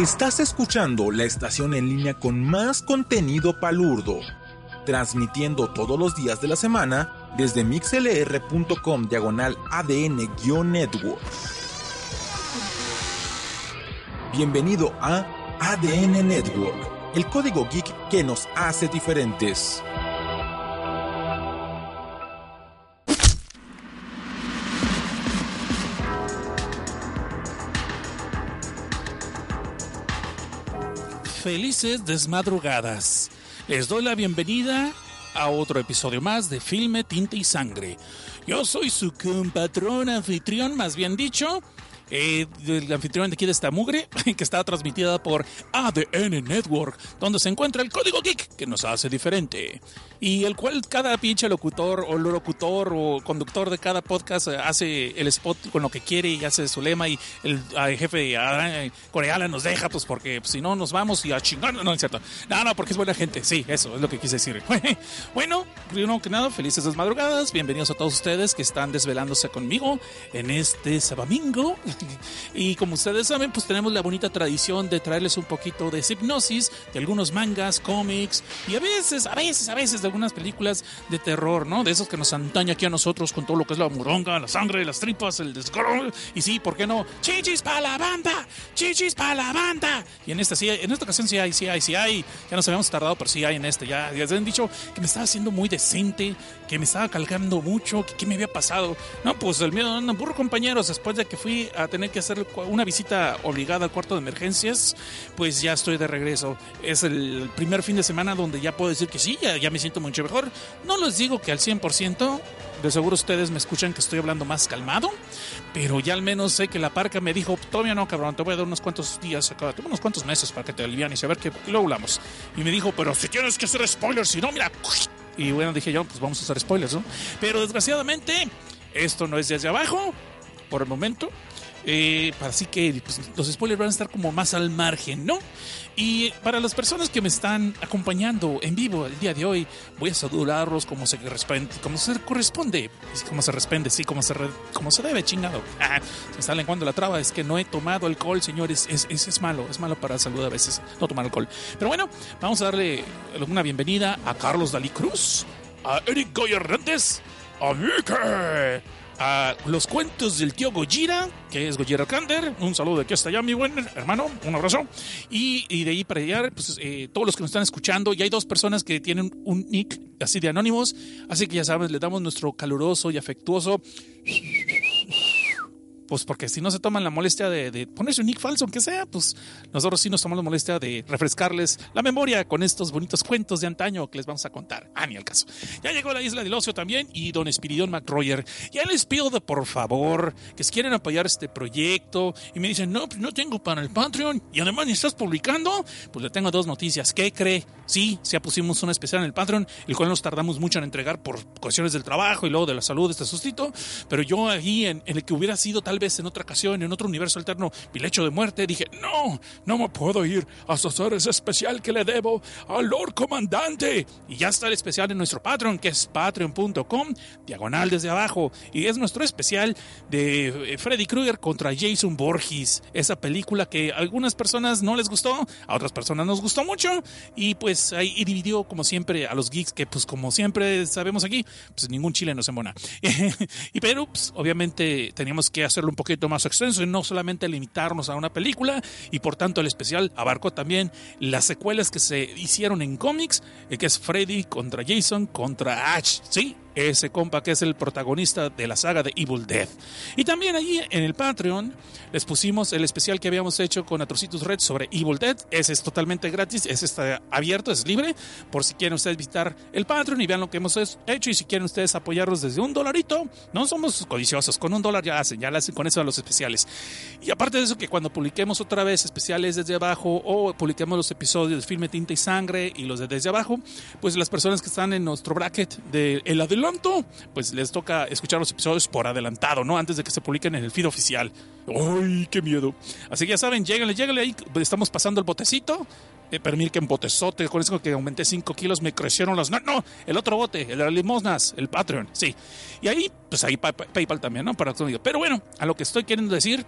Estás escuchando la estación en línea con más contenido palurdo, transmitiendo todos los días de la semana desde mixlr.com/ADN-Network. Bienvenido a ADN Network, el código geek que nos hace diferentes. Felices desmadrugadas. Les doy la bienvenida a otro episodio más de Filme, Tinta y Sangre. Yo soy su compatrón anfitrión, más bien dicho, el anfitrión de aquí de esta mugre, que está transmitida por ADN Network, donde se encuentra el código geek que nos hace diferente, y el cual cada pinche locutor o conductor de cada podcast hace el spot con lo que quiere y hace su lema, y el jefe coreano nos deja, pues porque si no nos vamos y a chingar, no es cierto, no, porque es buena gente, sí, eso es lo que quise decir. Bueno, primero que nada, felices las madrugadas, bienvenidos a todos ustedes que están desvelándose conmigo en este sabamingo. Y como ustedes saben, pues tenemos la bonita tradición de traerles un poquito de hipnosis, de algunos mangas, cómics y a veces de algunas películas de terror, ¿no? De esos que nos antaña aquí a nosotros con todo lo que es la moronga, la sangre, las tripas, el desgorro. Y sí, ¿por qué no? ¡Chichis pa' la banda! ¡Chichis pa' la banda! Y en esta sí, en esta ocasión sí hay. Ya nos habíamos tardado, pero sí hay en este. Ya les han dicho que me estaba haciendo muy decente, que me estaba calgando mucho, que qué me había pasado. No, pues el miedo anda burro, compañeros. Después de que fui a tener que hacer una visita obligada al cuarto de emergencias, pues ya estoy de regreso. Es el primer fin de semana donde ya puedo decir que sí, ya me siento mucho mejor. No les digo que al 100%, de seguro ustedes me escuchan que estoy hablando más calmado, pero ya al menos sé que la parca me dijo, todavía no, cabrón, te voy a dar unos cuantos días, unos cuantos meses para que te alivianes, a ver qué lo hablamos. Y me dijo, pero si tienes que hacer spoilers, si no, mira. Y bueno, dije yo, pues vamos a hacer spoilers, ¿no? Pero desgraciadamente, esto no es desde abajo, por el momento. Así que pues, los spoilers van a estar como más al margen, ¿no? Y para las personas que me están acompañando en vivo el día de hoy, voy a saludarlos como se debe, chingado. Se me está lenguando la traba, es que no he tomado alcohol, señores, es malo para salud a veces, no tomar alcohol. Pero bueno, vamos a darle una bienvenida a Carlos Dalí Cruz, a Eric Goya Hernández, a Mike, a los cuentos del tío Gojira, que es Gojira Kander, un saludo de aquí hasta allá, mi buen hermano, un abrazo, y de ahí para allá, pues todos los que nos están escuchando, y hay dos personas que tienen un nick así de anónimos, así que ya sabes, le damos nuestro caluroso y afectuoso, pues porque si no se toman la molestia de ponerse un nick falso, aunque sea, pues nosotros sí nos tomamos la molestia de refrescarles la memoria con estos bonitos cuentos de antaño que les vamos a contar. Ni al caso. Ya llegó la Isla del Ocio también y don Espiridón McRoyer. Ya les pido de por favor que si quieren apoyar este proyecto y me dicen, no, pues no tengo para el Patreon y además ni estás publicando, pues le tengo dos noticias. ¿Qué cree? Sí, ya pusimos una especial en el Patreon, el cual nos tardamos mucho en entregar por cuestiones del trabajo y luego de la salud de este sustito, pero yo ahí en el que hubiera sido tal vez en otra ocasión, en otro universo alterno, mi lecho de muerte, dije, no me puedo ir a hacer ese especial que le debo al Lord Comandante. Y ya está el especial en nuestro Patreon, que es patreon.com/desdeabajo, y es nuestro especial de Freddy Krueger contra Jason Voorhees, esa película que a algunas personas no les gustó, a otras personas nos gustó mucho, y pues ahí dividió como siempre a los geeks, que pues como siempre sabemos aquí, pues ningún chile nos embona. Y pero pues, obviamente teníamos que hacerlo un poquito más extenso y no solamente limitarnos a una película, y por tanto el especial abarcó también las secuelas que se hicieron en cómics, que es Freddy contra Jason contra Ash, ¿sí? Ese compa que es el protagonista de la saga de Evil Dead. Y también allí en el Patreon les pusimos el especial que habíamos hecho con Atrocitus Red sobre Evil Dead. Ese es totalmente gratis, ese está abierto, es libre, por si quieren ustedes visitar el Patreon y vean lo que hemos hecho. Y si quieren ustedes apoyarnos desde $1, no somos codiciosos, con $1 ya le hacen con eso a los especiales. Y aparte de eso, que cuando publiquemos otra vez especiales desde abajo o publiquemos los episodios de Filme, Tinta y Sangre y los de desde abajo, pues las personas que están en nuestro bracket de el adelanto, pues les toca escuchar los episodios por adelantado, ¿no? Antes de que se publiquen en el feed oficial. ¡Ay, qué miedo! Así que ya saben, lléganle ahí. Estamos pasando el botecito. Permir que en botezote, con eso que aumenté 5 kilos, me crecieron las... No, el otro bote, el de las limosnas, el Patreon, sí. Y ahí, pues ahí Paypal también, ¿no? Para todo. Pero bueno, a lo que estoy queriendo decir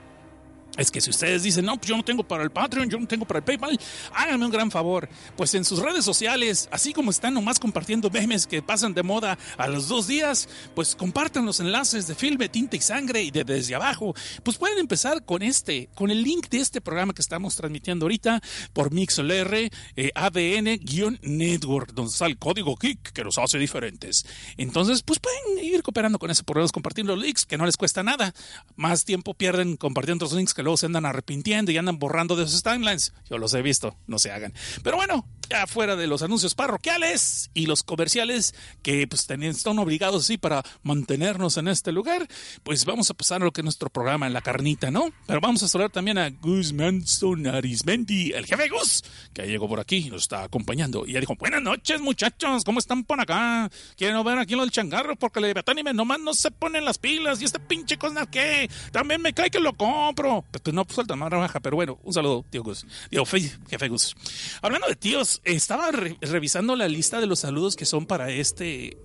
Es que si ustedes dicen, no, pues yo no tengo para el Patreon, yo no tengo para el Paypal, háganme un gran favor. Pues en sus redes sociales, así como están nomás compartiendo memes que pasan de moda a los 2 días, pues compartan los enlaces de Filme, Tinta y Sangre y de Desde Abajo. Pues pueden empezar con el link de este programa que estamos transmitiendo ahorita por MixLR, ADN Network, donde está el código geek que los hace diferentes. Entonces, pues pueden ir cooperando con eso, por lo menos compartir los links, que no les cuesta nada. Más tiempo pierden compartiendo los links que luego se andan arrepintiendo y andan borrando de sus timelines. Yo los he visto, no se hagan. Pero bueno, ya fuera de los anuncios parroquiales y los comerciales que pues están obligados sí para mantenernos en este lugar, pues vamos a pasar a lo que es nuestro programa en la carnita, ¿no? Pero vamos a saludar también a Guzmán Sonarismendi, el jefe Gus, que llegó por aquí y nos está acompañando. Y ya dijo, buenas noches muchachos, ¿cómo están por acá? Quiero ver aquí lo del changarro porque el Leviatán y me nomás no se ponen las pilas y este pinche cosa que también me cae que lo compro. Pues no, pues suelta más baja, pero bueno, un saludo, tío Gus. Digo, jefe Gus. Hablando de tíos, estaba revisando la lista de los saludos que son para este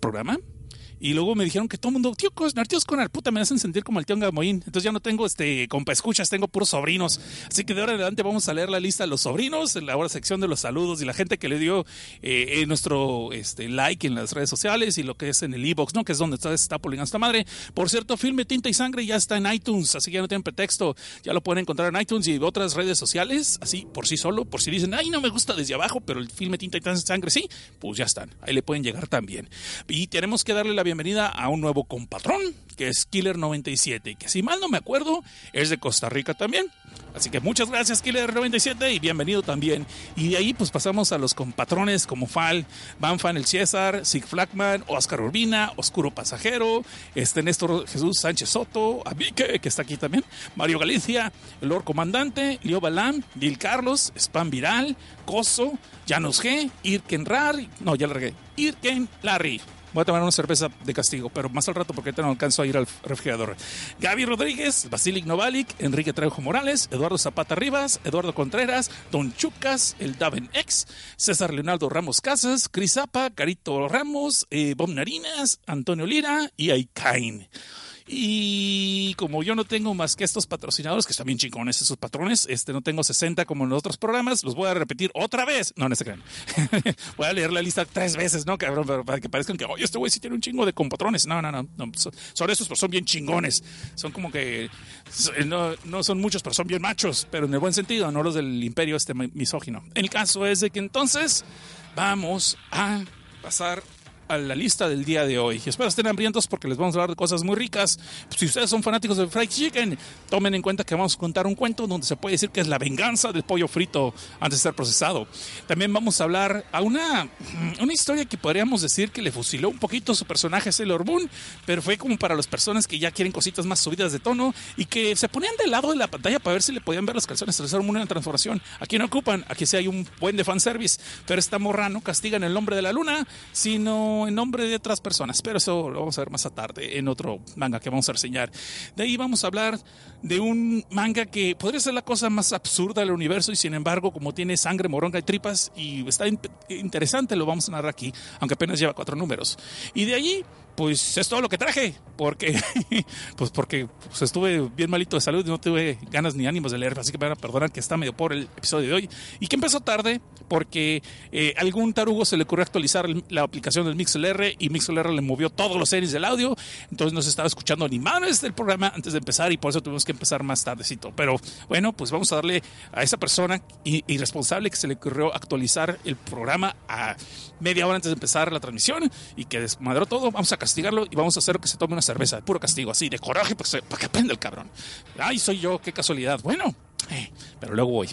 programa. Y luego me dijeron que todo el mundo, tío Cosnar, tíos Cosnar, puta, me hacen sentir como el tío Gamoín. Entonces ya no tengo compa escuchas, tengo puros sobrinos. Así que de ahora en adelante vamos a leer la lista de los sobrinos, en la hora sección de los saludos y la gente que le dio nuestro like en las redes sociales y lo que es en el e-box, ¿no? Que es donde está publicando esta madre. Por cierto, Filme, Tinta y Sangre ya está en iTunes, así que ya no tienen pretexto. Ya lo pueden encontrar en iTunes y otras redes sociales, así por sí solo, por si dicen, ay, no me gusta Desde Abajo, pero el Filme, Tinta y Sangre sí, pues ya están. Ahí le pueden llegar también. Y tenemos que darle la bienvenida a un nuevo compatrón que es Killer97, que si mal no me acuerdo es de Costa Rica también, así que muchas gracias Killer97 y bienvenido también. Y de ahí pues pasamos a los compatrones como Fal, Banfan el César, Sig Flagman, Oscar Urbina, Oscuro Pasajero, Néstor Jesús Sánchez Soto, Abique, que está aquí también, Mario Galicia, Lord Comandante, Leo Balam, Dil Carlos, Spam Viral, Coso, Janos G, Irken Rari, no ya largué, Irken Larry. Voy a tomar una cerveza de castigo, pero más al rato porque ahorita no alcanzo a ir al refrigerador. Gaby Rodríguez, Basilic Novalik, Enrique Trejo Morales, Eduardo Zapata Rivas, Eduardo Contreras, Don Chucas, el Daven X, César Leonardo Ramos Casas, Cris Zapa, Carito Ramos, Bob Narinas, Antonio Lira y Aikain. Y como yo no tengo más que estos patrocinadores, que están bien chingones esos patrones, no tengo 60 como en los otros programas, los voy a repetir otra vez. No, no se crean. Voy a leer la lista 3 veces, ¿no, cabrón? Pero para que parezcan que, oye, este güey sí tiene un chingo de compatrones. No. Son esos, pero son bien chingones. Son como que, no son muchos, pero son bien machos. Pero en el buen sentido, no los del imperio misógino. El caso es de que entonces vamos a pasar a la lista del día de hoy. Espero estén hambrientos porque les vamos a hablar de cosas muy ricas. Si ustedes son fanáticos de fried chicken, tomen en cuenta que vamos a contar un cuento donde se puede decir que es la venganza del pollo frito antes de ser procesado. También vamos a hablar a una historia que podríamos decir que le fusiló un poquito su personaje Sailor Moon, pero fue como para las personas que ya quieren cositas más subidas de tono y que se ponían del lado de la pantalla para ver si le podían ver las calzones a Sailor Moon en la transformación. Aquí no ocupan, aquí sí hay un buen de fanservice, pero esta morra no castiga en el nombre de la luna, sino en nombre de otras personas, pero eso lo vamos a ver más a tarde en otro manga que vamos a reseñar. De ahí vamos a hablar de un manga que podría ser la cosa más absurda del universo y sin embargo como tiene sangre, moronga y tripas y está interesante, lo vamos a narrar aquí, aunque apenas lleva 4 números. Y de allí pues es todo lo que traje porque estuve bien malito de salud y no tuve ganas ni ánimos de leer, así que me van a perdonar que está medio pobre el episodio de hoy y que empezó tarde porque algún tarugo se le ocurrió actualizar la aplicación del MixLR y MixLR le movió todos los series del audio, entonces no se estaba escuchando ni madres del programa antes de empezar y por eso tuvimos que empezar más tardecito, pero bueno, pues vamos a darle a esa persona irresponsable que se le ocurrió actualizar el programa a media hora antes de empezar la transmisión y que desmadró todo, vamos a castigarlo y vamos a hacer que se tome una cerveza de puro castigo, así de coraje para que aprenda el cabrón. Ay, soy yo, qué casualidad. Bueno, pero luego voy.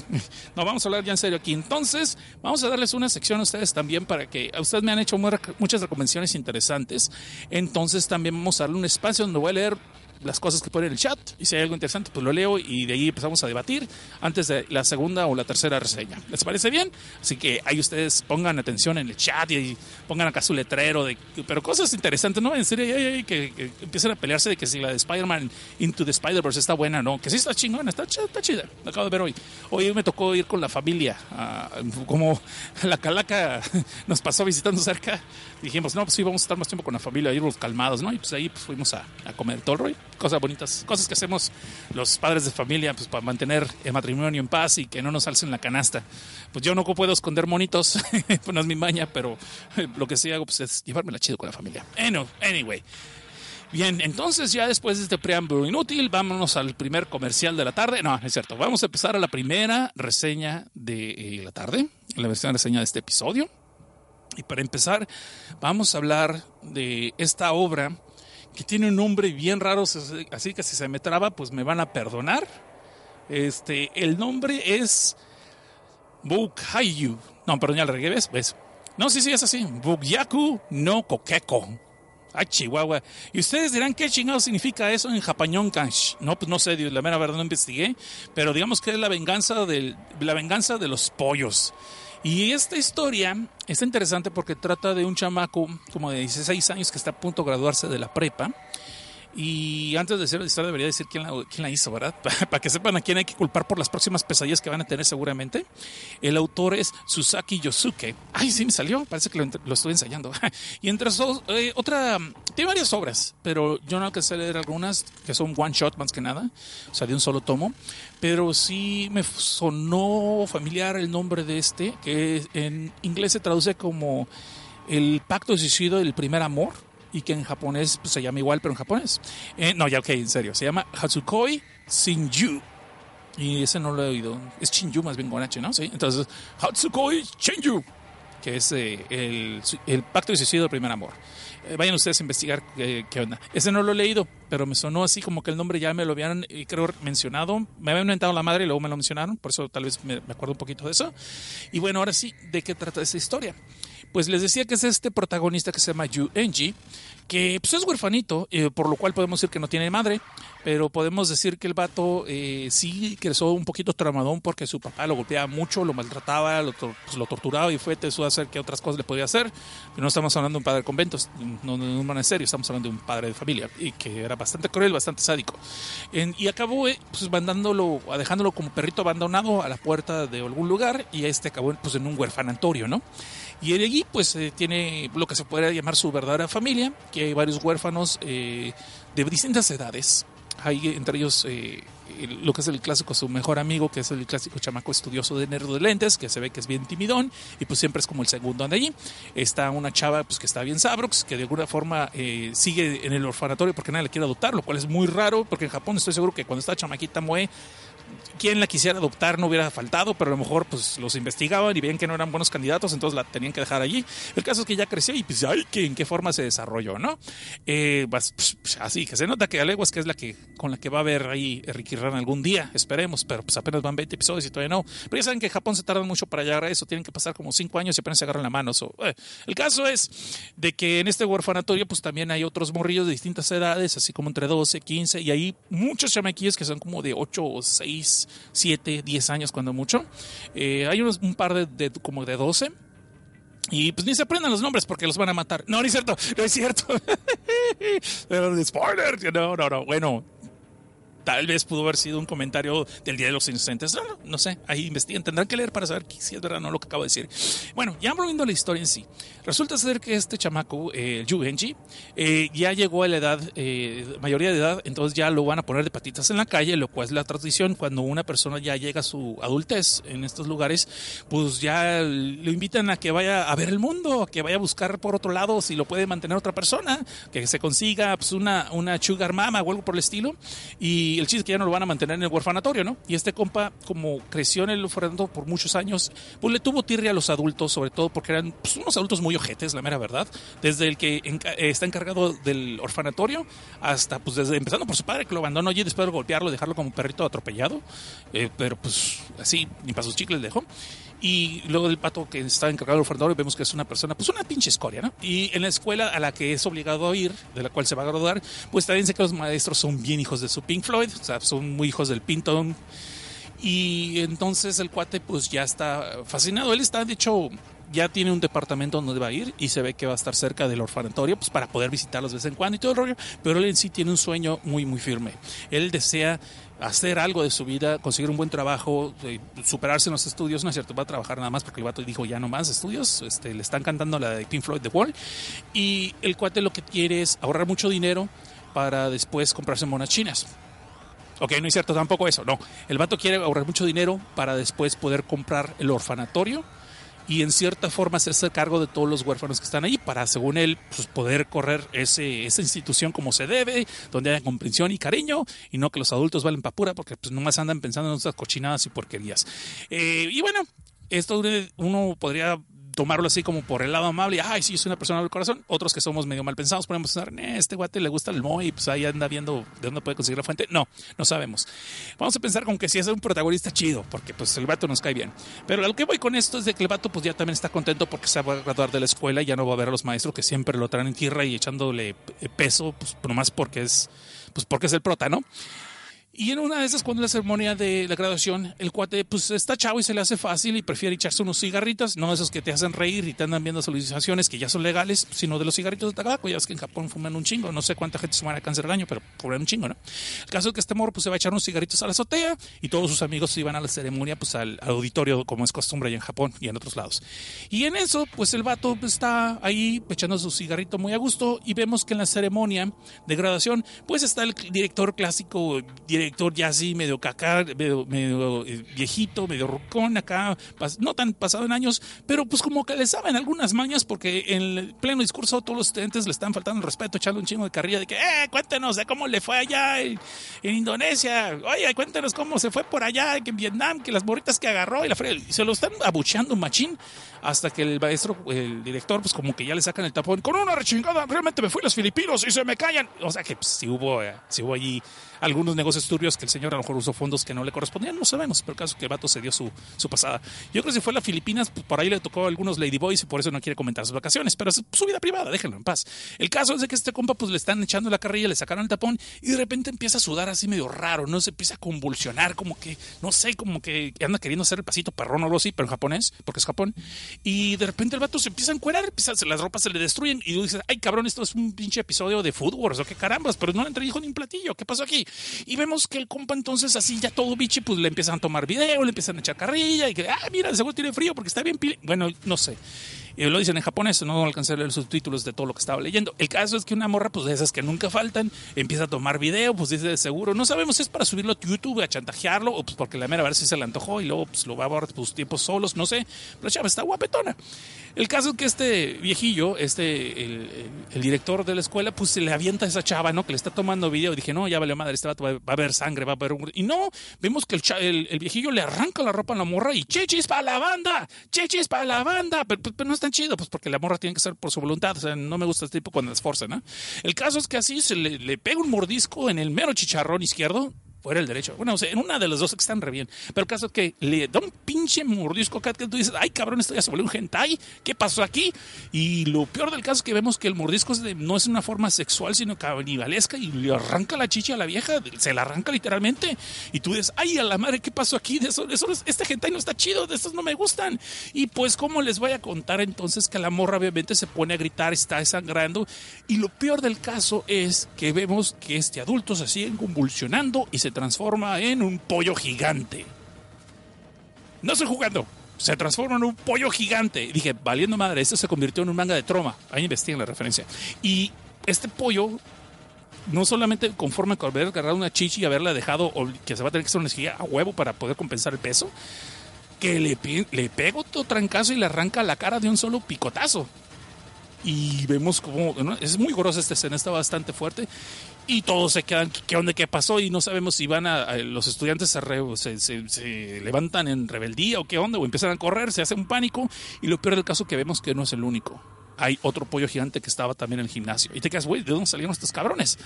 No, vamos a hablar ya en serio aquí. Entonces, vamos a darles una sección a ustedes también para que ustedes me han hecho muchas recomendaciones interesantes. Entonces, también vamos a darle un espacio donde voy a leer las cosas que ponen en el chat y si hay algo interesante pues lo leo y de ahí empezamos a debatir antes de la segunda o la tercera reseña. ¿Les parece bien? Así que ahí ustedes pongan atención en el chat y pongan acá su letrero pero cosas interesantes, ¿no? En serio que empiecen a pelearse de que si la de Spider-Man Into the Spider-Verse está buena, ¿no? Que sí está chingona, está chida, la acabo de ver hoy. Hoy me tocó ir con la familia como la calaca nos pasó visitando cerca, dijimos no, pues sí, vamos a estar más tiempo con la familia, irnos calmados, ¿no? Y pues ahí pues, fuimos a comer todo el rollo. cosas bonitas, cosas que hacemos los padres de familia, pues, para mantener el matrimonio en paz y que no nos alcen la canasta. Pues yo no puedo esconder monitos, pues no es mi maña, pero lo que sí hago, pues, es llevármela chido con la familia. Anyway. Bien, entonces ya después de este preámbulo inútil, vámonos al primer comercial de la tarde. No, es cierto, vamos a empezar a la primera reseña de la tarde, la versión reseña de este episodio. Y para empezar, vamos a hablar de esta obra que tiene un nombre bien raro, así que si se me traba, pues me van a perdonar. El nombre es Bukyaku. No, perdón, ya al revés, ¿ves? No, sí, es así. Bukyaku no Kokeko. Ay, Chihuahua. Y ustedes dirán, ¿qué chingado significa eso en japañón kanji? No, pues no sé, la mera verdad no investigué, pero digamos que es la venganza de los pollos. Y esta historia está interesante porque trata de un chamaco como de 16 años que está a punto de graduarse de la prepa. Y antes de decir la historia debería decir quién la hizo, ¿verdad? Para que sepan a quién hay que culpar por las próximas pesadillas que van a tener seguramente. El autor es Susaki Yosuke. Ay, sí me salió, parece que lo estoy ensayando. Y entre esos, tiene varias obras, pero yo no alcancé a leer algunas que son one shot más que nada, o sea, de un solo tomo. Pero sí me sonó familiar el nombre de este, que en inglés se traduce como El pacto suicida del primer amor, y que en japonés, pues, se llama igual, pero en japonés. En serio. Se llama Hatsukoi Shinju. Y ese no lo he oído. Es Shinju más bien con H, ¿no? Sí. Entonces, Hatsukoi Shinju, que es el pacto de suicidio del primer amor. Vayan ustedes a investigar qué onda. Ese no lo he leído, pero me sonó así como que el nombre ya me lo habían, creo, mencionado. Me habían inventado la madre y luego me lo mencionaron. Por eso tal vez me acuerdo un poquito de eso. Y bueno, ahora sí, ¿de qué trata esa historia? Pues les decía que es este protagonista que se llama Yu Enji, que pues es huerfanito, por lo cual podemos decir que no tiene madre, pero podemos decir que el vato sí creció un poquito tramadón porque su papá lo golpeaba mucho, lo maltrataba, lo torturaba y fue tesudo a hacer que otras cosas le podía hacer. Pero no estamos hablando de un padre de convento, no de un monasterio, estamos hablando de un padre de familia y que era bastante cruel, bastante sádico. Y acabó pues dejándolo como perrito abandonado a la puerta de algún lugar y acabó pues en un huerfanatorio, ¿no? Y él allí pues tiene lo que se podría llamar su verdadera familia, que hay varios huérfanos de distintas edades. Hay entre ellos lo que es el clásico su mejor amigo, que es el clásico chamaco estudioso de nerd de lentes, que se ve que es bien timidón y pues siempre es como el segundo anda allí. Está una chava pues que está bien sabrox, que de alguna forma sigue en el orfanatorio porque nadie le quiere adoptar, lo cual es muy raro porque en Japón estoy seguro que cuando está chamaquita Moe, quien la quisiera adoptar no hubiera faltado, pero a lo mejor pues los investigaban y veían que no eran buenos candidatos, entonces la tenían que dejar allí. El caso es que ya creció y pues ay, ¿en qué forma se desarrolló, no? Así que se nota que Aleguas que es la que con la que va a haber ahí Ricky Ran algún día, esperemos, pero pues apenas van 20 episodios y todavía no. Pero ya saben que en Japón se tardan mucho para llegar a eso, tienen que pasar como 5 años y apenas se agarran la mano. El caso es de que en este huerfanatorio pues también hay otros morrillos de distintas edades, así como entre 12, 15 y hay muchos chamaquillos que son como de 8 o 6, 7, 10 años cuando mucho. Hay un par de como de 12. Y pues ni se aprendan los nombres porque los van a matar. No, no es cierto. Spoiler, no. Bueno, tal vez pudo haber sido un comentario del Día de los Inocentes. No sé, ahí investiguen. Tendrán que leer para saber si es verdad o no lo que acabo de decir. Bueno, ya volviendo a la historia en sí. Resulta ser que este chamaco, Yu Enji, ya llegó a la edad, mayoría de edad, entonces ya lo van a poner de patitas en la calle, lo cual es la tradición. Cuando una persona ya llega a su adultez en estos lugares, pues ya lo invitan a que vaya a ver el mundo, a que vaya a buscar por otro lado si lo puede mantener otra persona, que se consiga pues una sugar mama o algo por el estilo. Y el chiste es que ya no lo van a mantener en el huerfanatorio, ¿no? Y este compa, como creció en el huerfanatorio por muchos años, pues le tuvo tirria a los adultos, sobre todo porque eran pues, unos adultos muy ojetes, la mera verdad. Desde el que está encargado del orfanatorio hasta, pues, empezando por su padre, que lo abandonó allí después de golpearlo, dejarlo como un perrito atropellado. Pero, pues, así, ni para sus chicles dejó. Y luego el pato que está encargado del orfanatorio, vemos que es una persona, pues una pinche escoria, ¿no? Y en la escuela a la que es obligado a ir, de la cual se va a graduar, pues también sé que los maestros son bien hijos de su Pink Floyd, o sea, son muy hijos del Pintón. Y entonces el cuate pues ya está fascinado, él está de hecho... Ya tiene un departamento donde va a ir y se ve que va a estar cerca del orfanatorio pues para poder visitarlos de vez en cuando y todo el rollo, pero él en sí tiene un sueño muy muy firme. Él desea hacer algo de su vida, conseguir un buen trabajo, superarse en los estudios, no es cierto, va a trabajar nada más porque el vato dijo ya no más estudios, le están cantando la de Pink Floyd The Wall y el cuate lo que quiere es ahorrar mucho dinero, para después comprarse monas chinas. Ok, no es cierto tampoco eso, no. El vato quiere ahorrar mucho dinero para después poder comprar el orfanatorio y en cierta forma hacerse cargo de todos los huérfanos que están ahí para, según él, pues, poder correr esa institución como se debe, donde haya comprensión y cariño, y no que los adultos valen papura porque pues nomás andan pensando en esas cochinadas y porquerías. Y bueno, esto uno podría tomarlo así como por el lado amable, ay, sí, es una persona del corazón. Otros que somos medio mal pensados podemos pensar, este guate le gusta el moe, pues ahí anda viendo de dónde puede conseguir la fuente. No, no sabemos. Vamos a pensar con que si es un protagonista chido, porque pues el vato nos cae bien. Pero lo que voy con esto es de que el vato pues ya también está contento porque se va a graduar de la escuela y ya no va a ver a los maestros que siempre lo traen en tierra y echándole peso, pues nomás porque es el prota, ¿no? Y en una de esas, cuando la ceremonia de la graduación, el cuate pues está chavo y se le hace fácil y prefiere echarse unos cigarritos, no esos que te hacen reír y te andan viendo solicitaciones que ya son legales, sino de los cigarritos de tabaco. Ya ves que en Japón fuman un chingo, no sé cuánta gente se muere de cáncer al año, pero fuman un chingo, ¿no? El caso es que este morro pues se va a echar unos cigarritos a la azotea y todos sus amigos se iban a la ceremonia pues al auditorio, como es costumbre allá en Japón y en otros lados. Y en eso pues el vato está ahí echando su cigarrito muy a gusto y vemos que en la ceremonia de graduación pues está el director clásico, director ya así medio caca, medio viejito, medio rucón acá, no tan pasado en años, pero pues como que le saben algunas mañas, porque en el pleno discurso todos los estudiantes le están faltando el respeto, echando un chingo de carrilla de que, cuéntenos de cómo le fue allá en Indonesia, oye, cuéntenos cómo se fue por allá, que en Vietnam, que las morritas que agarró y la fría, se lo están abucheando machín, hasta que el maestro, el director, pues como que ya le sacan el tapón, con una rechingada, realmente me fui a los filipinos y se me callan, o sea que pues, sí hubo allí algunos negocios turbios que el señor a lo mejor usó fondos que no le correspondían, no sabemos, pero el caso es que el vato se dio su pasada. Yo creo que si fue a las Filipinas, pues por ahí le tocó a algunos ladyboys y por eso no quiere comentar sus vacaciones, pero es su vida privada, déjenlo en paz. El caso es de que este compa pues le están echando la carrilla, le sacaron el tapón y de repente empieza a sudar así medio raro, ¿no? Se empieza a convulsionar, como que, no sé, como que anda queriendo hacer el pasito perrón o algo así, pero en japonés, porque es Japón. Y de repente el vato se empieza a encuerar, las ropas se le destruyen y tú dices, ay cabrón, esto es un pinche episodio de Food Wars, o qué carambas, pero no le entredijo ni un platillo, ¿qué pasó aquí? Y vemos que el compa entonces así ya todo bichi, pues le empiezan a tomar video, le empiezan a echar carrilla y que, mira, seguro tiene frío porque está bien bueno, no sé. Lo dicen en japonés, no alcancé a leer los subtítulos de todo lo que estaba leyendo. El caso es que una morra, pues de esas que nunca faltan, empieza a tomar video, pues dice de seguro, no sabemos si es para subirlo a YouTube, a chantajearlo, o pues porque la mera a ver si se le antojó y luego pues lo va a borrar pues tiempos solos, no sé. Pero chava, está guapetona. El caso es que este viejillo, el director de la escuela, pues se le avienta a esa chava, ¿no? Que le está tomando video. Y dije, no, ya valió madre, este vato va a haber sangre, va a haber un... Y no, vemos que el viejillo le arranca la ropa a la morra y chichis para la banda, chichis para la banda, pero no está chido, pues porque la morra tiene que ser por su voluntad, o sea, no me gusta este tipo cuando las forzan, ¿no? El caso es que así se le pega un mordisco en el mero chicharrón izquierdo, fuera el derecho, bueno, o sea, en una de las dos que están re bien, pero el caso es que le da un pinche mordisco acá, que tú dices, ay cabrón, esto ya se volvió un hentai, ¿qué pasó aquí? Y lo peor del caso es que vemos que el mordisco no es una forma sexual, sino canibalesca, y le arranca la chicha a la vieja, se la arranca literalmente, y tú dices, ay a la madre, ¿qué pasó aquí? Este hentai no está chido, de estos no me gustan, y pues ¿cómo les voy a contar entonces? Que la morra obviamente se pone a gritar, está sangrando, y lo peor del caso es que vemos que este adulto se sigue convulsionando y se transforma en un pollo gigante. No estoy jugando. Se transforma en un pollo gigante. Y dije, valiendo madre, esto se convirtió en un manga de Troma. Ahí investiguen la referencia. Y este pollo no solamente conforme con haber agarrado una chichi y haberla dejado, o que se va a tener que hacer una esquilla a huevo para poder compensar el peso, que le pega otro trancazo y le arranca la cara de un solo picotazo. Y vemos como, ¿no? Es muy grosa esta escena, está bastante fuerte. Y todos se quedan, ¿qué onda? ¿Qué pasó? Y no sabemos si van los estudiantes se levantan en rebeldía o qué onda, o empiezan a correr, se hace un pánico. Y lo peor del caso que vemos que no es el único. Hay otro pollo gigante que estaba también en el gimnasio. Y te quedas, güey, ¿de dónde salieron estos cabrones?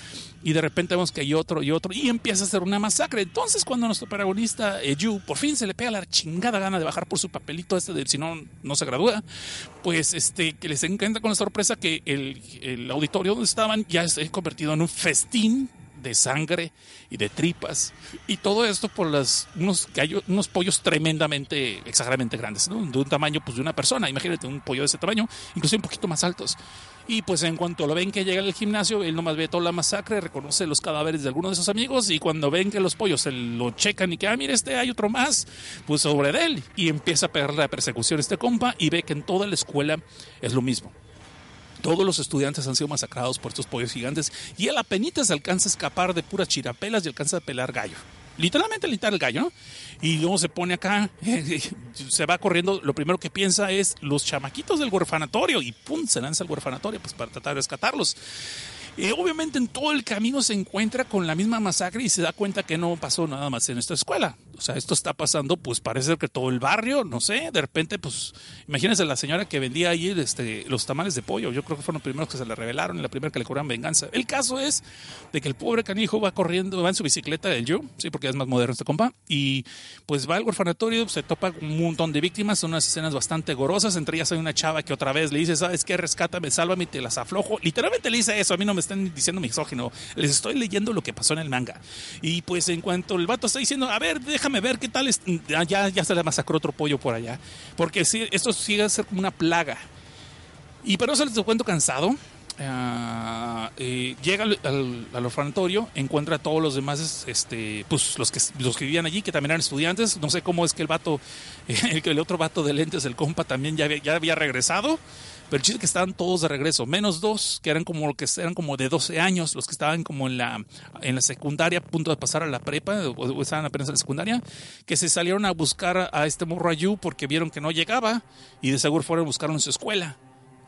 Y de repente vemos que hay otro y otro. Y empieza a ser una masacre. Entonces, cuando nuestro protagonista, Yu, por fin se le pega la chingada gana de bajar por su papelito de si no, no se gradúa, pues que les encanta con la sorpresa que el auditorio donde estaban ya se ha convertido en un festín de sangre y de tripas, y todo esto por unos pollos exageradamente grandes, ¿no? De un tamaño pues de una persona, imagínate un pollo de ese tamaño, incluso un poquito más altos. Y pues en cuanto lo ven que llega al gimnasio, él nomás ve toda la masacre, reconoce los cadáveres de algunos de sus amigos, y cuando ven que los pollos se lo checan y que, mira, hay otro más, pues sobre de él, y empieza a pegar la persecución a este compa, y ve que en toda la escuela es lo mismo. Todos los estudiantes han sido masacrados por estos pollos gigantes y él apenitas alcanza a escapar de puras chirapelas y alcanza a pelar gallo. Literalmente el gallo, ¿no? Y luego se pone acá, se va corriendo. Lo primero que piensa es los chamaquitos del huerfanatorio y ¡pum! Se lanza al huerfanatorio pues, para tratar de rescatarlos. Obviamente en todo el camino se encuentra con la misma masacre y se da cuenta que no pasó nada más en esta escuela. O sea, esto está pasando, pues parece que todo el barrio, no sé, de repente, pues, imagínense la señora que vendía ahí los tamales de pollo. Yo creo que fueron los primeros que se le revelaron y la primera que le cobraron venganza. El caso es de que el pobre canijo va corriendo, va en su bicicleta del yo, sí, porque es más moderno este compa, y pues va al orfanatorio, se topa un montón de víctimas, son unas escenas bastante gorosas, entre ellas hay una chava que otra vez le dice, ¿sabes qué? Rescátame, sálvame, te las aflojo. Literalmente le dice eso, a mí no me están diciendo misógino, les estoy leyendo lo que pasó en el manga. Y pues en cuanto el vato está diciendo, a ver, déjame ver qué tal es, ya se le masacró otro pollo por allá, porque sí, esto sigue a ser como una plaga. Y pero eso les cuento cansado. Llega al orfanatorio, encuentra a todos los demás, pues los que vivían allí, que también eran estudiantes. No sé cómo es que el vato, el otro vato de lentes, el compa, también ya había regresado. Pero el chiste es que estaban todos de regreso, menos dos, que eran como de 12 años, los que estaban como en la secundaria, a punto de pasar a la prepa, o estaban apenas en la secundaria, que se salieron a buscar a este morro Ayu porque vieron que no llegaba y de seguro fueron a buscarlo en su escuela.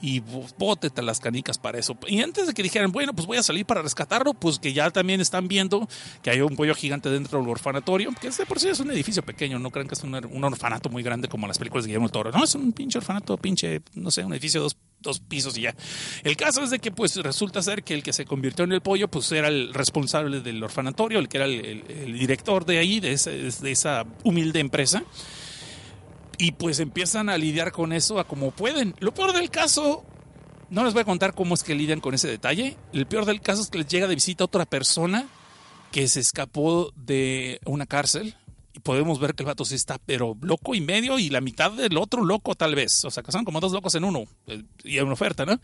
Y bótete las canicas para eso. Y antes de que dijeran, bueno, pues voy a salir para rescatarlo, pues que ya también están viendo que hay un pollo gigante dentro del orfanatorio, que este por sí es un edificio pequeño, no crean que es un orfanato muy grande como las películas de Guillermo del Toro. No, es un pinche orfanato, no sé, un edificio de dos pisos y ya. El caso es de que pues resulta ser que el que se convirtió en el pollo pues era el responsable del orfanatorio, el que era el director de ahí, de esa humilde empresa. Y pues empiezan a lidiar con eso a como pueden. Lo peor del caso, no les voy a contar cómo es que lidian con ese detalle. El peor del caso es que les llega de visita otra persona que se escapó de una cárcel. Y podemos ver que el vato sí está, pero loco y medio, y la mitad del otro loco tal vez. O sea, que son como dos locos en uno. Y hay una oferta, ¿no?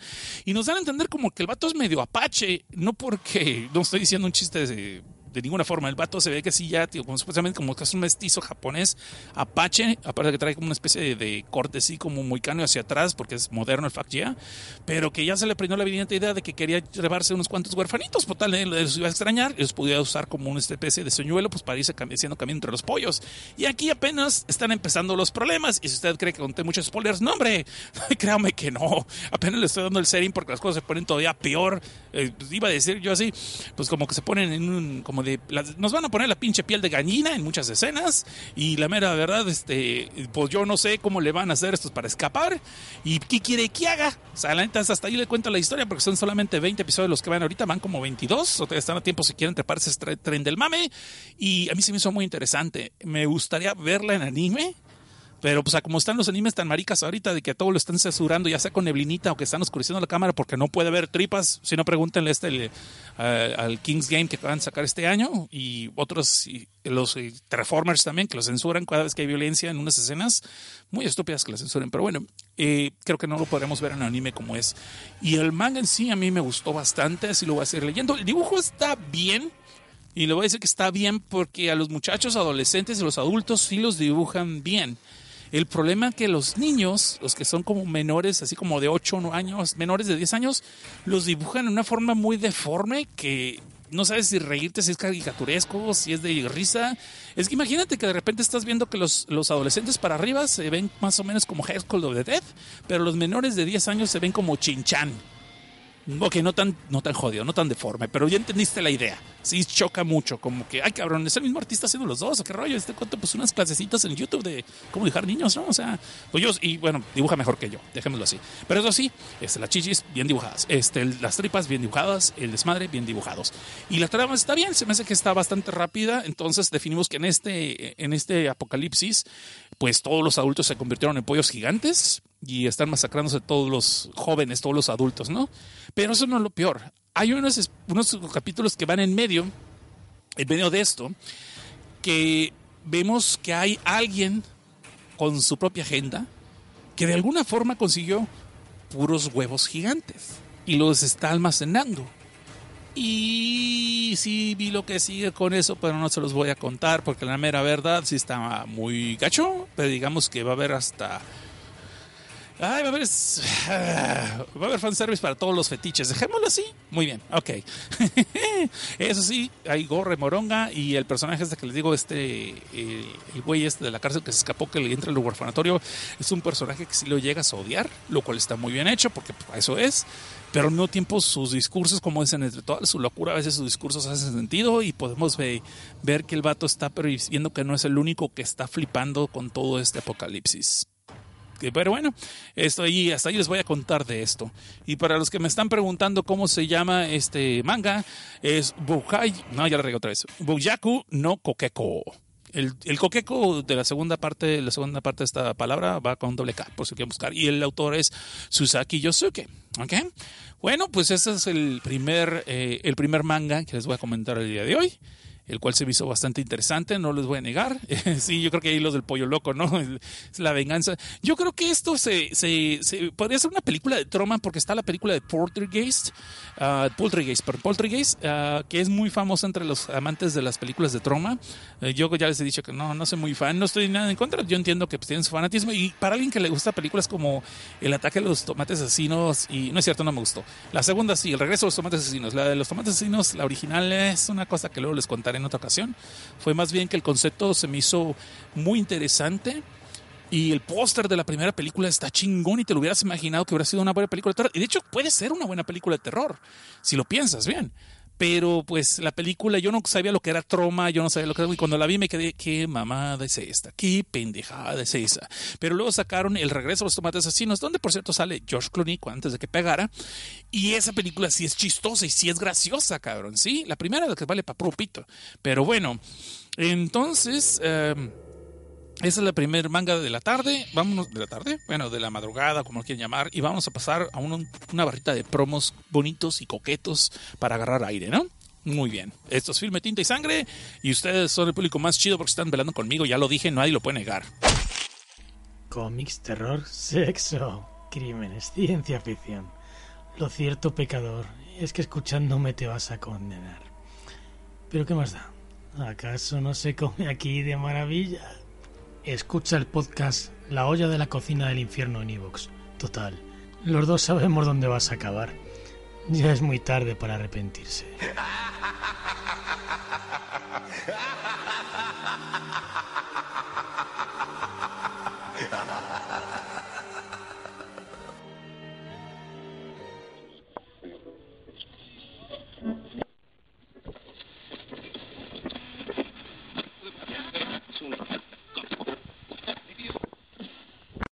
Y nos dan a entender como que el vato es medio apache. No porque, no estoy diciendo un chiste de ninguna forma, el vato se ve que sí ya, tío, como supuestamente como que es un mestizo japonés, apache, aparte que trae como una especie de corte así como muy cano hacia atrás, porque es moderno el fact ya, pero que ya se le prendió la evidente idea de que quería llevarse unos cuantos huerfanitos, por tal, los iba a extrañar, los podía usar como una especie de soñuelo, pues para irse haciendo camino entre los pollos. Y aquí apenas están empezando los problemas, y si usted cree que conté muchos spoilers, no hombre, créame que no, apenas le estoy dando el setting porque las cosas se ponen todavía peor. Pues iba a decir yo así, pues como que se ponen en un, como nos van a poner la pinche piel de gallina en muchas escenas, y la mera verdad, pues yo no sé cómo le van a hacer estos para escapar y qué quiere que haga. O sea, la neta, hasta ahí le cuento la historia porque son solamente 20 episodios los que van ahorita, van como 22, o están a tiempo si quieren treparse ese tren del mame. Y a mí se me hizo muy interesante, me gustaría verla en anime. Pero pues como están los animes tan maricas ahorita de que a todo lo están censurando, ya sea con neblinita o que están oscureciendo la cámara porque no puede haber tripas. Si no, pregúntenle al King's Game que van a sacar este año, y otros, y los Transformers también, que lo censuran cada vez que hay violencia en unas escenas muy estúpidas que la censuren. Pero bueno, creo que no lo podremos ver en anime como es. Y el manga en sí a mí me gustó bastante, así lo voy a seguir leyendo. El dibujo está bien. Y le voy a decir que está bien porque a los muchachos adolescentes y los adultos sí los dibujan bien. El problema es que los niños, los que son como menores, así como de 8 años, menores de 10 años, los dibujan en una forma muy deforme que no sabes si reírte, si es caricaturesco, si es de risa. Es que imagínate que de repente estás viendo que los adolescentes para arriba se ven más o menos como High Score Girl, pero los menores de 10 años se ven como Chin-chan. Ok, no tan jodido, no tan deforme, pero ya entendiste la idea. Sí, choca mucho, como que, ay cabrón, es el mismo artista haciendo los dos, ¿o qué rollo? Cuento pues unas clasecitas en YouTube de cómo dibujar niños, ¿no? O sea, pues yo, y bueno, dibuja mejor que yo, dejémoslo así. Pero eso sí, las chichis bien dibujadas, las tripas bien dibujadas, el desmadre bien dibujados. Y la trama está bien, se me hace que está bastante rápida, entonces definimos que en este apocalipsis, pues todos los adultos se convirtieron en pollos gigantes y están masacrándose todos los jóvenes, todos los adultos, ¿no? Pero eso no es lo peor. Hay unos capítulos que van en medio de esto, que vemos que hay alguien con su propia agenda que de alguna forma consiguió puros huevos gigantes y los está almacenando. Y sí vi lo que sigue con eso, pero no se los voy a contar porque la mera verdad sí está muy gacho, pero digamos que va a haber hasta Ay, va a haber fanservice para todos los fetiches. Dejémoslo así. Muy bien, ok. Eso sí, hay gore, moronga. Y el personaje este que les digo, el güey este de la cárcel que se escapó, que le entra al orfanatorio, es un personaje que sí lo llegas a odiar, lo cual está muy bien hecho, porque eso es. Pero al mismo tiempo sus discursos, como dicen, entre toda su locura, a veces sus discursos hacen sentido y podemos ver que el vato está viendo que no es el único que está flipando con todo este apocalipsis. Pero bueno, hasta ahí les voy a contar de esto. Y para los que me están preguntando cómo se llama este manga, es Bukyaku no Kokeko. El Kokeko de la segunda parte de esta palabra va con doble K, por si quieren buscar. Y el autor es Susaki Yosuke. ¿Okay? Bueno, pues ese es el primer manga que les voy a comentar el día de hoy, el cual se me hizo bastante interesante, no les voy a negar. Sí, yo creo que ahí los del pollo loco, ¿no? Es la venganza. Yo creo que esto se podría ser una película de Troma, porque está la película de Poltergeist, que es muy famosa entre los amantes de las películas de Troma. Yo ya les he dicho que no soy muy fan, no estoy nada en contra. Yo entiendo que pues, tienen su fanatismo, y para alguien que le gusta películas como El Ataque a los Tomates Asesinos, y no es cierto, no me gustó. La segunda sí, El Regreso a los Tomates Asesinos. La de los Tomates Asesinos, la original, es una cosa que luego les contaré en otra ocasión. Fue más bien que el concepto se me hizo muy interesante, y el póster de la primera película está chingón, y te lo hubieras imaginado que hubiera sido una buena película de terror. Y de hecho puede ser una buena película de terror si lo piensas bien, pero pues la película, yo no sabía lo que era Troma, yo no sabía lo que era, y cuando la vi me quedé, qué mamada es esta, qué pendejada es esa. Pero luego sacaron El Regreso a los Tomates Asesinos, donde por cierto sale George Clooney antes de que pegara, y esa película sí es chistosa y sí es graciosa, cabrón, sí, la primera de la que vale para puro pito. Pero bueno, entonces... Esa es la primer manga de la tarde. Vámonos de la madrugada, como lo quieren llamar, y vamos a pasar a una barrita de promos bonitos y coquetos para agarrar aire, ¿no? Muy bien. Esto es Filme, Tinta y Sangre, y ustedes son el público más chido porque están velando conmigo. Ya lo dije, nadie lo puede negar. Cómics, terror, sexo, crímenes, ciencia ficción. Lo cierto, pecador, es que escuchándome te vas a condenar. Pero ¿qué más da? ¿Acaso no se come aquí de maravilla? Escucha el podcast La olla de la cocina del infierno en iVoox. Total, los dos sabemos dónde vas a acabar. Ya es muy tarde para arrepentirse.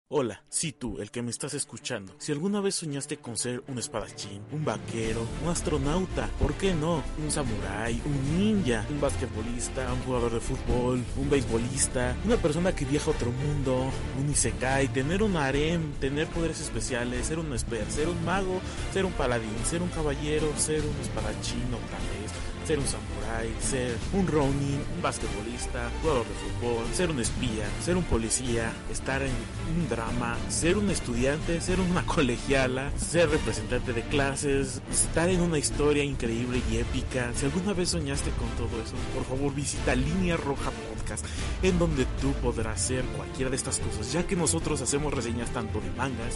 Hola, sí tú, el que me estás escuchando. Si alguna vez soñaste con ser un espadachín, un vaquero, un astronauta, ¿por qué no? Un samurái, un ninja, un basquetbolista, un jugador de fútbol, un beisbolista, una persona que viaja a otro mundo, un isekai, tener un harem, tener poderes especiales, ser un esper, ser un mago, ser un paladín, ser un caballero, ser un espadachín otra vez, ser un samurái, ser un ronin, un basquetbolista, jugador de fútbol, ser un espía, ser un policía, estar en un drama, ser un estudiante, ser una colegiala, ser representante de clases, estar en una historia increíble y épica. Si alguna vez soñaste con todo eso, por favor visita Línea Roja Podcast, en donde tú podrás ser cualquiera de estas cosas, ya que nosotros hacemos reseñas tanto de mangas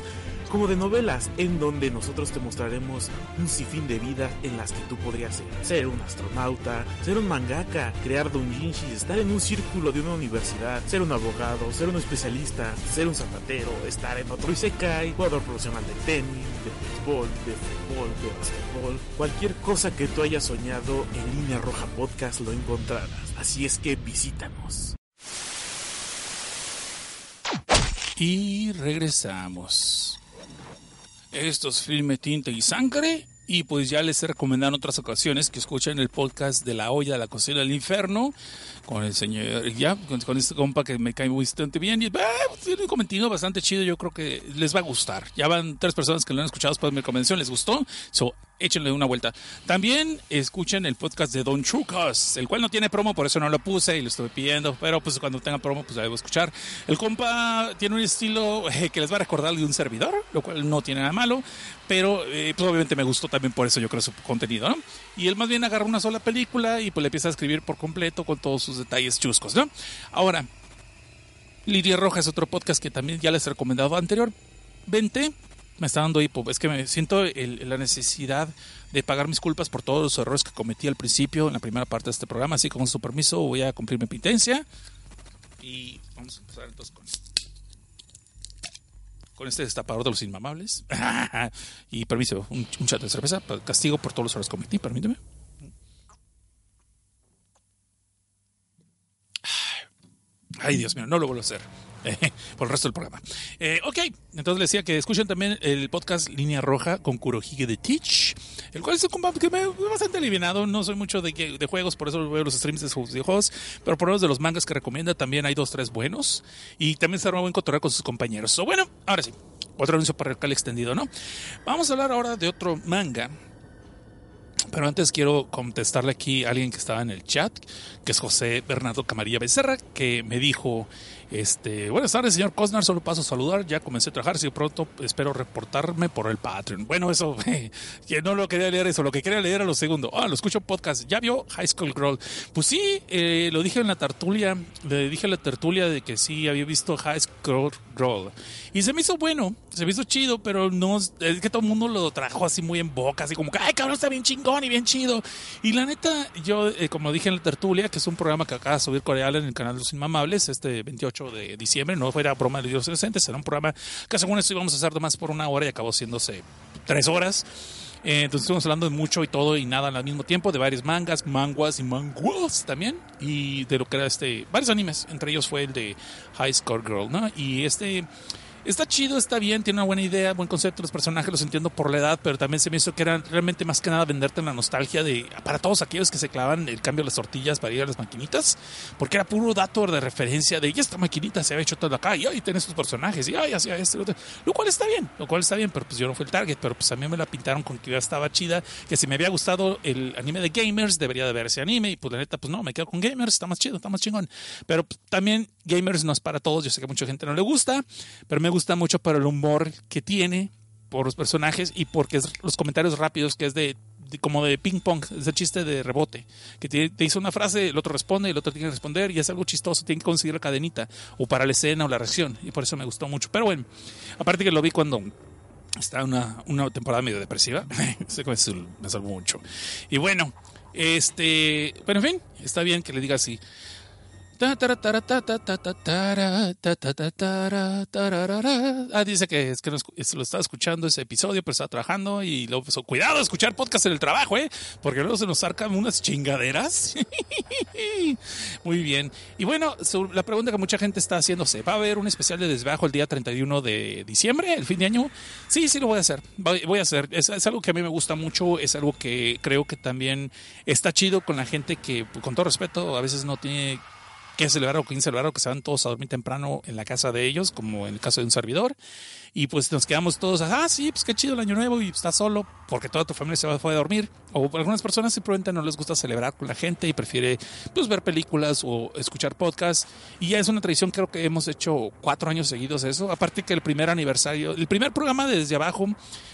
como de novelas, en donde nosotros te mostraremos un sinfín de vidas en las que tú podrías ser un astronauta, ser un mangaka, crear doujinshi, estar en un círculo de una universidad, ser un abogado, ser un especialista, ser un zapatero, estar en otro isekai, jugador profesional de tenis, de béisbol, de fútbol, de basquetbol. Cualquier cosa que tú hayas soñado, en Línea Roja Podcast lo encontrarás. Así es que visítanos. Y regresamos. Esto es Filme, Tinta y Sangre. Y pues ya les he recomendado en otras ocasiones que escuchen el podcast de La olla de la cocina del infierno con el señor, ya, con este compa que me cae bastante bien. Y tiene un comentario bastante chido, yo creo que les va a gustar. Ya van 3 personas que lo han escuchado después de mi convención, les gustó. So, échenle una vuelta. También escuchen el podcast de Don Chucas, el cual no tiene promo, por eso no lo puse y lo estuve pidiendo, pero pues cuando tenga promo pues lo debo escuchar. El compa tiene un estilo que les va a recordar de un servidor, lo cual no tiene nada malo, pero pues obviamente me gustó también, por eso yo creo su contenido, ¿no? Y él más bien agarra una sola película y pues le empieza a escribir por completo con todos sus detalles chuscos, ¿no? Ahora, Lidia Roja es otro podcast que también ya les he recomendado anterior, vente, me está dando hipo, es que me siento la necesidad de pagar mis culpas por todos los errores que cometí al principio en la primera parte de este programa, así que con su permiso voy a cumplir mi penitencia y vamos a empezar entonces con este destapador de los inmamables. Y permiso, un chat de cerveza, castigo por todos los errores que cometí, permíteme. Ay, Dios mío, no lo vuelvo a hacer por el resto del programa. Ok, entonces les decía que escuchen también el podcast Línea Roja con Kurohige de Teach, el cual es un combate que me bastante alivianado. No soy mucho de juegos, por eso veo los streams de sus videojuegos, pero por lo menos de los mangas que recomienda también hay 2-3 buenos. Y también se arma buen cotorreo con sus compañeros. So, bueno, ahora sí, otro anuncio para el cal extendido, ¿no? Vamos a hablar ahora de otro manga. Pero antes quiero contestarle aquí a alguien que estaba en el chat, que es José Bernardo Camarilla Becerra, que me dijo, buenas tardes, señor Cosnar, solo paso a saludar, ya comencé a trabajar, si pronto espero reportarme por el Patreon. Bueno, eso, que no lo quería leer eso, lo que quería leer era lo segundo. Ah, lo escucho podcast, ¿ya vio High Score Girl? Pues sí, lo dije en la tertulia, le dije en la tertulia de que sí había visto High Score Girl. Y se me hizo bueno, se me hizo chido, pero no, es que todo el mundo lo trajo así muy en boca, así como que, ay, cabrón, está bien chingón y bien chido. Y la neta, yo como dije en la tertulia, que es un programa que acaba de subir Coreal en el canal de Los Inmamables este 28 de diciembre, no fuera broma de Dios Inocentes, era un programa que según esto íbamos a hacer nomás por 1 hora y acabó haciéndose 3 horas. Entonces estuvimos hablando de mucho y todo y nada al mismo tiempo, de varios mangas, manguas y manguas también, y de lo que era varios animes, entre ellos fue el de High Score Girl, ¿no? Y está chido, está bien, tiene una buena idea, buen concepto, los personajes los entiendo por la edad, pero también se me hizo que eran realmente más que nada venderte la nostalgia para todos aquellos que se clavan el cambio de las tortillas para ir a las maquinitas, porque era puro dato de referencia de, y esta maquinita se había hecho todo acá, y ahí tenés sus personajes, y ahí hacía esto, lo cual está bien, pero pues yo no fui el target, pero pues a mí me la pintaron con que ya estaba chida, que si me había gustado el anime de Gamers, debería de ver ese anime, y pues la neta, pues no, me quedo con Gamers, está más chido, está más chingón, pero pues, también Gamers no es para todos, yo sé que a mucha gente no le gusta, pero me gusta mucho por el humor que tiene, por los personajes y porque es los comentarios rápidos, que es como de ping pong, es el chiste de rebote, que te dice una frase, el otro responde, el otro tiene que responder y es algo chistoso, tiene que conseguir la cadenita o para la escena o la reacción, y por eso me gustó mucho. Pero bueno, aparte que lo vi cuando estaba una temporada medio depresiva, me salvó mucho. Y bueno, pero en fin, está bien que le diga así. Dice que es que lo estaba escuchando ese episodio, pero estaba trabajando y luego empezó. Cuidado a escuchar podcast en el trabajo, porque luego se nos arcan unas chingaderas. Muy bien. Y bueno, la pregunta que mucha gente está haciéndose: ¿va a haber un especial de Desbajo el día 31 de diciembre, el fin de año? Sí, lo voy a hacer. Es algo que a mí me gusta mucho. Es algo que creo que también está chido con la gente que, con todo respeto, a veces no tiene que celebrar o quién celebrar o que se van todos a dormir temprano en la casa de ellos, como en el caso de un servidor, y pues nos quedamos todos, sí, pues qué chido el año nuevo, y estás solo porque toda tu familia se fue a dormir, o algunas personas simplemente no les gusta celebrar con la gente y prefiere pues ver películas o escuchar podcasts, y ya es una tradición, creo que hemos hecho 4 años seguidos eso, aparte que el primer aniversario, el primer programa de Desde Abajo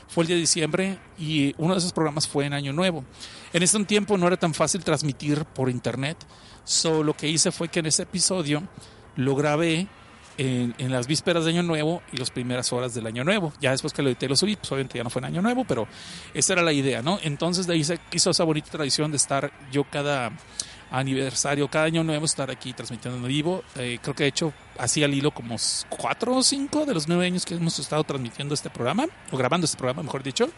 fue el 10 de diciembre, y uno de esos programas fue en Año Nuevo. En ese tiempo no era tan fácil transmitir por internet, so lo que hice fue que en ese episodio lo grabé en las vísperas de Año Nuevo y las primeras horas del Año Nuevo. Ya después que lo edité y lo subí, pues obviamente ya no fue en Año Nuevo, pero esa era la idea, ¿no? Entonces de ahí se hizo esa bonita tradición de estar yo cada aniversario, cada Año Nuevo, estar aquí transmitiendo en vivo. Creo que de hecho así al hilo como 4 o 5 de los 9 años que hemos estado transmitiendo este programa, o grabando este programa, mejor dicho.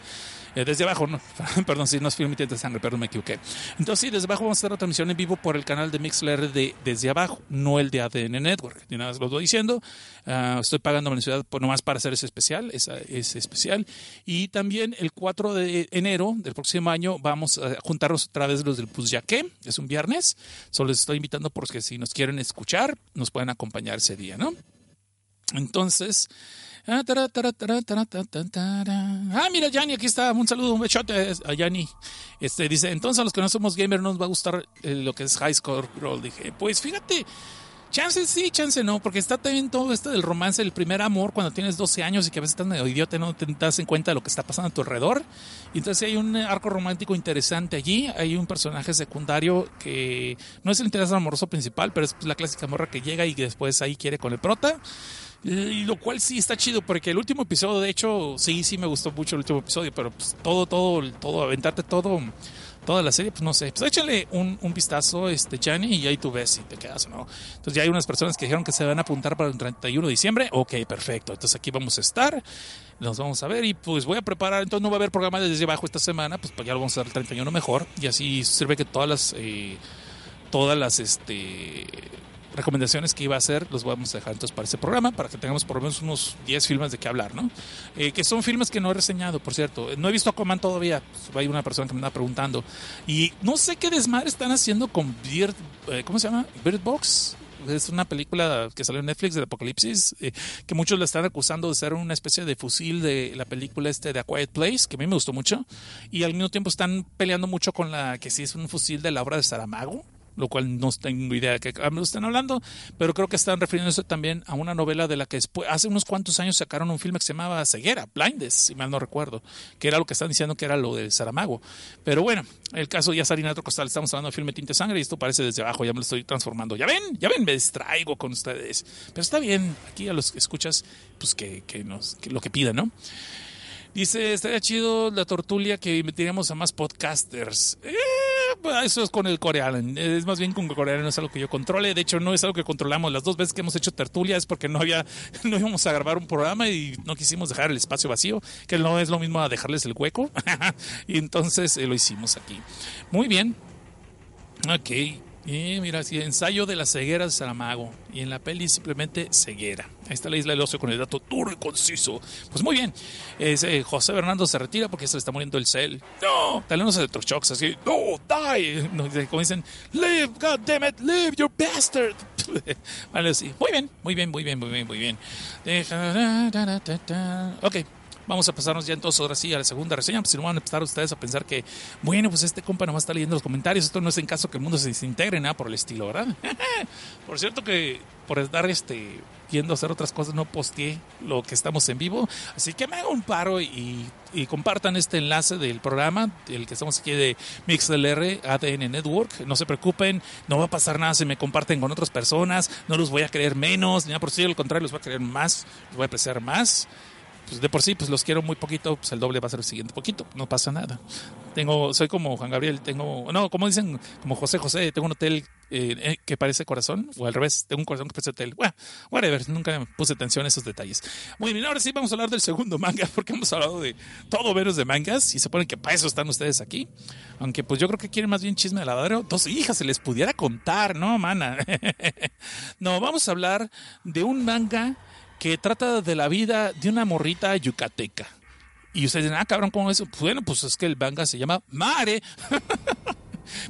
Desde Abajo, no, perdón, si no es Film y Tinta de Sangre, perdón, me equivoqué. Entonces, sí, Desde Abajo vamos a hacer la transmisión en vivo por el canal de MixLR de Desde Abajo, no el de ADN Network. Ni nada más lo estoy diciendo. Estoy pagando mensualidad nomás para hacer ese especial, ese especial. Y también el 4 de enero del próximo año vamos a juntarnos otra vez los del Bukyaku, es un viernes. Solo les estoy invitando porque si nos quieren escuchar, nos pueden acompañar ese día, ¿no? Entonces. Mira, Yanni, aquí está, un saludo, un bechote a Yanni. Dice, entonces a los que no somos gamer no nos va a gustar lo que es High Score Girl. Dije, pues fíjate, chance sí, chance no, porque está también todo esto del romance, el primer amor cuando tienes 12 años y que a veces estás medio idiota, no te das en cuenta de lo que está pasando a tu alrededor. Y entonces hay un arco romántico interesante allí, hay un personaje secundario que no es el interés amoroso principal, pero es la clásica morra que llega y que después ahí quiere con el prota. Lo cual sí está chido, porque el último episodio, de hecho, sí me gustó mucho el último episodio, pero pues todo, aventarte toda la serie, pues no sé. Pues échale un vistazo, Chani, y ahí tú ves si te quedas o no. Entonces ya hay unas personas que dijeron que se van a apuntar para el 31 de diciembre. Ok, perfecto. Entonces aquí vamos a estar, nos vamos a ver y pues voy a preparar. Entonces no va a haber programa desde abajo esta semana, pues ya lo vamos a dar el 31 mejor. Y así sirve que todas las recomendaciones que iba a hacer los vamos a dejar entonces para ese programa, para que tengamos por lo menos unos 10 filmes de qué hablar, ¿no? Que son filmes que no he reseñado, por cierto. No he visto Aquaman todavía. Pues, hay una persona que me anda preguntando. Y no sé qué desmadre están haciendo con Bird... ¿cómo se llama? Bird Box. Es una película que salió en Netflix de Apocalipsis, que muchos la están acusando de ser una especie de fusil de la película de A Quiet Place, que a mí me gustó mucho. Y al mismo tiempo están peleando mucho con la que sí es un fusil de la obra de Saramago, lo cual no tengo idea de qué están hablando, pero creo que están refiriéndose también a una novela de la que después, hace unos cuantos años sacaron un filme que se llamaba Ceguera, Blindness, si mal no recuerdo, que era lo que están diciendo que era lo de Saramago. Pero bueno, el caso ya salió en otro costal, estamos hablando del filme Tinta Sangre y esto parece desde abajo, ya me lo estoy transformando. Ya ven, me distraigo con ustedes. Pero está bien, aquí a los que escuchas, pues que lo que pidan, ¿no? Dice, estaría chido la tortulia que metiríamos a más podcasters. Eso es con el coreano. Es más bien con el coreano, no es algo que yo controle. De hecho, no es algo que controlamos. Las dos veces que hemos hecho tertulia es porque no íbamos a grabar un programa y no quisimos dejar el espacio vacío, que no es lo mismo a dejarles el hueco. Y entonces lo hicimos aquí. Muy bien. Ok. Mira, sí, ensayo de la ceguera de Saramago. Y en la peli simplemente ceguera. Ahí está la Isla del Ocio con el dato duro y conciso. Pues muy bien. José Bernardo se retira porque se le está muriendo el cel. No, dale unos electroshocks así. No, die. No, como dicen, live, goddammit, live, you bastard. Vale, sí. Muy bien. Ok. Vamos a pasarnos ya entonces ahora sí a la segunda reseña, pues si no van a empezar ustedes a pensar que, bueno, pues este compa nomás está leyendo los comentarios, esto no es en caso que el mundo se desintegre, nada por el estilo, ¿verdad? Por cierto que por estar yendo a hacer otras cosas no posteé lo que estamos en vivo, así que me hago un paro y compartan este enlace del programa, el que estamos aquí de MixLR, ADN Network. No se preocupen, no va a pasar nada si me comparten con otras personas, no los voy a creer menos, ni nada por sí, al contrario, los voy a creer más, los voy a apreciar más. Pues de por sí, pues los quiero muy poquito, pues el doble va a ser el siguiente poquito, no pasa nada. Soy como Juan Gabriel, como dicen, como José José, tengo un hotel que parece corazón, o al revés, tengo un corazón que parece hotel. Bueno, whatever, nunca puse atención a esos detalles. Muy bien, ahora sí vamos a hablar del segundo manga, porque hemos hablado de todo menos de mangas, y se ponen que para eso están ustedes aquí. Aunque pues yo creo que quieren más bien chisme de lavadero. Dos hijas se les pudiera contar, ¿no, mana? No, vamos a hablar de un manga que trata de la vida de una morrita yucateca. Y ustedes dicen, cabrón, ¿cómo es eso? Bueno, pues es que el manga se llama Mare.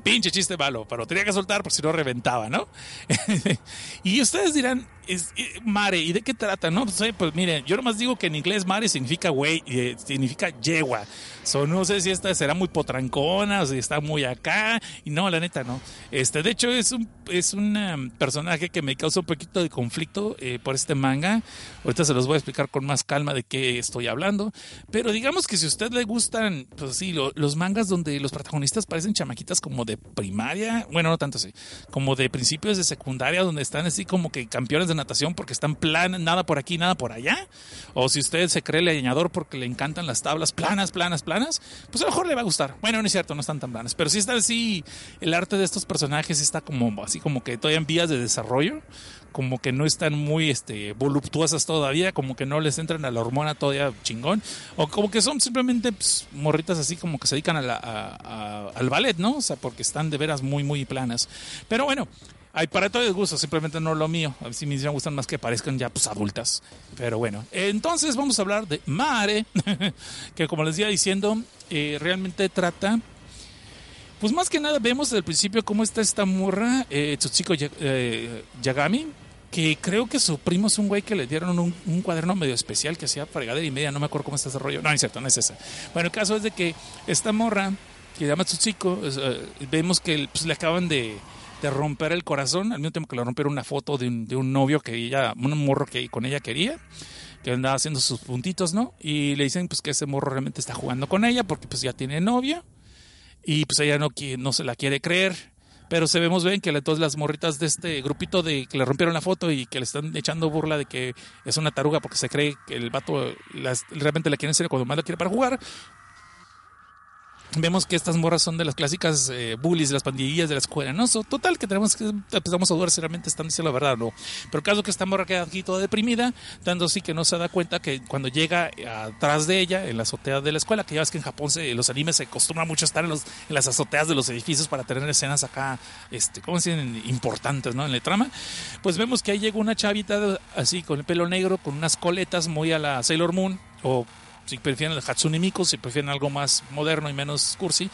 Pinche chiste malo, pero tenía que soltar porque si no reventaba, ¿no? Y ustedes dirán, Mare, ¿y de qué trata? No, pues miren, yo nomás digo que en inglés Mare significa güey, significa yegua. So, no sé si esta será muy potrancona o si está muy acá. Y no, la neta no. De hecho, es un personaje que me causa un poquito de conflicto por este manga. Ahorita se los voy a explicar con más calma de qué estoy hablando. Pero digamos que si a usted le gustan, pues sí, los mangas donde los protagonistas parecen chamaquitas como de primaria, bueno, no tanto así, como de principios de secundaria, donde están así como que campeones de natación porque están planas, nada por aquí, nada por allá, o si usted se cree leñador porque le encantan las tablas planas, pues a lo mejor le va a gustar. Bueno, no es cierto, no están tan planas, pero sí están así, el arte de estos personajes está como así como que todavía en vías de desarrollo, como que no están muy voluptuosas todavía, como que no les entran a la hormona todavía chingón, o como que son simplemente pues, morritas así como que se dedican al ballet, ¿no? O sea, porque están de veras muy, muy planas. Pero bueno, hay para todo el gusto, simplemente no lo mío. A mí sí me gustan más que parezcan ya pues adultas. Pero bueno, entonces vamos a hablar de Mare, que como les iba diciendo, realmente trata... Pues más que nada vemos desde el principio cómo está esta morra, Tsuchiko Yagami, que creo que su primo es un güey que le dieron un cuaderno medio especial que hacía fregadera y media, no me acuerdo cómo está ese rollo. No, es cierto, no es esa. Bueno, el caso es de que esta morra, que se llama Tsuchiko, vemos que pues, le acaban de romper el corazón, al mismo tiempo que le rompieron una foto de un novio que ella, un morro que con ella quería, que andaba haciendo sus puntitos, ¿no? Y le dicen pues que ese morro realmente está jugando con ella porque pues ya tiene novia. Y pues ella no se la quiere creer, Pero se vemos ven que todas las morritas de este grupito de que le rompieron la foto y que le están echando burla de que es una taruga porque se cree que el vato realmente la quiere en serio cuando más la quiere para jugar. Vemos que estas morras son de las clásicas bullies, de las pandillillas de la escuela, ¿no? So, total, que tenemos que empezamos a dudar si realmente están diciendo la verdad o no. Pero caso que esta morra queda aquí toda deprimida, tanto así que no se da cuenta que cuando llega atrás de ella, en la azotea de la escuela, que ya ves que en Japón los animes se acostumbra mucho a estar en las azoteas de los edificios para tener escenas acá, ¿cómo dicen? Importantes, ¿no? En la trama. Pues vemos que ahí llega una chavita así, con el pelo negro, con unas coletas muy a la Sailor Moon, o si prefieren el Hatsune Miku, si prefieren algo más moderno y menos cursi,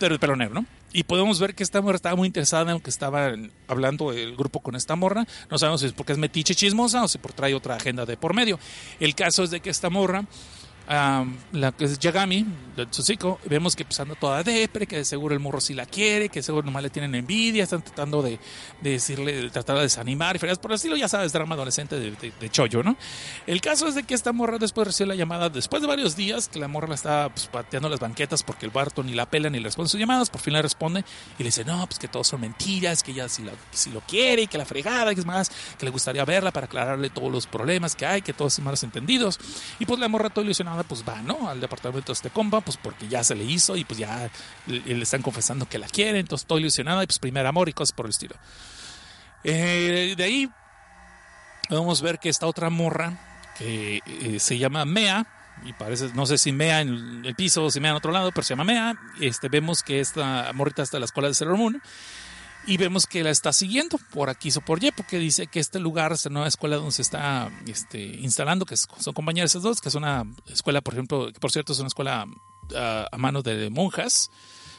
pero el pelo negro, ¿no? Y podemos ver que esta morra estaba muy interesada en que estaba hablando el grupo con esta morra. No sabemos si es porque es metiche chismosa o si por trae otra agenda de por medio. El caso es de que esta morra, la que es Yagami, de Tsushiko, vemos que pues anda toda depre, que de seguro el morro sí la quiere, que de seguro nomás le tienen envidia, están tratando de decirle, de tratar de desanimar y por el estilo, ya sabes, drama adolescente de chollo, ¿no? El caso es de que esta morra después recibe la llamada, después de varios días, que la morra la está pues, pateando las banquetas porque el barto ni la pela ni le responde sus llamadas, por fin le responde y le dice, no, pues que todo son mentiras, que ella si lo quiere y que la fregada, que es más, que le gustaría verla para aclararle todos los problemas que hay, que todos son malos entendidos, y pues la morra todo ilusionada pues va, ¿no? Al departamento de este compa, pues porque ya se le hizo y pues ya le están confesando que la quieren, entonces estoy ilusionada y pues primer amor y cosas por el estilo. De ahí podemos ver que esta otra morra que se llama Mea y parece, no sé si Mea en el piso o si Mea en otro lado, pero se llama Mea. Vemos que esta morrita está en la escuela de Sailor Moon y vemos que la está siguiendo por aquí o por allá, porque dice que este lugar, esta nueva escuela donde se está instalando, que son compañeras esas dos, que es una escuela, por ejemplo, que por cierto es una escuela a manos de monjas,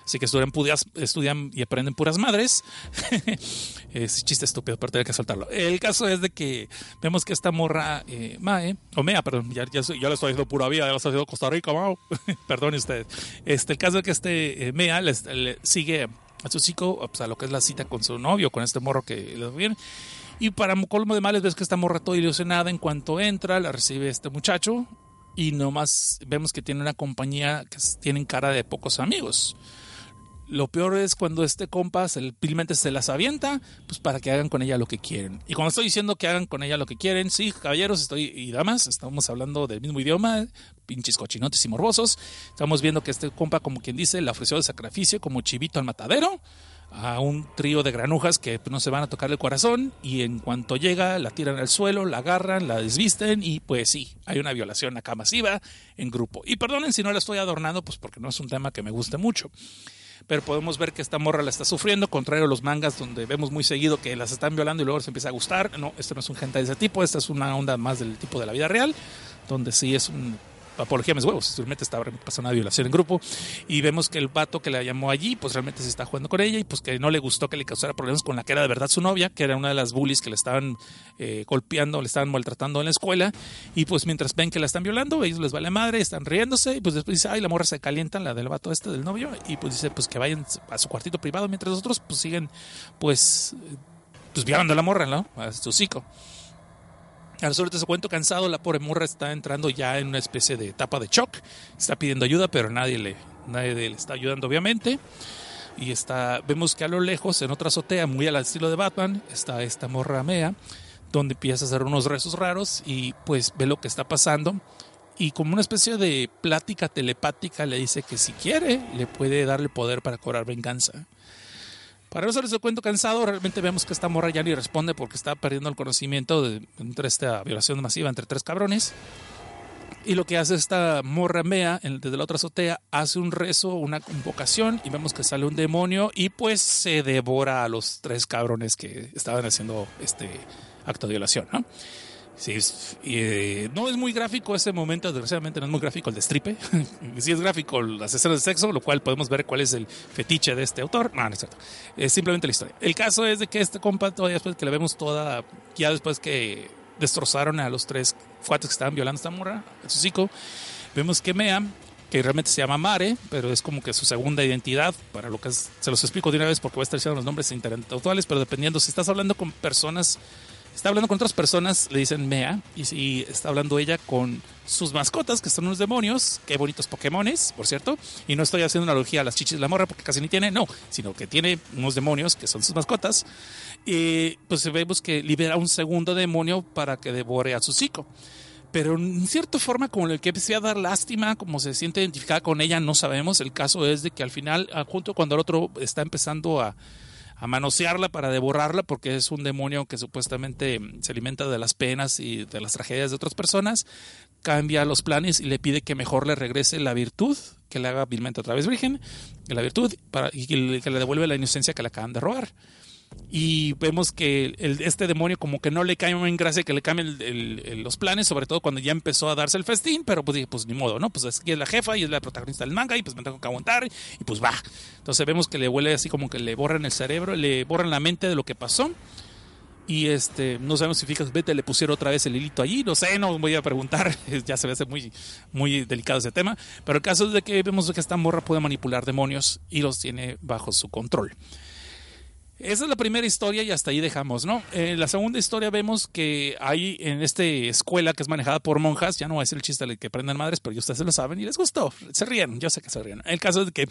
así que estudian y aprenden puras madres. Es chiste estúpido, pero tenía que soltarlo. El caso es de que vemos que esta morra, Mea, perdón, ya lo estoy haciendo pura vida, ya lo estoy haciendo Costa Rica, wow. Perdón ustedes. El caso es que Mea le sigue a su chico, pues a lo que es la cita con su novio, con este morro que le viene. Y para colmo de males, ves que esta morra toda ilusionada. En cuanto entra, la recibe este muchacho. Y nomás vemos que tiene una compañía que tienen cara de pocos amigos. Lo peor es cuando este compa simplemente se las avienta, pues para que hagan con ella lo que quieren. Y cuando estoy diciendo que hagan con ella lo que quieren, sí, caballeros y damas, estamos hablando del mismo idioma, pinches cochinotes y morbosos. Estamos viendo que este compa, como quien dice, le ofreció el sacrificio como chivito al matadero a un trío de granujas que no se van a tocar el corazón, y en cuanto llega la tiran al suelo, la agarran, la desvisten y pues sí, hay una violación acá masiva en grupo. Y perdonen si no la estoy adornando, pues porque no es un tema que me guste mucho. Pero podemos ver que esta morra la está sufriendo, contrario a los mangas donde vemos muy seguido que las están violando y luego se empieza a gustar. No, esto no es un hentai de ese tipo, esta es una onda más del tipo de la vida real, donde sí es un apología a mis huevos, realmente está pasando una violación en grupo. Y vemos que el vato que la llamó allí, pues realmente se está jugando con ella y pues que no le gustó que le causara problemas con la que era de verdad su novia, que era una de las bullies que le estaban golpeando, le estaban maltratando en la escuela. Y pues mientras ven que la están violando, ellos les vale madre, están riéndose. Y pues después dice, ay, la morra se calienta, la del vato este, del novio. Y pues dice, pues que vayan a su cuartito privado, mientras los otros pues siguen pues violando a la morra, ¿no? A su hocico. Al suerte se cuento cansado, la pobre morra está entrando ya en una especie de etapa de shock. Está pidiendo ayuda, pero nadie le está ayudando, obviamente. Y vemos que a lo lejos, en otra azotea, muy al estilo de Batman, está esta morra Mea, donde empieza a hacer unos rezos raros y pues ve lo que está pasando. Y como una especie de plática telepática le dice que si quiere, le puede darle poder para cobrar venganza. Para no hacerles el cuento cansado, realmente vemos que esta morra ya ni responde porque está perdiendo el conocimiento entre esta violación masiva entre tres cabrones. Y lo que hace esta morra Mea, desde la otra azotea, hace un rezo, una invocación, y vemos que sale un demonio y pues se devora a los tres cabrones que estaban haciendo este acto de violación, ¿no? Sí, no es muy gráfico ese momento, desgraciadamente no es muy gráfico el destripe. Sí es gráfico las escenas de sexo, lo cual podemos ver cuál es el fetiche de este autor. No, no es cierto. Es simplemente la historia. El caso es de que este compa, todavía después que la vemos toda, ya después que destrozaron a los tres cuates que estaban violando a esta morra, a su chico, vemos que Mea, que realmente se llama Mare, pero es como que su segunda identidad, para lo que es, se los explico de una vez porque voy a estar diciendo los nombres intelectuales, pero dependiendo si estás hablando con personas está hablando con otras personas, le dicen Mea, y está hablando ella con sus mascotas, que son unos demonios, qué bonitos Pokémones, por cierto, y no estoy haciendo una analogía a las chichis de la morra, porque casi ni tiene, no, sino que tiene unos demonios que son sus mascotas, y pues vemos que libera un segundo demonio para que devore a Susiko. Pero en cierta forma, como el que empieza a dar lástima, como se siente identificada con ella, no sabemos. El caso es de que al final, junto cuando el otro está empezando a manosearla para devorarla, porque es un demonio que supuestamente se alimenta de las penas y de las tragedias de otras personas, cambia los planes y le pide que mejor le regrese la virtud, que le haga vilmente otra vez virgen, la virtud, y que le devuelve la inocencia que le acaban de robar. Y vemos que este demonio como que no le cae en gracia que le cambien los planes, sobre todo cuando ya empezó a darse el festín, pero pues dije, pues ni modo, ¿no? Pues es que es la jefa y es la protagonista del manga y pues me tengo que aguantar y pues va. Entonces vemos que le huele así como que le borran el cerebro, le borran la mente de lo que pasó. Y no sabemos si fijas, vete, le pusieron otra vez el hilito allí, no sé, no voy a preguntar, ya se ve muy, muy delicado ese tema. Pero el caso es de que vemos que esta morra puede manipular demonios y los tiene bajo su control. Esa es la primera historia y hasta ahí dejamos, ¿no? La segunda historia vemos que hay en esta escuela que es manejada por monjas, ya no es el chiste de que prendan madres, pero ustedes se lo saben y les gustó, se ríen, yo sé que se ríen. El caso es que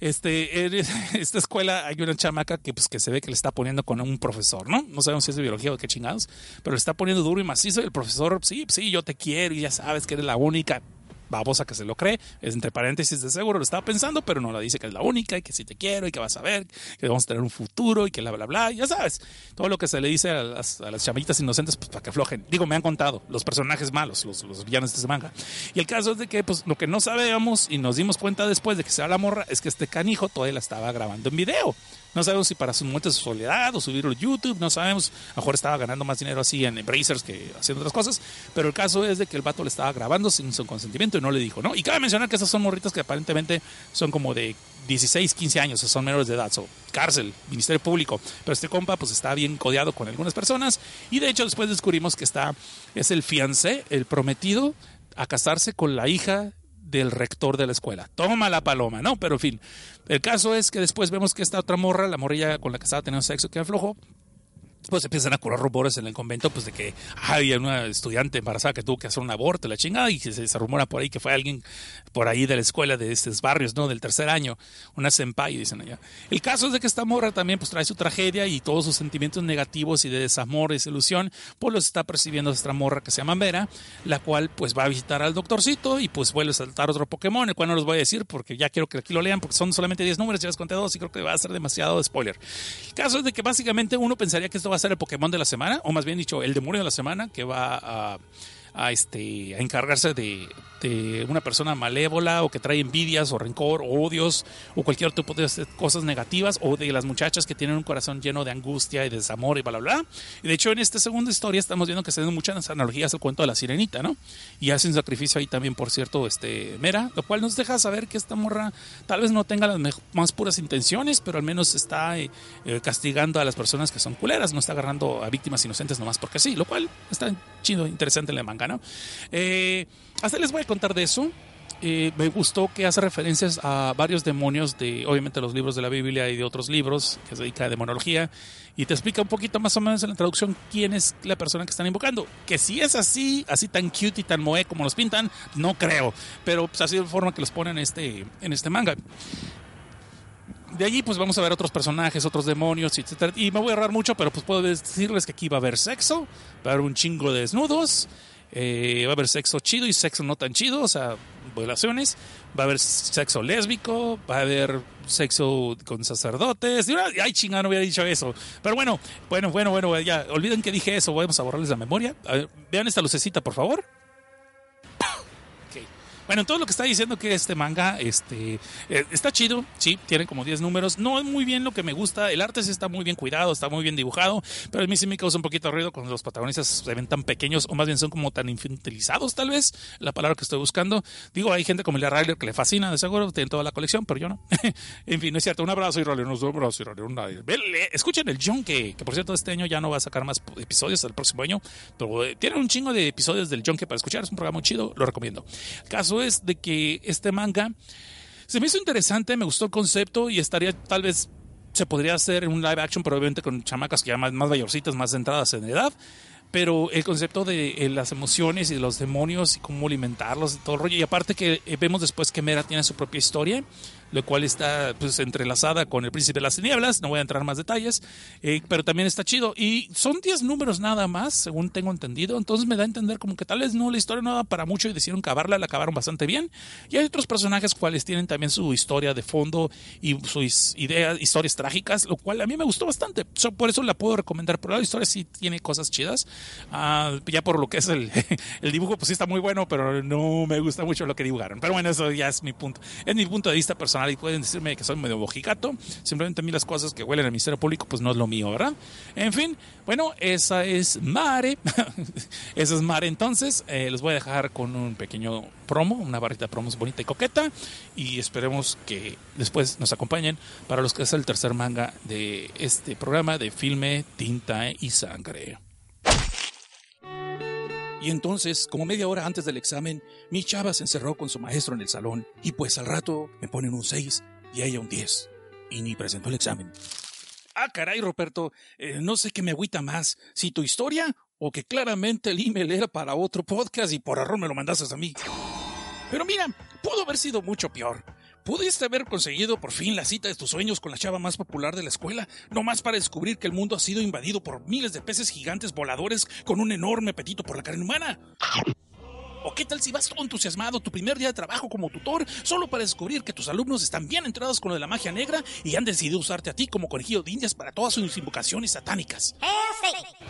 esta escuela hay una chamaca que, pues, que se ve que le está poniendo con un profesor, ¿no? No sabemos si es de biología o qué chingados, pero le está poniendo duro y macizo y el profesor, sí, yo te quiero y ya sabes que eres la única babosa que se lo cree, es entre paréntesis, de seguro lo estaba pensando, pero no la dice, que es la única y que si te quiero y que vas a ver que vamos a tener un futuro y que bla bla bla, ya sabes todo lo que se le dice a las chamaquitas inocentes, pues para que aflojen, digo, me han contado los personajes malos, los villanos de este manga. Y el caso es de que pues lo que no sabíamos y nos dimos cuenta después de que se va la morra es que este canijo todavía la estaba grabando en video. No sabemos si para su muerte de su soledad o subirlo a YouTube, no sabemos. A lo mejor estaba ganando más dinero así en Brazers que haciendo otras cosas. Pero el caso es de que el vato le estaba grabando sin su consentimiento y no le dijo, ¿no? Y cabe mencionar que esas son morritas que aparentemente son como de 16, 15 años, son menores de edad, so, cárcel, ministerio público. Pero este compa pues está bien codeado con algunas personas. Y de hecho después descubrimos que es el fiancé, el prometido, a casarse con la hija del rector de la escuela. Toma la paloma, ¿no? Pero en fin, el caso es que después vemos que esta otra morra, la morrilla con la que estaba teniendo sexo que aflojó, pues empiezan a curar rumores en el convento, pues de que hay una estudiante embarazada que tuvo que hacer un aborto, la chingada, y que se rumora por ahí que fue alguien por ahí de la escuela de estos barrios, ¿no? Del tercer año, una senpai, dicen allá. El caso es de que esta morra también pues trae su tragedia y todos sus sentimientos negativos y de desamor, desilusión, pues los está percibiendo esta morra que se llama Vera, la cual pues va a visitar al doctorcito y pues vuelve a saltar otro Pokémon, el cual no los voy a decir porque ya quiero que aquí lo lean porque son solamente 10 números, ya les conté 2 y creo que va a ser demasiado spoiler. El caso es de que básicamente uno pensaría que esto va a ser el Pokémon de la semana, o más bien dicho, el demonio de la semana, que va a encargarse de una persona malévola o que trae envidias o rencor o odios o cualquier tipo de cosas negativas, o de las muchachas que tienen un corazón lleno de angustia y desamor y bla bla bla. Y de hecho en esta segunda historia estamos viendo que se dan muchas analogías al cuento de la sirenita, ¿no? Y hace un sacrificio ahí también, por cierto, Mera, lo cual nos deja saber que esta morra tal vez no tenga las más puras intenciones, pero al menos está castigando a las personas que son culeras, no está agarrando a víctimas inocentes nomás porque sí, lo cual está chido, interesante en la manga, ¿no? Hasta les voy a contar de eso. Me gustó que hace referencias a varios demonios de, obviamente, los libros de la Biblia y de otros libros que se dedica a demonología, y te explica un poquito más o menos en la traducción quién es la persona que están invocando, que si es así tan cute y tan moe como los pintan, no creo, pero pues así es la forma que los ponen en este manga. De allí pues vamos a ver otros personajes, otros demonios, etcétera. Y me voy a ahorrar mucho, pero pues puedo decirles que aquí va a haber sexo, va a haber un chingo de desnudos, va a haber sexo chido y sexo no tan chido, o sea, violaciones, va a haber sexo lésbico, va a haber sexo con sacerdotes. Ay, chingada, no hubiera dicho eso. Pero bueno, ya, olviden que dije eso, vamos a borrarles la memoria. A ver, vean esta lucecita, por favor. Bueno, todo lo que está diciendo que este manga está chido, sí, tiene como 10 números, no es muy bien lo que me gusta, el arte sí está muy bien cuidado, está muy bien dibujado, pero a mí sí me causa un poquito de ruido cuando los protagonistas se ven tan pequeños, o más bien son como tan infantilizados, tal vez, la palabra que estoy buscando. Digo, hay gente como el Ryder que le fascina, de seguro, tiene toda la colección, pero yo no. En fin, no es cierto, un abrazo y rale, unos abrazos y rale, escuchen el John, que por cierto este año ya no va a sacar más episodios, el próximo año, pero tienen un chingo de episodios del John que para escuchar, es un programa muy chido, lo recomiendo. El caso es de que este manga se me hizo interesante, me gustó el concepto y estaría tal vez se podría hacer en un live action, probablemente con chamacas que ya más mayorcitas, más centradas en edad. Pero el concepto de las emociones y de los demonios y cómo alimentarlos y todo el rollo. Y aparte que vemos después que Mera tiene su propia historia, lo cual está pues entrelazada con El Príncipe de las Tinieblas. No voy a entrar en más detalles, pero también está chido. Y son 10 números nada más, según tengo entendido. Entonces me da a entender como que tal vez no, la historia no da para mucho y decidieron cavarla, la acabaron bastante bien. Y hay otros personajes cuales tienen también su historia de fondo y sus ideas, historias trágicas, lo cual a mí me gustó bastante. So, por eso la puedo recomendar. Por la historia sí tiene cosas chidas. Ya por lo que es el dibujo, pues sí está muy bueno, pero no me gusta mucho lo que dibujaron. Pero bueno, eso ya es mi punto. Es mi punto de vista personal. Y pueden decirme que soy medio bojicato. Simplemente a mí las cosas que huelen al Ministerio Público pues no es lo mío, ¿verdad? En fin, bueno, esa es Mare. Esa es Mare. Entonces los voy a dejar con un pequeño promo, una barrita de promos bonita y coqueta, y esperemos que después nos acompañen para los que es el tercer manga de este programa de Filme, Tinta y Sangre. Y entonces, como media hora antes del examen, mi chava se encerró con su maestro en el salón, y pues al rato me ponen un 6 y ella un 10, y ni presentó el examen. Ah, caray, Roberto, no sé qué me agüita más, si tu historia o que claramente el email era para otro podcast y por error me lo mandaste a mí. Pero mira, pudo haber sido mucho peor. ¿Pudiste haber conseguido por fin la cita de tus sueños con la chava más popular de la escuela? Nomás para descubrir que el mundo ha sido invadido por miles de peces gigantes voladores con un enorme apetito por la carne humana. ¿O qué tal si vas todo entusiasmado tu primer día de trabajo como tutor solo para descubrir que tus alumnos están bien entrados con lo de la magia negra y han decidido usarte a ti como conejillo de indias para todas sus invocaciones satánicas?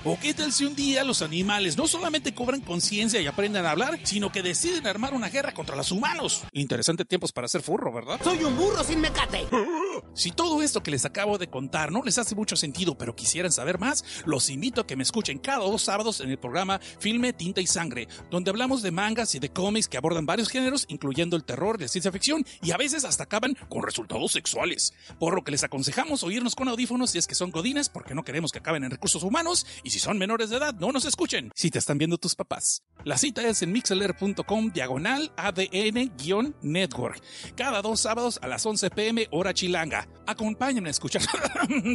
¿O qué tal si un día los animales no solamente cobran conciencia y aprenden a hablar, sino que deciden armar una guerra contra los humanos? Interesante tiempos para ser furro, ¿verdad? ¡Soy un burro sin mecate! Si todo esto que les acabo de contar no les hace mucho sentido, pero quisieran saber más, los invito a que me escuchen cada 2 sábados en el programa Filme, Tinta y Sangre, donde hablamos de mangas y de cómics que abordan varios géneros, incluyendo el terror, la ciencia ficción y a veces hasta acaban con resultados sexuales. Por lo que les aconsejamos oírnos con audífonos si es que son godines, porque no queremos que acaben en recursos humanos. Y si son menores de edad, no nos escuchen si te están viendo tus papás. La cita es en mixlr.com/ADN Network. Cada 2 sábados a las 11 p.m. hora chilanga. Acompáñenme a escuchar.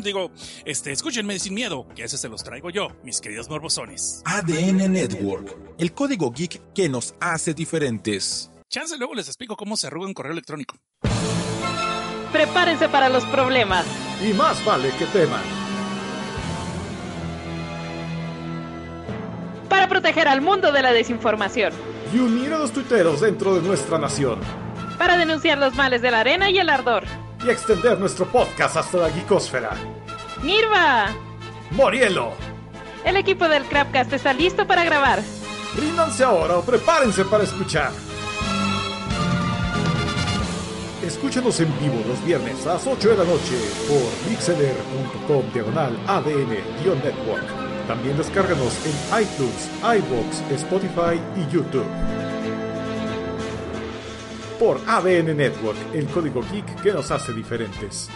Digo, escúchenme sin miedo, que ese se los traigo yo, mis queridos morbosones. ADN Network, el código geek que nos hace diferentes. Chance luego les explico cómo se arruga un correo electrónico. Prepárense para los problemas. Y más vale que teman. Para proteger al mundo de la desinformación. Y unir a los tuiteros dentro de nuestra nación. Para denunciar los males de la arena y el ardor. Y extender nuestro podcast hasta la geekósfera. ¡Nirva! ¡Morielo! El equipo del Crapcast está listo para grabar. Ríndanse ahora o prepárense para escuchar. Escúchanos en vivo los viernes a las 8 de la noche por mixlr.com/ADN-Network. También descárganos en iTunes, iVoox, Spotify y YouTube. Por ADN Network, el código geek que nos hace diferentes.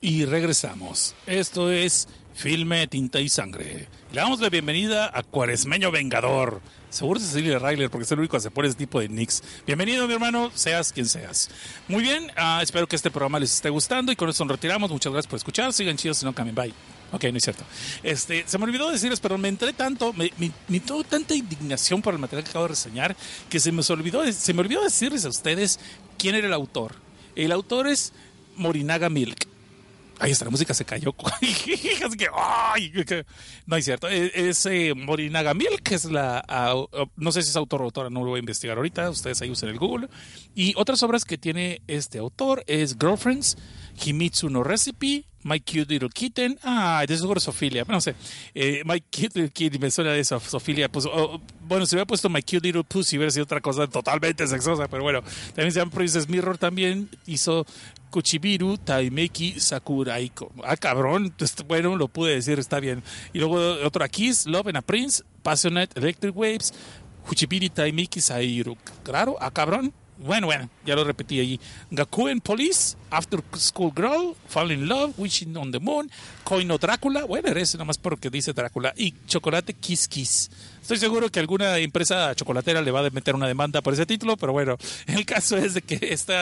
Y regresamos. Esto es Filme, Tinta y Sangre. Le damos la bienvenida a Cuaresmeño Vengador. Seguro Cecilia Rayler, porque es el único que se pone ese tipo de nicks. Bienvenido, mi hermano, seas quien seas. Muy bien, espero que este programa les esté gustando y con eso nos retiramos. Muchas gracias por escuchar. Sigan chidos, no cambien. Bye. Ok, no es cierto. Se me olvidó decirles, pero me entré tanto, me tuvo tanta indignación por el material que acabo de reseñar, que se me olvidó decirles a ustedes quién era el autor. El autor es Morinaga Milk. Ahí está, la música se cayó. Así que, ¡ay! No es cierto. Es Morinaga Milk, que es no sé si es autor o autora, no lo voy a investigar ahorita. Ustedes ahí usen el Google. Y otras obras que tiene este autor es Girlfriends, Himitsu no Recipe, My Cute Little Kitten. Ah, de seguro Sofilia. No sé. My Cute Little Kitten, me suena de eso, Sofilia. Pues, bueno, si hubiera puesto My Cute Little Pussy, hubiera sido otra cosa totalmente sexosa. Pero bueno, también se llama Princess Mirror. También hizo Kuchibiru Taimeki Sakuraiko. Ah, cabrón. Bueno, lo pude decir, está bien. Y luego otra, Kiss, Love and a Prince, Passionate Electric Waves, Kuchibiri Taimeki Sairu. Claro, ah, cabrón. Bueno, ya lo repetí allí. Gakuen Police, After School Girl, Fall in Love, Wishing on the Moon, Koino Drácula. Bueno, eres nada más porque dice Drácula. Y Chocolate Kiss Kiss. Estoy seguro que alguna empresa chocolatera le va a meter una demanda por ese título, pero bueno, el caso es de que este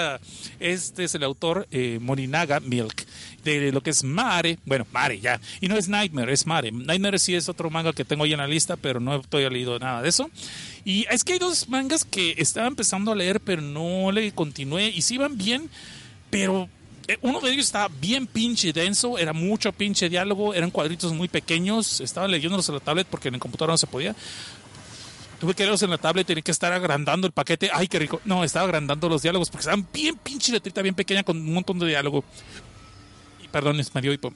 es el autor Morinaga Milk, de lo que es Mare. Bueno, Mare ya. Y no es Nightmare, es Mare. Nightmare sí es otro manga que tengo ahí en la lista, pero no estoy leído nada de eso. Y es que hay dos mangas que estaba empezando a leer, pero no le continué. Y sí van bien, pero uno de ellos estaba bien pinche denso, era mucho pinche diálogo, eran cuadritos muy pequeños, estaba leyéndolos en la tablet porque en el computador no se podía. Tuve que leerlos en la tablet, tenía que estar agrandando el paquete. ¡Ay, qué rico! No, estaba agrandando los diálogos porque estaban bien pinche letrita, bien pequeña, con un montón de diálogo. Y perdón, me dio hipo.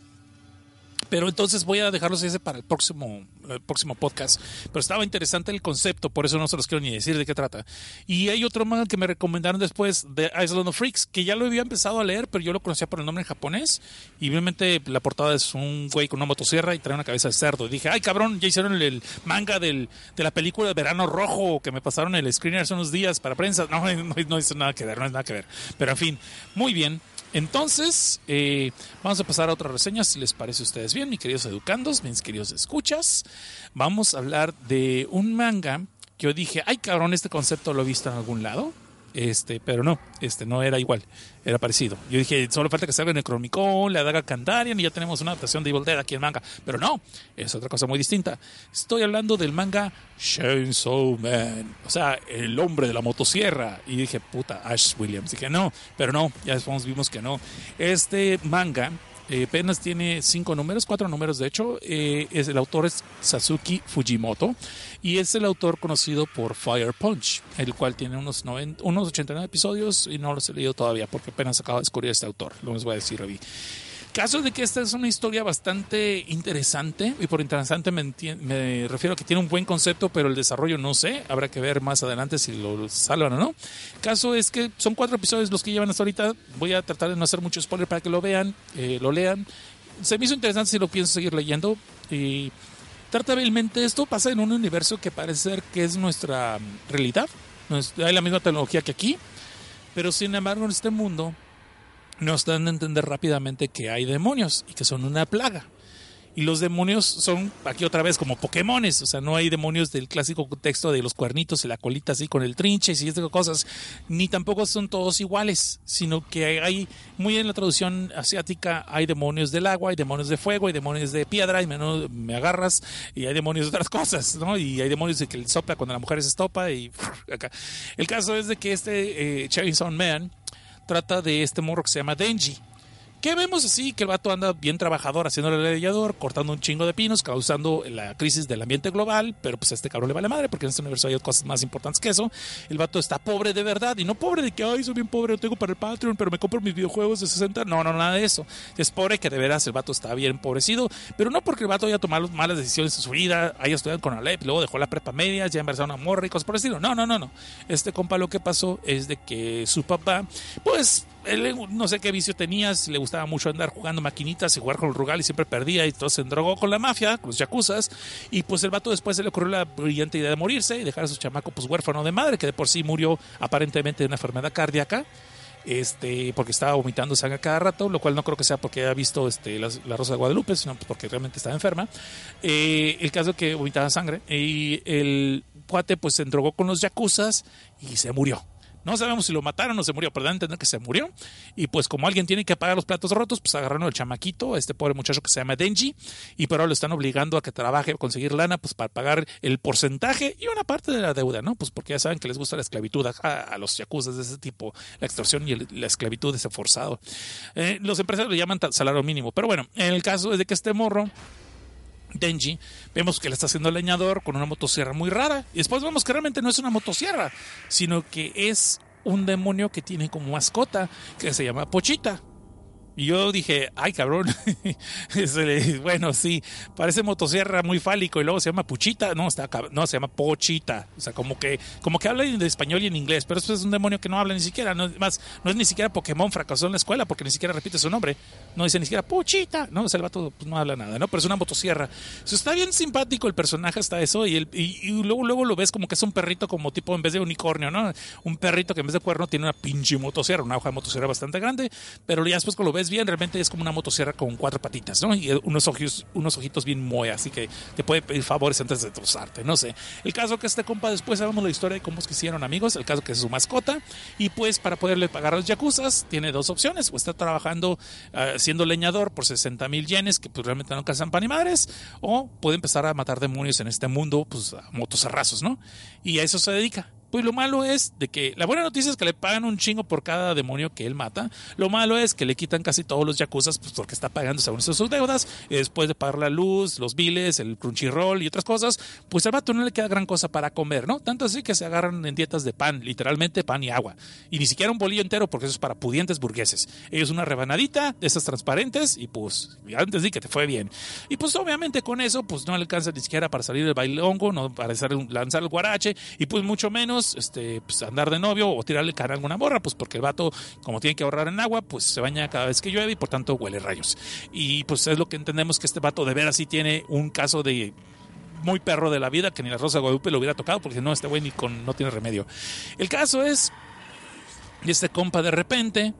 Pero entonces voy a dejarlos ese para el próximo podcast. Pero estaba interesante el concepto, por eso no se los quiero ni decir de qué trata. Y hay otro manga que me recomendaron después, The Island of Freaks, que ya lo había empezado a leer, pero yo lo conocía por el nombre en japonés. Y obviamente la portada es un güey con una motosierra y trae una cabeza de cerdo. Y dije, ay cabrón, ya hicieron el manga de la película de Verano Rojo, que me pasaron el screener hace unos días para prensa. No hizo nada que ver, no es nada que ver. Pero en fin, muy bien. Entonces, vamos a pasar a otra reseña, si les parece a ustedes bien, mis queridos educandos, mis queridos escuchas. Vamos a hablar de un manga que yo dije, ay cabrón, este concepto lo he visto en algún lado, pero no, no era igual, era parecido. Yo dije, solo falta que salga Necronomicon, la daga Kandarian y ya tenemos una adaptación de Evil Dead aquí en manga. Pero no, es otra cosa muy distinta. Estoy hablando del manga Chainsaw Man, o sea, el hombre de la motosierra. Y dije, puta, Ash Williams. Dije, no, pero no, ya después vimos que no. Este manga apenas tiene 4 números de hecho. El autor es Satsuki Fujimoto y es el autor conocido por Fire Punch, el cual tiene unos 89 episodios y no los he leído todavía porque apenas acabo de descubrir este autor, no les voy a decir hoy. Caso de que esta es una historia bastante interesante, y por interesante me refiero a que tiene un buen concepto, pero el desarrollo no sé, habrá que ver más adelante si lo salvan o no. Caso es que son 4 episodios los que llevan hasta ahorita, voy a tratar de no hacer mucho spoiler para que lo vean, lo lean. Se me hizo interesante, si lo pienso seguir leyendo, y tratablemente esto pasa en un universo que parece ser que es nuestra realidad, hay la misma tecnología que aquí, pero sin embargo en este mundo nos dan a entender rápidamente que hay demonios y que son una plaga. Y los demonios son, aquí otra vez, como Pokémones. O sea, no hay demonios del clásico contexto de los cuernitos y la colita así con el trinche y estas cosas. Ni tampoco son todos iguales, sino que hay, muy en la traducción asiática, hay demonios del agua, hay demonios de fuego, hay demonios de piedra, y me agarras, y hay demonios de otras cosas, ¿no? Y hay demonios de que le sopla cuando la mujer se estopa y acá. El caso es de que Chainsaw Man trata de este morro que se llama Denji, que vemos así que el vato anda bien trabajador, haciendo el leñador, cortando un chingo de pinos, causando la crisis del ambiente global, pero pues a este cabrón le vale madre porque en este universo hay cosas más importantes que eso. El vato está pobre de verdad, y no pobre de que ay, soy bien pobre, no tengo para el Patreon, pero me compro mis videojuegos de 60, no, nada de eso. Es pobre que de veras el vato está bien empobrecido, pero no porque el vato haya tomado malas decisiones en su vida, haya estudiado con Alep, luego dejó la prepa media, ya embarazaron a morra y cosas por el estilo. No, este compa lo que pasó es de que su papá, pues él no sé qué vicio tenía, si le gustaba mucho andar jugando maquinitas y jugar con el Rugal y siempre perdía, y entonces se endrogó con la mafia, con los yakuzas, y pues el vato después se le ocurrió la brillante idea de morirse y dejar a su chamaco pues huérfano de madre, que de por sí murió aparentemente de una enfermedad cardíaca, porque estaba vomitando sangre cada rato, lo cual no creo que sea porque haya visto la Rosa de Guadalupe, sino porque realmente estaba enferma. El caso es que vomitaba sangre y el cuate pues se endrogó con los yakuzas y se murió. No sabemos si lo mataron o se murió, pero dan a entender que se murió. Y pues como alguien tiene que pagar los platos rotos, pues agarraron al chamaquito, a este pobre muchacho que se llama Denji, y pero ahora lo están obligando a que trabaje, a conseguir lana, pues para pagar el porcentaje y una parte de la deuda, ¿no? Pues porque ya saben que les gusta la esclavitud a los yakuzas de ese tipo, la extorsión y la esclavitud ese forzado. Los empresarios le llaman salario mínimo, pero bueno, en el caso es de que este morro Denji, vemos que le está haciendo leñador con una motosierra muy rara, y después vemos que realmente no es una motosierra, sino que es un demonio que tiene como mascota, que se llama Pochita. Y yo dije, ay, cabrón. Bueno, sí, parece motosierra, muy fálico. Y luego se llama Puchita. No, se llama Pochita. O sea, como que habla en español y en inglés. Pero eso es un demonio que no habla ni siquiera. No, más, no es ni siquiera Pokémon, fracasó en la escuela porque ni siquiera repite su nombre. No dice ni siquiera Pochita. No, o sea, el vato pues, no habla nada, ¿no? Pero es una motosierra. Eso está bien simpático el personaje hasta eso. Y luego lo ves como que es un perrito como tipo en vez de unicornio, ¿no? Un perrito que en vez de cuerno tiene una pinche motosierra, una hoja de motosierra bastante grande. Pero ya después cuando lo ves bien, realmente es como una motosierra con 4 patitas, ¿no? Y unos ojitos bien moe, así que te puede pedir favores antes de trozarte, no sé. El caso que este compa, después sabemos la historia de cómo es que hicieron amigos, el caso que es su mascota, y pues para poderle pagar a los yakuzas, tiene dos opciones, o está trabajando siendo leñador por 60,000 yenes, que pues realmente no alcanzan pan y madres, o puede empezar a matar demonios en este mundo, pues a motosierrazos, ¿no? Y a eso se dedica. Pues lo malo es de que... La buena noticia es que le pagan un chingo por cada demonio que él mata. Lo malo es que le quitan casi todos los yakuzas, pues porque está pagando según sus deudas. Y después de pagar la luz, los biles, el Crunchyroll y otras cosas, pues al vato no le queda gran cosa para comer, ¿no? Tanto así que se agarran en dietas de pan, literalmente pan y agua. Y ni siquiera un bolillo entero, porque eso es para pudientes burgueses. Ellos una rebanadita de esas transparentes y pues antes sí que te fue bien. Y pues obviamente con eso pues no le alcanza ni siquiera para salir del bailongo, no para lanzar el guarache y pues mucho menos pues andar de novio o tirarle cara a alguna morra, pues porque el vato, como tiene que ahorrar en agua, pues se baña cada vez que llueve y por tanto huele rayos. Y pues es lo que entendemos, que este vato de veras sí tiene un caso de muy perro de la vida, que ni la Rosa de Guadalupe lo hubiera tocado, porque no, este güey no tiene remedio. El caso es, este compa de repente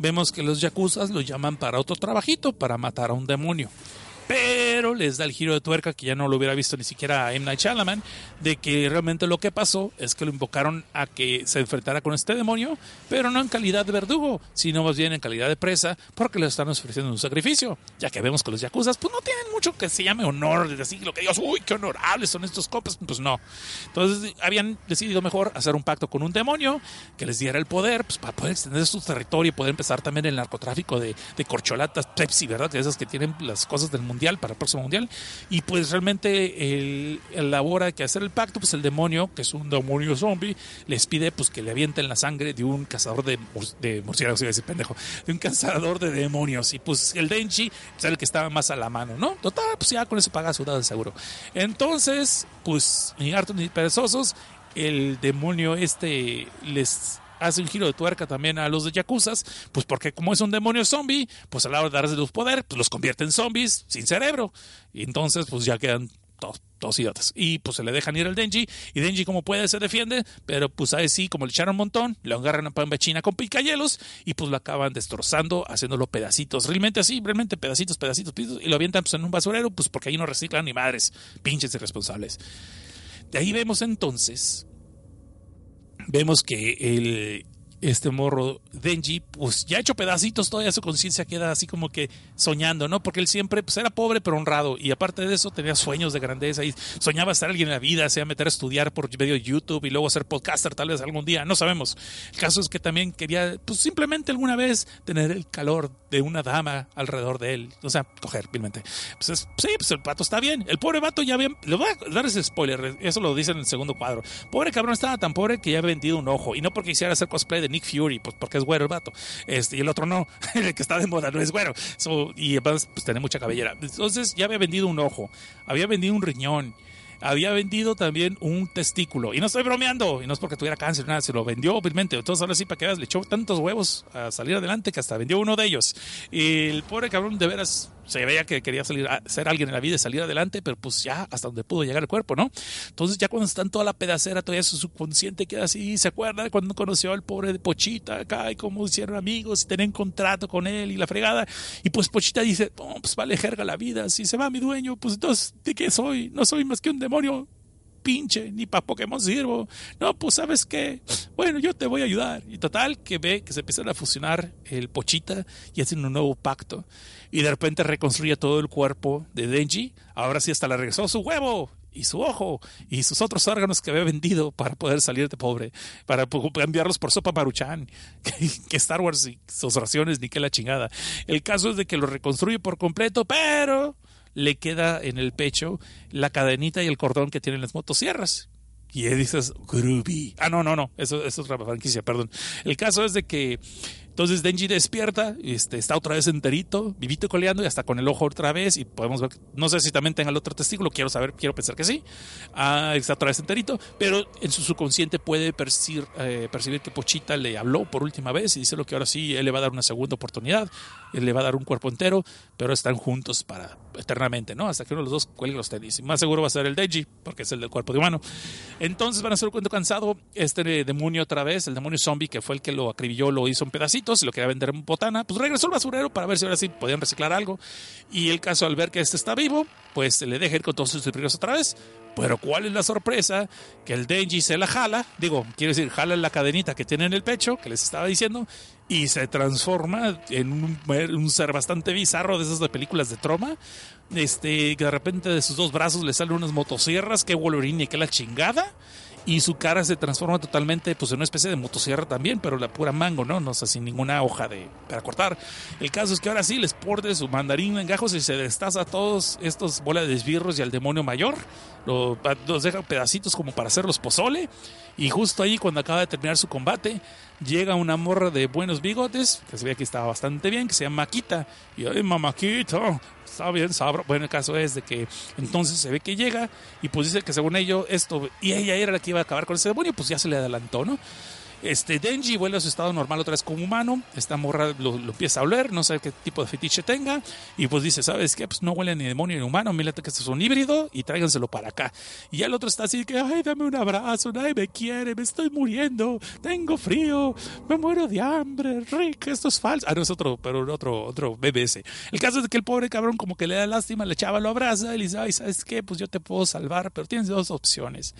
vemos que los yakuzas lo llaman para otro trabajito, para matar a un demonio. Pero les da el giro de tuerca que ya no lo hubiera visto ni siquiera a M. Night Shyamalan, de que realmente lo que pasó es que lo invocaron a que se enfrentara con este demonio, pero no en calidad de verdugo, sino más bien en calidad de presa, porque le están ofreciendo un sacrificio, ya que vemos que los yakuzas pues no tienen mucho que se llame honor, de decir lo que digas, uy, qué honorables son estos copas, pues no. Entonces habían decidido mejor hacer un pacto con un demonio que les diera el poder, pues para poder extender su territorio y poder empezar también el narcotráfico de corcholatas Pepsi, ¿verdad? Que esas que tienen las cosas del mundo mundial, para el próximo mundial. Y pues realmente a la hora de hacer el pacto, pues el demonio, que es un demonio zombie, les pide pues que le avienten la sangre de un cazador de murciélagos, iba a decir pendejo, de un cazador de demonios. Y pues el Denchi es el que estaba más a la mano, ¿no? Total, pues ya con eso paga su deuda de seguro. Entonces, pues ni hartos ni perezosos, el demonio les hace un giro de tuerca también a los de yakuzas, pues porque como es un demonio zombie, pues a la hora de darse los poderes, pues los convierte en zombies sin cerebro. Y entonces pues ya quedan todos idiotas. Y pues se le dejan ir al Denji, y Denji como puede se defiende, pero pues ahí sí, como le echaron un montón, le agarran a Pamba China con picayelos y pues lo acaban destrozando, haciéndolo pedacitos, realmente pedacitos, y lo avientan pues en un basurero, pues porque ahí no reciclan ni madres, pinches irresponsables. De ahí vemos que este morro Denji, pues ya hecho pedacitos, todavía su conciencia queda así como que soñando, ¿no? Porque él siempre pues, era pobre pero honrado, y aparte de eso tenía sueños de grandeza y soñaba estar alguien en la vida, sea meter a estudiar por medio de YouTube y luego ser podcaster tal vez algún día, no sabemos. El caso es que también quería, pues simplemente alguna vez tener el calor de una dama alrededor de él, o sea, coger vilmente. Pues el vato está bien, el pobre vato ya bien, le voy a dar ese spoiler, eso lo dicen en el segundo cuadro. Pobre cabrón, estaba tan pobre que ya había vendido un ojo, y no porque quisiera hacer cosplay de Nick Fury, pues porque es güero el vato, y el otro no, el que está de moda no es güero, y además pues tiene mucha cabellera. Entonces ya había vendido un ojo, había vendido un riñón, había vendido también un testículo, y no estoy bromeando, y no es porque tuviera cáncer, nada, se lo vendió obviamente. Entonces ahora sí, para que veas, le echó tantos huevos a salir adelante que hasta vendió uno de ellos, y el pobre cabrón de veras se veía que quería ser alguien en la vida y salir adelante, pero pues ya hasta donde pudo llegar el cuerpo, ¿no? Entonces ya cuando están toda la pedacera, todavía su subconsciente queda así, se acuerda de cuando conoció al pobre de Pochita acá y cómo hicieron amigos y tenían contrato con él y la fregada, y pues Pochita dice, no, pues vale jerga la vida, si se va mi dueño, pues entonces, ¿de qué soy? No soy más que un demonio pinche, ni para Pokémon sirvo. No, pues ¿sabes qué? Bueno, yo te voy a ayudar. Y total, que ve que se empiezan a fusionar el Pochita y hacen un nuevo pacto. Y de repente reconstruye todo el cuerpo de Denji. Ahora sí, hasta le regresó su huevo y su ojo y sus otros órganos que había vendido para poder salir de pobre, para cambiarlos por sopa Maruchan, que Star Wars y sus raciones, ni que la chingada. El caso es de que lo reconstruye por completo, pero le queda en el pecho la cadenita y el cordón que tienen las motosierras. Y él dices, groovy. Ah, no, eso es otra franquicia, perdón. El caso es de que Entonces Denji despierta, está otra vez enterito, vivito y coleando, y hasta con el ojo otra vez, y podemos ver, no sé si también tenga el otro testículo, quiero saber, quiero pensar que sí. Está otra vez enterito, pero en su subconsciente puede percibir que Pochita le habló por última vez y dice lo que ahora sí, él le va a dar una segunda oportunidad, él le va a dar un cuerpo entero, pero están juntos para eternamente, ¿no? Hasta que uno de los dos cuelgue los tenis. Y más seguro va a ser el Denji, porque es el del cuerpo de humano. Entonces van a hacer un cuento cansado, este demonio otra vez, el demonio zombie que fue el que lo acribilló, lo hizo en pedacitos y lo quería vender en botana, pues regresó al basurero para ver si ahora sí podían reciclar algo. Y el caso, al ver que este está vivo, pues se le deja ir con todos sus superiores otra vez. Pero ¿cuál es la sorpresa? Que el Denji se la jala, jala la cadenita que tiene en el pecho, que les estaba diciendo, y se transforma en un ser bastante bizarro de esas de películas de Troma. Que de repente de sus dos brazos le salen unas motosierras, que Wolverine y que la chingada. Y su cara se transforma totalmente, pues, en una especie de motosierra también, pero la pura mango, ¿no? O sea, sin ninguna hoja para cortar. El caso es que ahora sí les porde su mandarín en gajos y se destaza a todos estos bolas de esbirros y al demonio mayor. Los deja pedacitos como para hacer los pozole. Y justo ahí, cuando acaba de terminar su combate, llega una morra de buenos bigotes, que se veía que estaba bastante bien, que se llama Maquita. Y, ¡ay, mamaquita! Está bien sabroso. Bueno, el caso es de que entonces se ve que llega y pues dice que según ello esto, y ella era la que iba a acabar con ese demonio, pues ya se le adelantó, ¿no? Denji vuelve a su estado normal otra vez como humano. Esta morra lo empieza a oler, no sé qué tipo de fetiche tenga, y pues dice, ¿sabes qué? Pues no huele ni demonio ni humano, mírate que este es un híbrido y tráiganselo para acá. Y ya el otro está así que, ay, dame un abrazo, nadie me quiere, me estoy muriendo, tengo frío, me muero de hambre, Rick, esto es falso. Ah, no, es otro, pero otro BBS. El caso es que el pobre cabrón como que le da lástima, la chava lo abraza y le dice, ay, ¿sabes qué? Pues yo te puedo salvar, pero tienes dos opciones.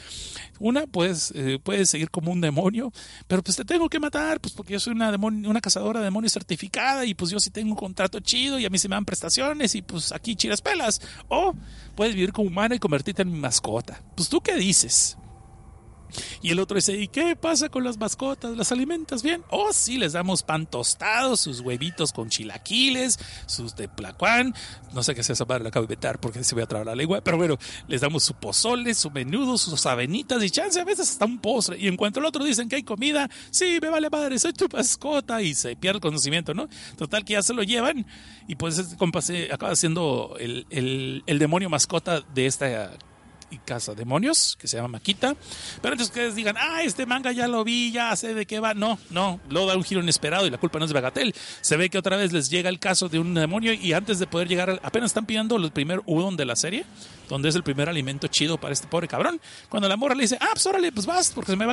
Una, pues, puedes seguir como un demonio, pero pues te tengo que matar, pues porque yo soy una cazadora de demonios certificada y pues yo sí tengo un contrato chido y a mí se me dan prestaciones y pues aquí chiras pelas. O puedes vivir como humano y convertirte en mi mascota. Pues ¿tú qué dices? Y el otro dice, ¿y qué pasa con las mascotas? ¿Las alimentas bien? Oh, sí, les damos pan tostado, sus huevitos con chilaquiles, sus de placuán, no sé qué sea esa madre, la acabo de inventar porque se voy a trabar la lengua, pero bueno, les damos su pozole, su menudo, sus avenitas y chance a veces hasta un postre. Y en cuanto al otro dicen que hay comida, sí, me vale madre, soy tu mascota, y se pierde el conocimiento, ¿no? Total que ya se lo llevan y pues este compa se acaba siendo el demonio mascota de esta y caza demonios, que se llama Maquita. Pero antes que ustedes digan, este manga ya lo vi, ya sé de qué va, no, luego da un giro inesperado y la culpa no es de Bagatel. Se ve que otra vez les llega el caso de un demonio y antes de poder llegar, apenas están pidiendo el primer udon de la serie, donde es el primer alimento chido para este pobre cabrón, cuando la morra le dice, pues órale, pues vas, porque se me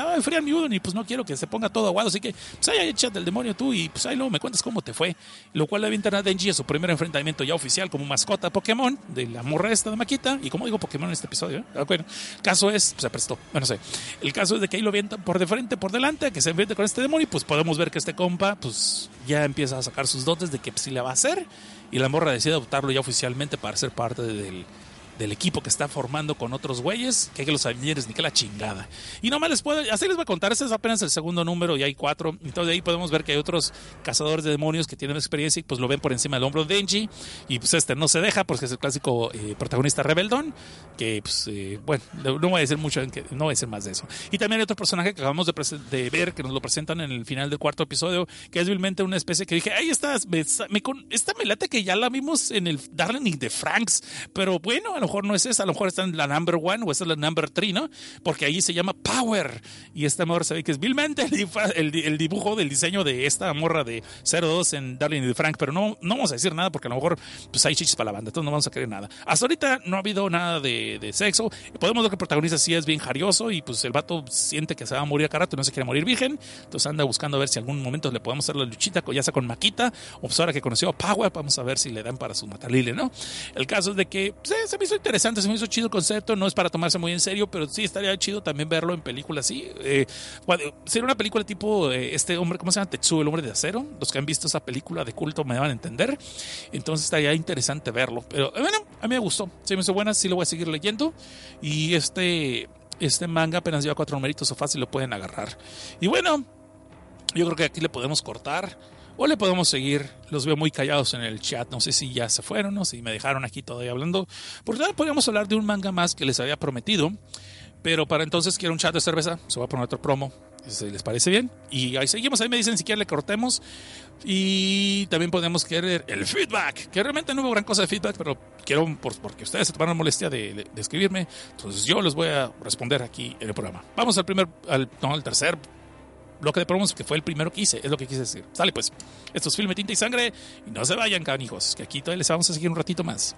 va a enfriar mi udon y pues no quiero que se ponga todo aguado, así que pues ahí échate el demonio tú y pues ahí luego me cuentas cómo te fue. Lo cual le avientan a Denji a su primer enfrentamiento ya oficial como mascota Pokémon de la morra esta de Maquita, y como digo Pokémon en este episodio, ¿eh? Bueno, el caso es, se prestó, bueno, sé, el caso es de que ahí lo avientan por de frente, por delante, que se enfrente con este demonio y pues podemos ver que este compa pues ya empieza a sacar sus dotes de que sí la va a hacer, y la morra decide adoptarlo ya oficialmente para ser parte del equipo que está formando con otros güeyes, que los aviones ni que la chingada. Y nomás les puedo, así les voy a contar, este es apenas el segundo número y hay 4, entonces de ahí podemos ver que hay otros cazadores de demonios que tienen experiencia y pues lo ven por encima del hombro de Denji, y pues no se deja porque es el clásico protagonista rebeldón, que pues bueno, no voy a decir mucho, no voy a decir más de eso. Y también hay otro personaje que acabamos de ver, que nos lo presentan en el final del 4 episodio, que es vilmente una especie que dije, ahí está, esta me late que ya la vimos en el Darling in the Franxx, pero bueno, a lo mejor no es esa, a lo mejor está en la number 1 o esta es la number 3, ¿no? Porque ahí se llama Power, y esta morra se ve que es vilmente el dibujo del diseño de esta morra de 02 en Darling in the Franxx, pero no vamos a decir nada porque a lo mejor pues hay chichis para la banda, entonces no vamos a querer nada. Hasta ahorita no ha habido nada de sexo, podemos ver que el protagonista sí es bien jarioso y pues el vato siente que se va a morir a carato y no se quiere morir virgen, entonces anda buscando a ver si algún momento le podemos hacer la luchita, ya sea con Maquita o pues ahora que conoció a Power, vamos a ver si le dan para su matalile, ¿no? El caso es de que pues, se me hizo interesante, se me hizo chido el concepto, no es para tomarse muy en serio, pero sí estaría chido también verlo en películas así. Sería una película tipo este hombre, ¿cómo se llama? Tetsuo, el hombre de acero. Los que han visto esa película de culto me van a entender. Entonces estaría interesante verlo. Pero bueno, a mí me gustó, se me hizo buena, sí lo voy a seguir leyendo. Y este manga apenas lleva 4 numeritos o fácil lo pueden agarrar. Y bueno, yo creo que aquí le podemos cortar. O le podemos seguir, los veo muy callados en el chat, no sé si ya se fueron, no sé si me dejaron aquí todavía hablando. Por ahora podríamos hablar de un manga más que les había prometido, pero para entonces quiero un chat de cerveza, se va a poner otro promo. si les parece bien. Y ahí seguimos, ahí me dicen si quieren le cortemos. Y también podemos querer el feedback, que realmente no hubo gran cosa de feedback, pero quiero, porque ustedes se tomaron la molestia de escribirme, entonces yo les voy a responder aquí en el programa. Vamos al tercer bloque de promos, que fue el primero que hice, es lo que quise decir. Sale pues, esto es Filme, Tinta y Sangre, y no se vayan, canijos, que aquí todavía les vamos a seguir un ratito más.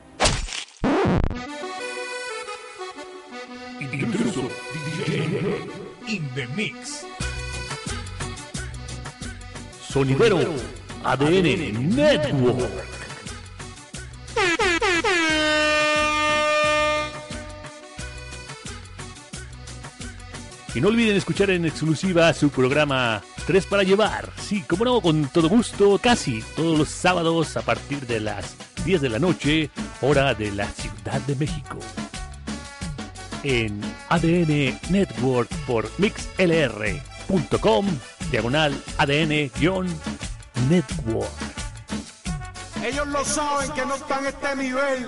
Incluso DJ in the mix. Sonidero ADN Network. Y no olviden escuchar en exclusiva su programa 3 para llevar. Sí, como no, con todo gusto, casi todos los sábados a partir de las 10 de la noche, hora de la Ciudad de México. En ADN Network por mixlr.com/ADN-Network. Ellos lo saben que no están a este nivel.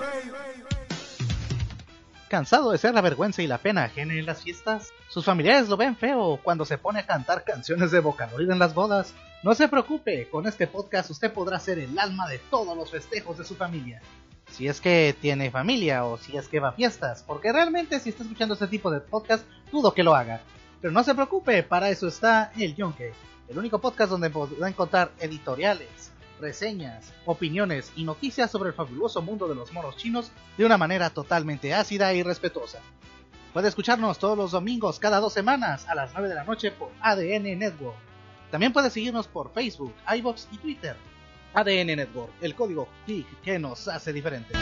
Cansado de ser la vergüenza y la pena ajena en las fiestas, sus familiares lo ven feo cuando se pone a cantar canciones de Vocaloid en las bodas. No se preocupe, con este podcast usted podrá ser el alma de todos los festejos de su familia. Si es que tiene familia o si es que va a fiestas, porque realmente si está escuchando este tipo de podcast, dudo que lo haga. Pero no se preocupe, para eso está El Yonke, el único podcast donde podrá encontrar editoriales, reseñas, opiniones y noticias sobre el fabuloso mundo de los monos chinos de una manera totalmente ácida y respetuosa. Puede escucharnos todos los domingos cada 2 semanas a las 9 de la noche por ADN Network. También puede seguirnos por Facebook, iVoox y Twitter. ADN Network, el código TIC que nos hace diferentes.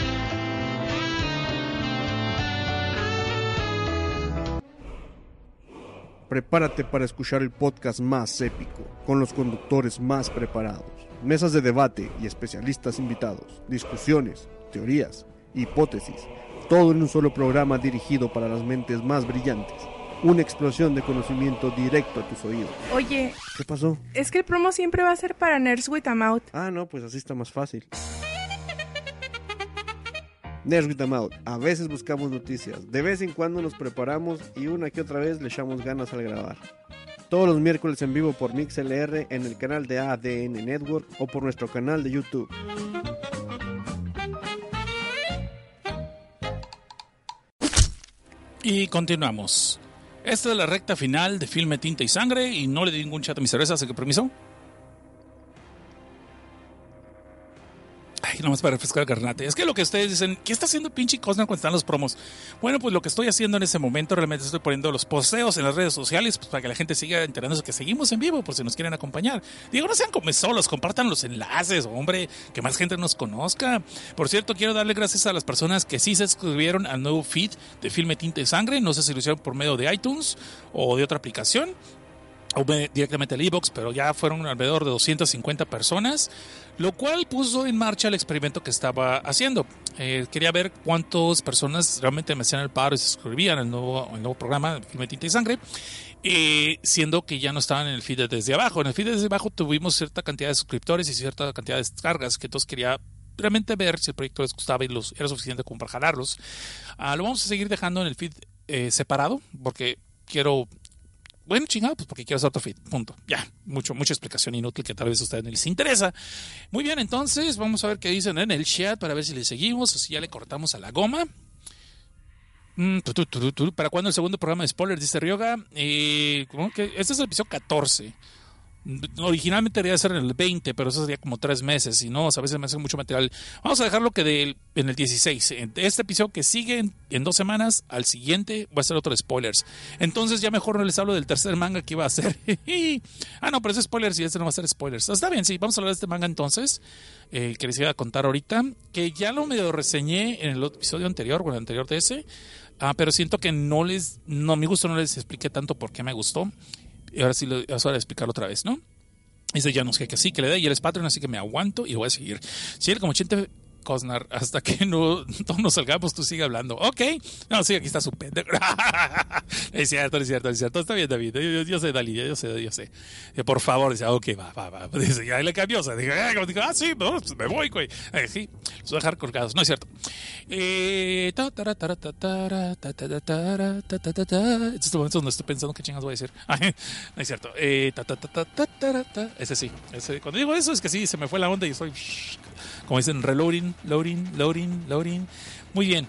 Prepárate para escuchar el podcast más épico, con los conductores más preparados, mesas de debate y especialistas invitados, discusiones, teorías, hipótesis, todo en un solo programa dirigido para las mentes más brillantes. Una explosión de conocimiento directo a tus oídos. Oye, ¿qué pasó? Es que el promo siempre va a ser para Nerds with a Mouth. Ah, no, pues así está más fácil. Nerds with a Mouth. A veces buscamos noticias, de vez en cuando nos preparamos y una que otra vez le echamos ganas al grabar. Todos los miércoles en vivo por MixLR en el canal de ADN Network o por nuestro canal de YouTube. Y continuamos. Esta es la recta final de Filme, Tinta y Sangre. Y no le di ningún chat a mi cerveza, así que permiso. Ay, nomás para refrescar el garnate. Es que lo que ustedes dicen, ¿qué está haciendo pinche Cosner cuando están los promos? Bueno, pues lo que estoy haciendo en ese momento, realmente estoy poniendo los posteos en las redes sociales, pues, para que la gente siga enterándose que seguimos en vivo, por si nos quieren acompañar. Digo, no sean como solos, compartan los enlaces, hombre, que más gente nos conozca. Por cierto, quiero darle gracias a las personas que sí se suscribieron al nuevo feed de Filme, Tinta y Sangre. No sé si lo hicieron por medio de iTunes o de otra aplicación, o directamente al iVoox, pero ya fueron alrededor de 250 personas, lo cual puso en marcha el experimento que estaba haciendo. Quería ver cuántas personas realmente me hacían el paro y se suscribían al nuevo programa Filme, Tinta y Sangre, siendo que ya no estaban en el feed desde abajo. En el feed desde abajo tuvimos cierta cantidad de suscriptores y cierta cantidad de descargas, que entonces quería realmente ver si el proyecto les gustaba y era suficiente como para jalarlos. Lo vamos a seguir dejando en el feed separado, porque quiero... Bueno, chingado, pues porque quiero hacer otro feed, punto. Ya, mucha explicación inútil que tal vez a ustedes no les interesa. Muy bien, entonces vamos a ver qué dicen en el chat para ver si le seguimos o si ya le cortamos a la goma. ¿Para cuándo el segundo programa de spoilers? Dice Ryoga. Este es el episodio 14. Originalmente debería ser en el 20, pero eso sería como 3 meses. Y no, a veces me hace mucho material. Vamos a dejarlo que en el 16. Este episodio que sigue en 2 semanas, al siguiente va a ser otro de spoilers. Entonces ya mejor no les hablo del tercer manga que iba a hacer. Ah, no, pero eso es spoilers y este no va a ser spoilers. Está bien, sí, vamos a hablar de este manga entonces, que les iba a contar ahorita, que ya lo medio reseñé en el episodio anterior, bueno, el anterior de ese. Pero siento que a mi gusto no les expliqué tanto por qué me gustó. Y ahora sí lo voy a explicar otra vez, ¿no? Dice Janus que sí, que le da y él es Patreon, así que me aguanto y voy a seguir. Sí, como 80 Cosnar, hasta que no nos salgamos, tú sigue hablando. Ok, no, sí, aquí está su pendejo. Es cierto. Está bien, David. Yo sé, Dalí. Por favor, dice, ok, va. Dice, ya le cambió. Dice, sí, pues me voy, güey. Sí, los voy a dejar colgados. No es cierto. Este es el momento donde estoy pensando qué chingas voy a decir. No es cierto. Ese sí. Ese, cuando digo eso es que sí, se me fue la onda y estoy, como dicen, reloading, loading. Muy bien.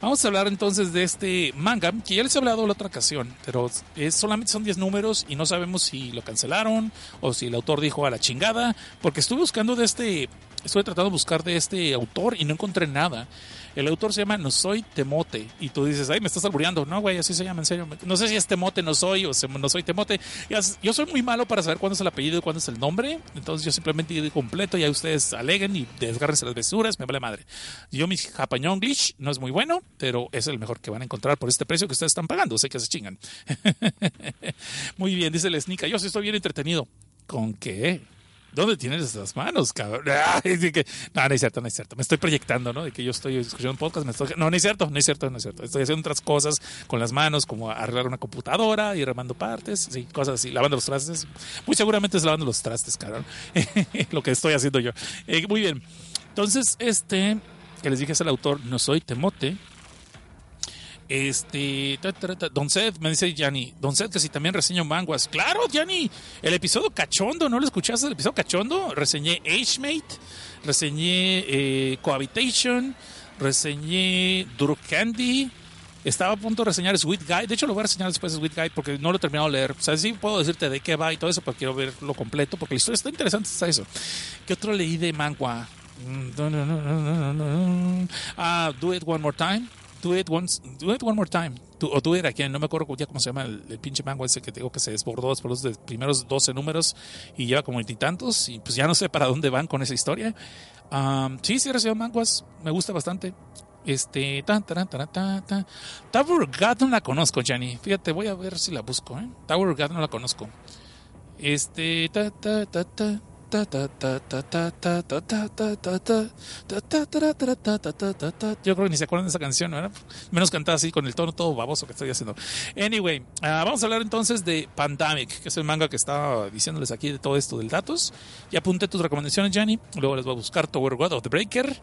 Vamos a hablar entonces de este manga, que ya les he hablado la otra ocasión, pero solamente son 10 números y no sabemos si lo cancelaron o si el autor dijo a la chingada, porque estuve tratando de buscar de este autor y no encontré nada. El autor se llama No Soy Temote, y tú dices, ay, me estás albureando. No, güey, así se llama, en serio. No sé si es Temote No Soy o No Soy Temote. Yo soy muy malo para saber cuándo es el apellido y cuándo es el nombre, entonces yo simplemente digo completo y ahí ustedes aleguen y desgárrense las besuras, me vale madre. Yo mi japañón glitch no es muy bueno, pero es el mejor que van a encontrar por este precio que ustedes están pagando. Sé que se chingan. Muy bien, dice el Snika. Yo sí estoy bien entretenido. ¿Con qué? ¿Dónde tienes las manos, cabrón? No, no es cierto. Me estoy proyectando, ¿no? De que yo estoy escuchando un podcast. No es cierto. Estoy haciendo otras cosas con las manos, como arreglar una computadora y remando partes, sí, cosas así, lavando los trastes. Muy seguramente es lavando los trastes, cabrón. Lo que estoy haciendo yo. Muy bien. Entonces, que les dije es el autor No Soy Temote. Don Seth, me dice Yanni. Don Seth, que si también reseño manguas. Claro, Yanni, el episodio cachondo, ¿no lo escuchaste? El episodio cachondo, reseñé Agemate, reseñé Cohabitation, reseñé Durkandy. Estaba a punto de reseñar Sweet Guy. De hecho, lo voy a reseñar después de Sweet Guy porque no lo he terminado de leer. O sea, sí puedo decirte de qué va y todo eso, pero quiero verlo completo porque la historia está interesante. Está eso. ¿Qué otro leí de mangua? Do It One More Time. Do it one more time. Do It Again. No me acuerdo ya cómo se llama el pinche manga ese que te digo que se desbordó después de los primeros 12 números y lleva como veintitantos. Y pues ya no sé para dónde van con esa historia. Sí, recibo manguas. Me gusta bastante. Tower God no la conozco, Gianni. Fíjate, voy a ver si la busco. Tower God no la conozco. Yo creo que ni se acuerdan de esa canción, ¿verdad? Menos cantada así con el tono todo baboso que estoy haciendo. Anyway, vamos a hablar entonces de Pandemic, que es el manga que estaba diciéndoles aquí de todo esto del datos. Ya apunté tus recomendaciones, Gianni. Luego les voy a buscar Tower God of the Breaker.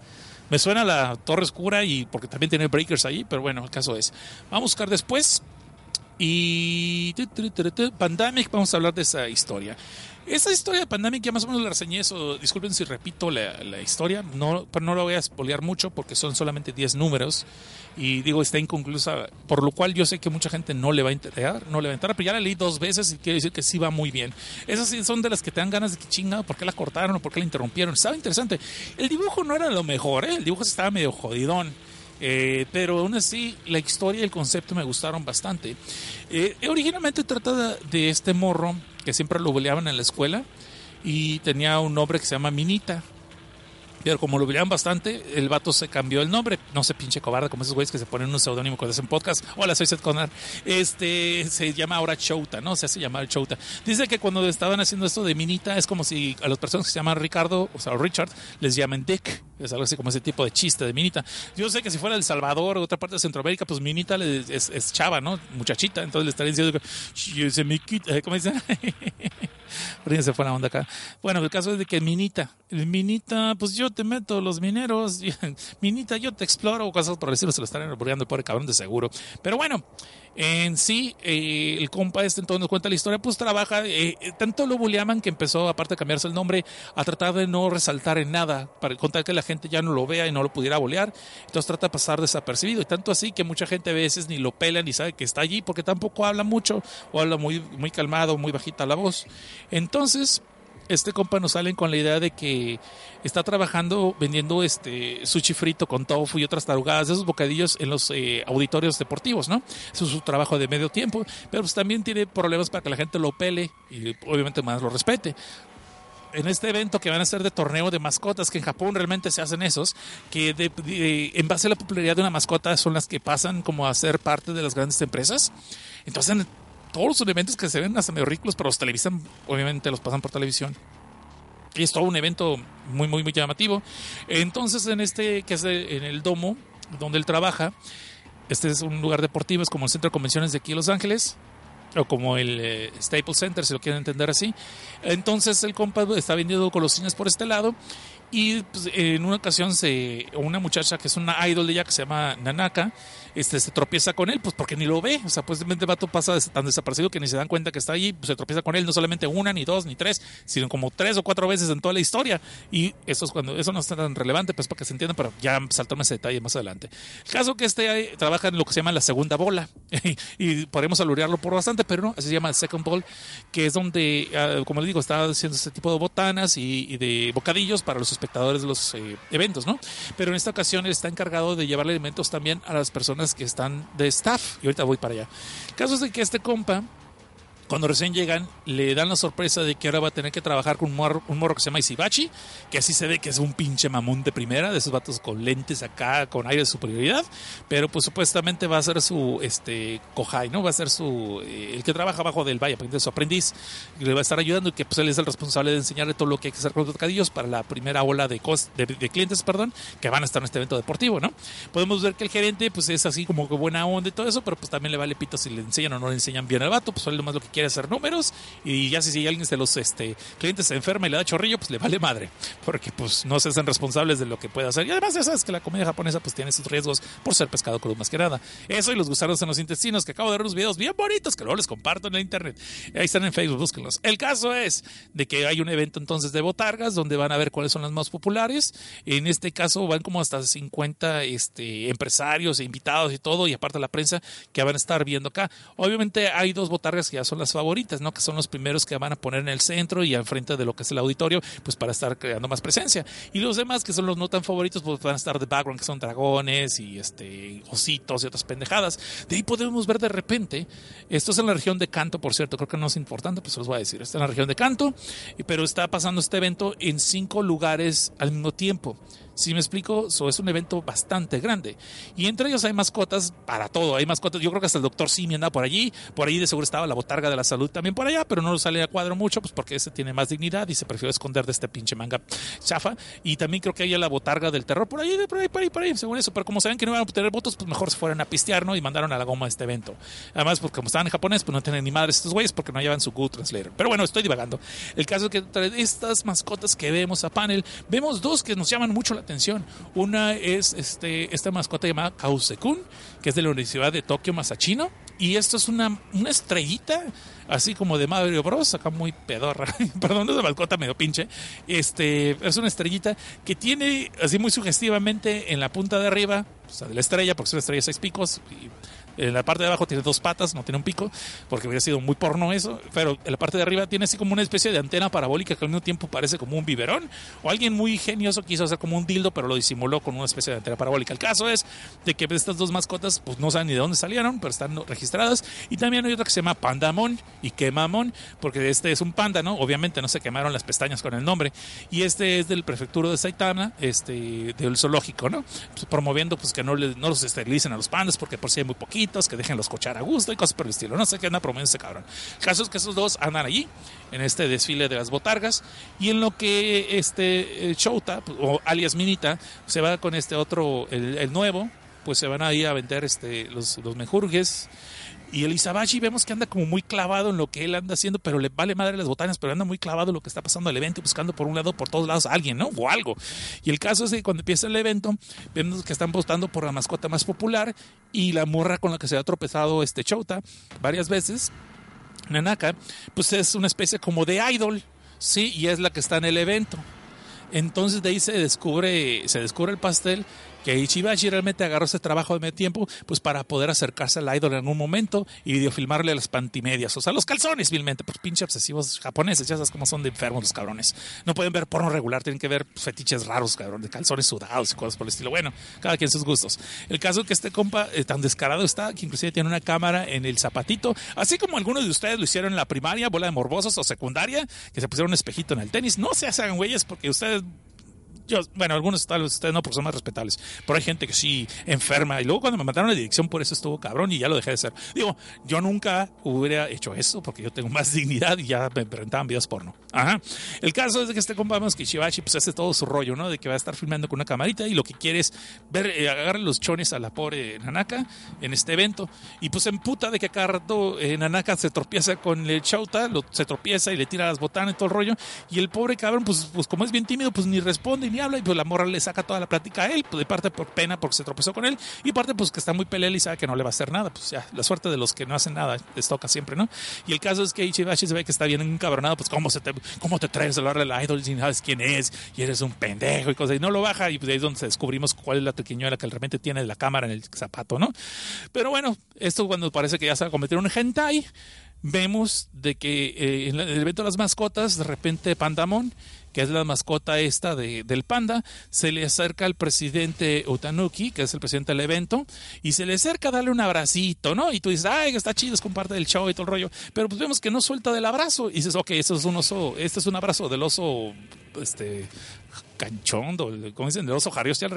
Me suena la Torre Oscura y porque también tiene Breakers ahí, pero bueno, el caso es. Vamos a buscar después. Y Pandemic, vamos a hablar de esa historia. Esa historia de Pandemic ya más o menos la reseñé eso. Disculpen si repito la historia, pero no la voy a spoilear mucho porque son solamente 10 números. Y digo, está inconclusa, por lo cual yo sé que mucha gente no le va a enterar, pero ya la leí 2 veces y quiero decir que sí va muy bien. Esas sí son de las que te dan ganas de que chingado, ¿por qué la cortaron o por qué la interrumpieron? Estaba interesante. El dibujo no era lo mejor, el dibujo estaba medio jodidón. Pero aún así la historia y el concepto me gustaron bastante. Originalmente trata de este morro que siempre lo buleaban en la escuela y tenía un nombre que se llama Minita, pero como lo buleaban bastante, el vato se cambió el nombre. No sé, pinche cobarde, como esos güeyes que se ponen un seudónimo cuando hacen podcast. Hola, soy Seth Conner. Se llama ahora Chouta, ¿no? Se hace llamar Chouta. Dice que cuando estaban haciendo esto de Minita es como si a las personas que se llaman Ricardo, o sea Richard, les llamen Dick. Es algo así como ese tipo de chiste de Minita. Yo sé que si fuera El Salvador o otra parte de Centroamérica, pues Minita es chava, ¿no? Muchachita. Entonces le estaría diciendo, ¿cómo dicen? Ríense, fue la onda acá. Bueno, el caso es de que Minita, pues yo te meto los mineros. Minita, yo te exploro. O cosas por decirlo, se lo estarán burlando el pobre cabrón de seguro. Pero bueno, en sí, el compa entonces nos cuenta la historia, pues trabaja. Tanto lo bulleaban que empezó, aparte de cambiarse el nombre, a tratar de no resaltar en nada, para contar que la gente ya no lo vea y no lo pudiera bolear. Entonces trata de pasar desapercibido, y tanto así que mucha gente a veces ni lo pela ni sabe que está allí porque tampoco habla mucho o habla muy, muy calmado, muy bajita la voz. Entonces este compa nos salen con la idea de que está trabajando vendiendo sushi frito con tofu y otras tarugadas, esos bocadillos en los auditorios deportivos, ¿no? Eso es su trabajo de medio tiempo, pero pues también tiene problemas para que la gente lo pele y obviamente más lo respete. En este evento que van a hacer de torneo de mascotas, que en Japón realmente se hacen esos, que en base a la popularidad de una mascota son las que pasan como a ser parte de las grandes empresas. Entonces todos los eventos que se ven hasta medio ridículos, pero los televisan, obviamente los pasan por televisión. Y es todo un evento muy, muy, muy llamativo. Entonces, en el domo donde él trabaja, este es un lugar deportivo, es como el centro de convenciones de aquí en Los Ángeles, o como el Staples Center, si lo quieren entender así. Entonces el compa está vendiendo golosinas por este lado Y pues, en una ocasión una muchacha que es una idol de ella, que se llama Nanaka, se tropieza con él, pues porque ni lo ve. O sea, pues el vato pasa tan desaparecido que ni se dan cuenta que está allí, pues se tropieza con él, no solamente una, ni dos, ni tres, sino como 3 o 4 veces en toda la historia. Y eso es cuando, eso no es tan relevante, pues para que se entienda, pero ya saltarme ese detalle más adelante. El caso que trabaja en lo que se llama la segunda bola, y podemos alurearlo por bastante, pero no, así se llama el second ball, que es donde, como les digo, está haciendo ese tipo de botanas y de bocadillos para los espectadores de los eventos, ¿no? Pero en esta ocasión él está encargado de llevar alimentos también a las personas que están de staff, y ahorita voy para allá. El caso es de que este compa, cuando recién llegan, le dan la sorpresa de que ahora va a tener que trabajar con un morro que se llama Isibachi, que así se ve que es un pinche mamón de primera, de esos vatos con lentes acá, con aire de superioridad, pero pues supuestamente va a ser su kohai, ¿no? Va a ser el que trabaja abajo del valle, de su aprendiz, y le va a estar ayudando, y que pues él es el responsable de enseñarle todo lo que hay que hacer con los bocadillos para la primera ola de clientes, perdón, que van a estar en este evento deportivo, ¿no? Podemos ver que el gerente pues es así como que buena onda y todo eso, pero pues también le vale pito si le enseñan o no le enseñan bien al vato, pues es lo más lo que quiere hacer números, y ya si alguien de los clientes se enferma y le da chorrillo, pues le vale madre, porque pues no se hacen responsables de lo que puede hacer. Y además ya sabes que la comida japonesa pues tiene sus riesgos por ser pescado crudo más que nada. Eso y los gusanos en los intestinos, que acabo de ver unos videos bien bonitos que luego les comparto en la internet. Ahí están en Facebook, búsquenlos. El caso es de que hay un evento entonces de botargas donde van a ver cuáles son las más populares. En este caso van como hasta 50 empresarios e invitados y todo, y aparte la prensa que van a estar viendo acá. Obviamente hay 2 botargas que ya son las favoritas, ¿no? Que son los primeros que van a poner en el centro y al frente de lo que es el auditorio, pues para estar creando más presencia. Y los demás, que son los no tan favoritos, pues van a estar de background, que son dragones y ositos y otras pendejadas. De ahí podemos ver de repente, esto es en la región de Kanto, por cierto, creo que no es importante, pues se los voy a decir, está en la región de Kanto, pero está pasando este evento en 5 lugares al mismo tiempo. Si me explico, es un evento bastante grande. Y entre ellos hay mascotas para todo. Hay mascotas, yo creo que hasta el Dr. Simi anda por allí. Por ahí de seguro estaba la botarga de la salud también por allá, pero no lo sale a cuadro mucho, pues porque ese tiene más dignidad y se prefirió esconder de este pinche manga chafa. Y también creo que hay la botarga del terror por ahí, según eso. Pero como saben que no iban a obtener votos, pues mejor se fueron a pistear, ¿no? Y mandaron a la goma este evento. Además, pues como estaban en japonés, pues no tienen ni madres estos güeyes porque no llevan su Google Translator. Pero bueno, estoy divagando. El caso es que entre estas mascotas que vemos a panel, vemos 2 que nos llaman mucho la atención. Una es esta mascota llamada Kausekun, que es de la Universidad de Tokio Masachino, y esto es una estrellita así como de Mario Bros, acá muy pedorra, perdón, es de mascota medio pinche, es una estrellita que tiene así muy sugestivamente en la punta de arriba, o sea, de la estrella, porque es una estrella de 6 picos, y en la parte de abajo tiene 2 patas, no tiene un pico, porque hubiera sido muy porno eso, pero en la parte de arriba tiene así como una especie de antena parabólica que al mismo tiempo parece como un biberón, o alguien muy ingenioso quiso hacer como un dildo, pero lo disimuló con una especie de antena parabólica. El caso es de que estas 2 mascotas, pues no saben ni de dónde salieron, pero están registradas, y también hay otra que se llama Pandamon y Quemamon, porque este es un panda, ¿no? Obviamente no se quemaron las pestañas con el nombre, y este es del prefectura de Saitama, del zoológico, ¿no? Pues promoviendo pues que no los esterilicen a los pandas, porque por si hay muy poquito, que dejen los cochar a gusto y cosas por el estilo. No sé qué anda promoviendo ese cabrón. El caso es que esos 2 andan allí en este desfile de las botargas, y en lo que Shouta, o alias Minita, se va con otro, el nuevo, pues se van ahí a vender los menjurjes. Y el Isabashi vemos que anda como muy clavado en lo que él anda haciendo, pero le vale madre las botanas, pero anda muy clavado en lo que está pasando en el evento, buscando por un lado, por todos lados a alguien, ¿no? O algo. Y el caso es que cuando empieza el evento, vemos que están votando por la mascota más popular, y la morra con la que se ha tropezado Shouta varias veces, Nanaka, pues es una especie como de idol, ¿sí? Y es la que está en el evento. Entonces de ahí se descubre el pastel, que Ichibashi realmente agarró ese trabajo de medio tiempo pues para poder acercarse al idol en algún momento y videofilmarle las pantimedias, o sea, los calzones, vilmente, pues pinche obsesivos japoneses, ya sabes cómo son de enfermos los cabrones. No pueden ver porno regular, tienen que ver fetiches raros, cabrón, de calzones sudados y cosas por el estilo. Bueno, cada quien sus gustos. El caso es que este compa tan descarado está que inclusive tiene una cámara en el zapatito, así como algunos de ustedes lo hicieron en la primaria, bola de morbosos, o secundaria, que se pusieron un espejito en el tenis. No se hagan güeyes, porque ustedes... Bueno, algunos tal vez ustedes no, porque son más respetables. Pero hay gente que sí enferma. Y luego cuando me mandaron la dirección por eso estuvo cabrón, y ya lo dejé de hacer. Digo, yo nunca hubiera hecho eso porque yo tengo más dignidad, y ya me presentaban videos porno. Ajá. El caso es de que compa, vemos que Shibashi pues hace todo su rollo, ¿no? De que va a estar filmando con una camarita, y lo que quiere es ver, agarrar los chones a la pobre Nanaka en este evento. Y pues en puta de que cada rato Nanaka se tropieza con el Shouta, se tropieza y le tira las botanas y todo el rollo. Y el pobre cabrón, pues como es bien tímido, pues ni responde, ni diablo, y pues la morra le saca toda la plática a él, pues de parte por pena porque se tropezó con él, y parte pues que está muy peleado y sabe que no le va a hacer nada. Pues ya, la suerte de los que no hacen nada les toca siempre, ¿no? Y el caso es que Ichibashi se ve que está bien encabronado, pues cómo te traes a hablar de la idol si no sabes quién es, y eres un pendejo y cosas, y no lo baja, y pues ahí es donde descubrimos cuál es la triquiñuela que realmente tiene la cámara en el zapato, ¿no? Pero bueno, esto cuando parece que ya se va a cometer un hentai, vemos de que en el evento de las mascotas, de repente Pandamon, que es la mascota esta del panda, se le acerca al presidente Utanuki, que es el presidente del evento, y se le acerca a darle un abracito, ¿no? Y tú dices, ay, está chido, es comparte del show y todo el rollo, pero pues vemos que no suelta del abrazo, y dices, ok, esto es un oso, este es un abrazo del oso, canchondo, como dicen, el oso jarioso, ya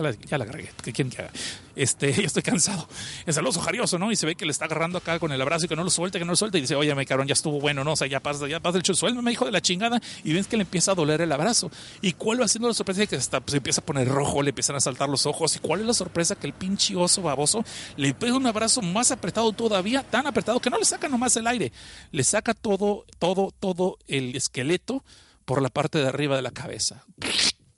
la agregué, ¿qué quieren que haga? Ya estoy cansado, es el oso jarioso, ¿no? Y se ve que le está agarrando acá con el abrazo y que no lo suelta, y dice, oye, me cabrón, ya estuvo bueno, ¿no? O sea, ya pasa el show, suéltame, hijo de la chingada, y ves que le empieza a doler el abrazo, y cuál va siendo la sorpresa, que hasta se empieza a poner rojo, le empiezan a saltar los ojos, y cuál es la sorpresa, que el pinche oso baboso le pega un abrazo más apretado todavía, tan apretado que no le saca nomás el aire, le saca todo el esqueleto, por la parte de arriba de la cabeza.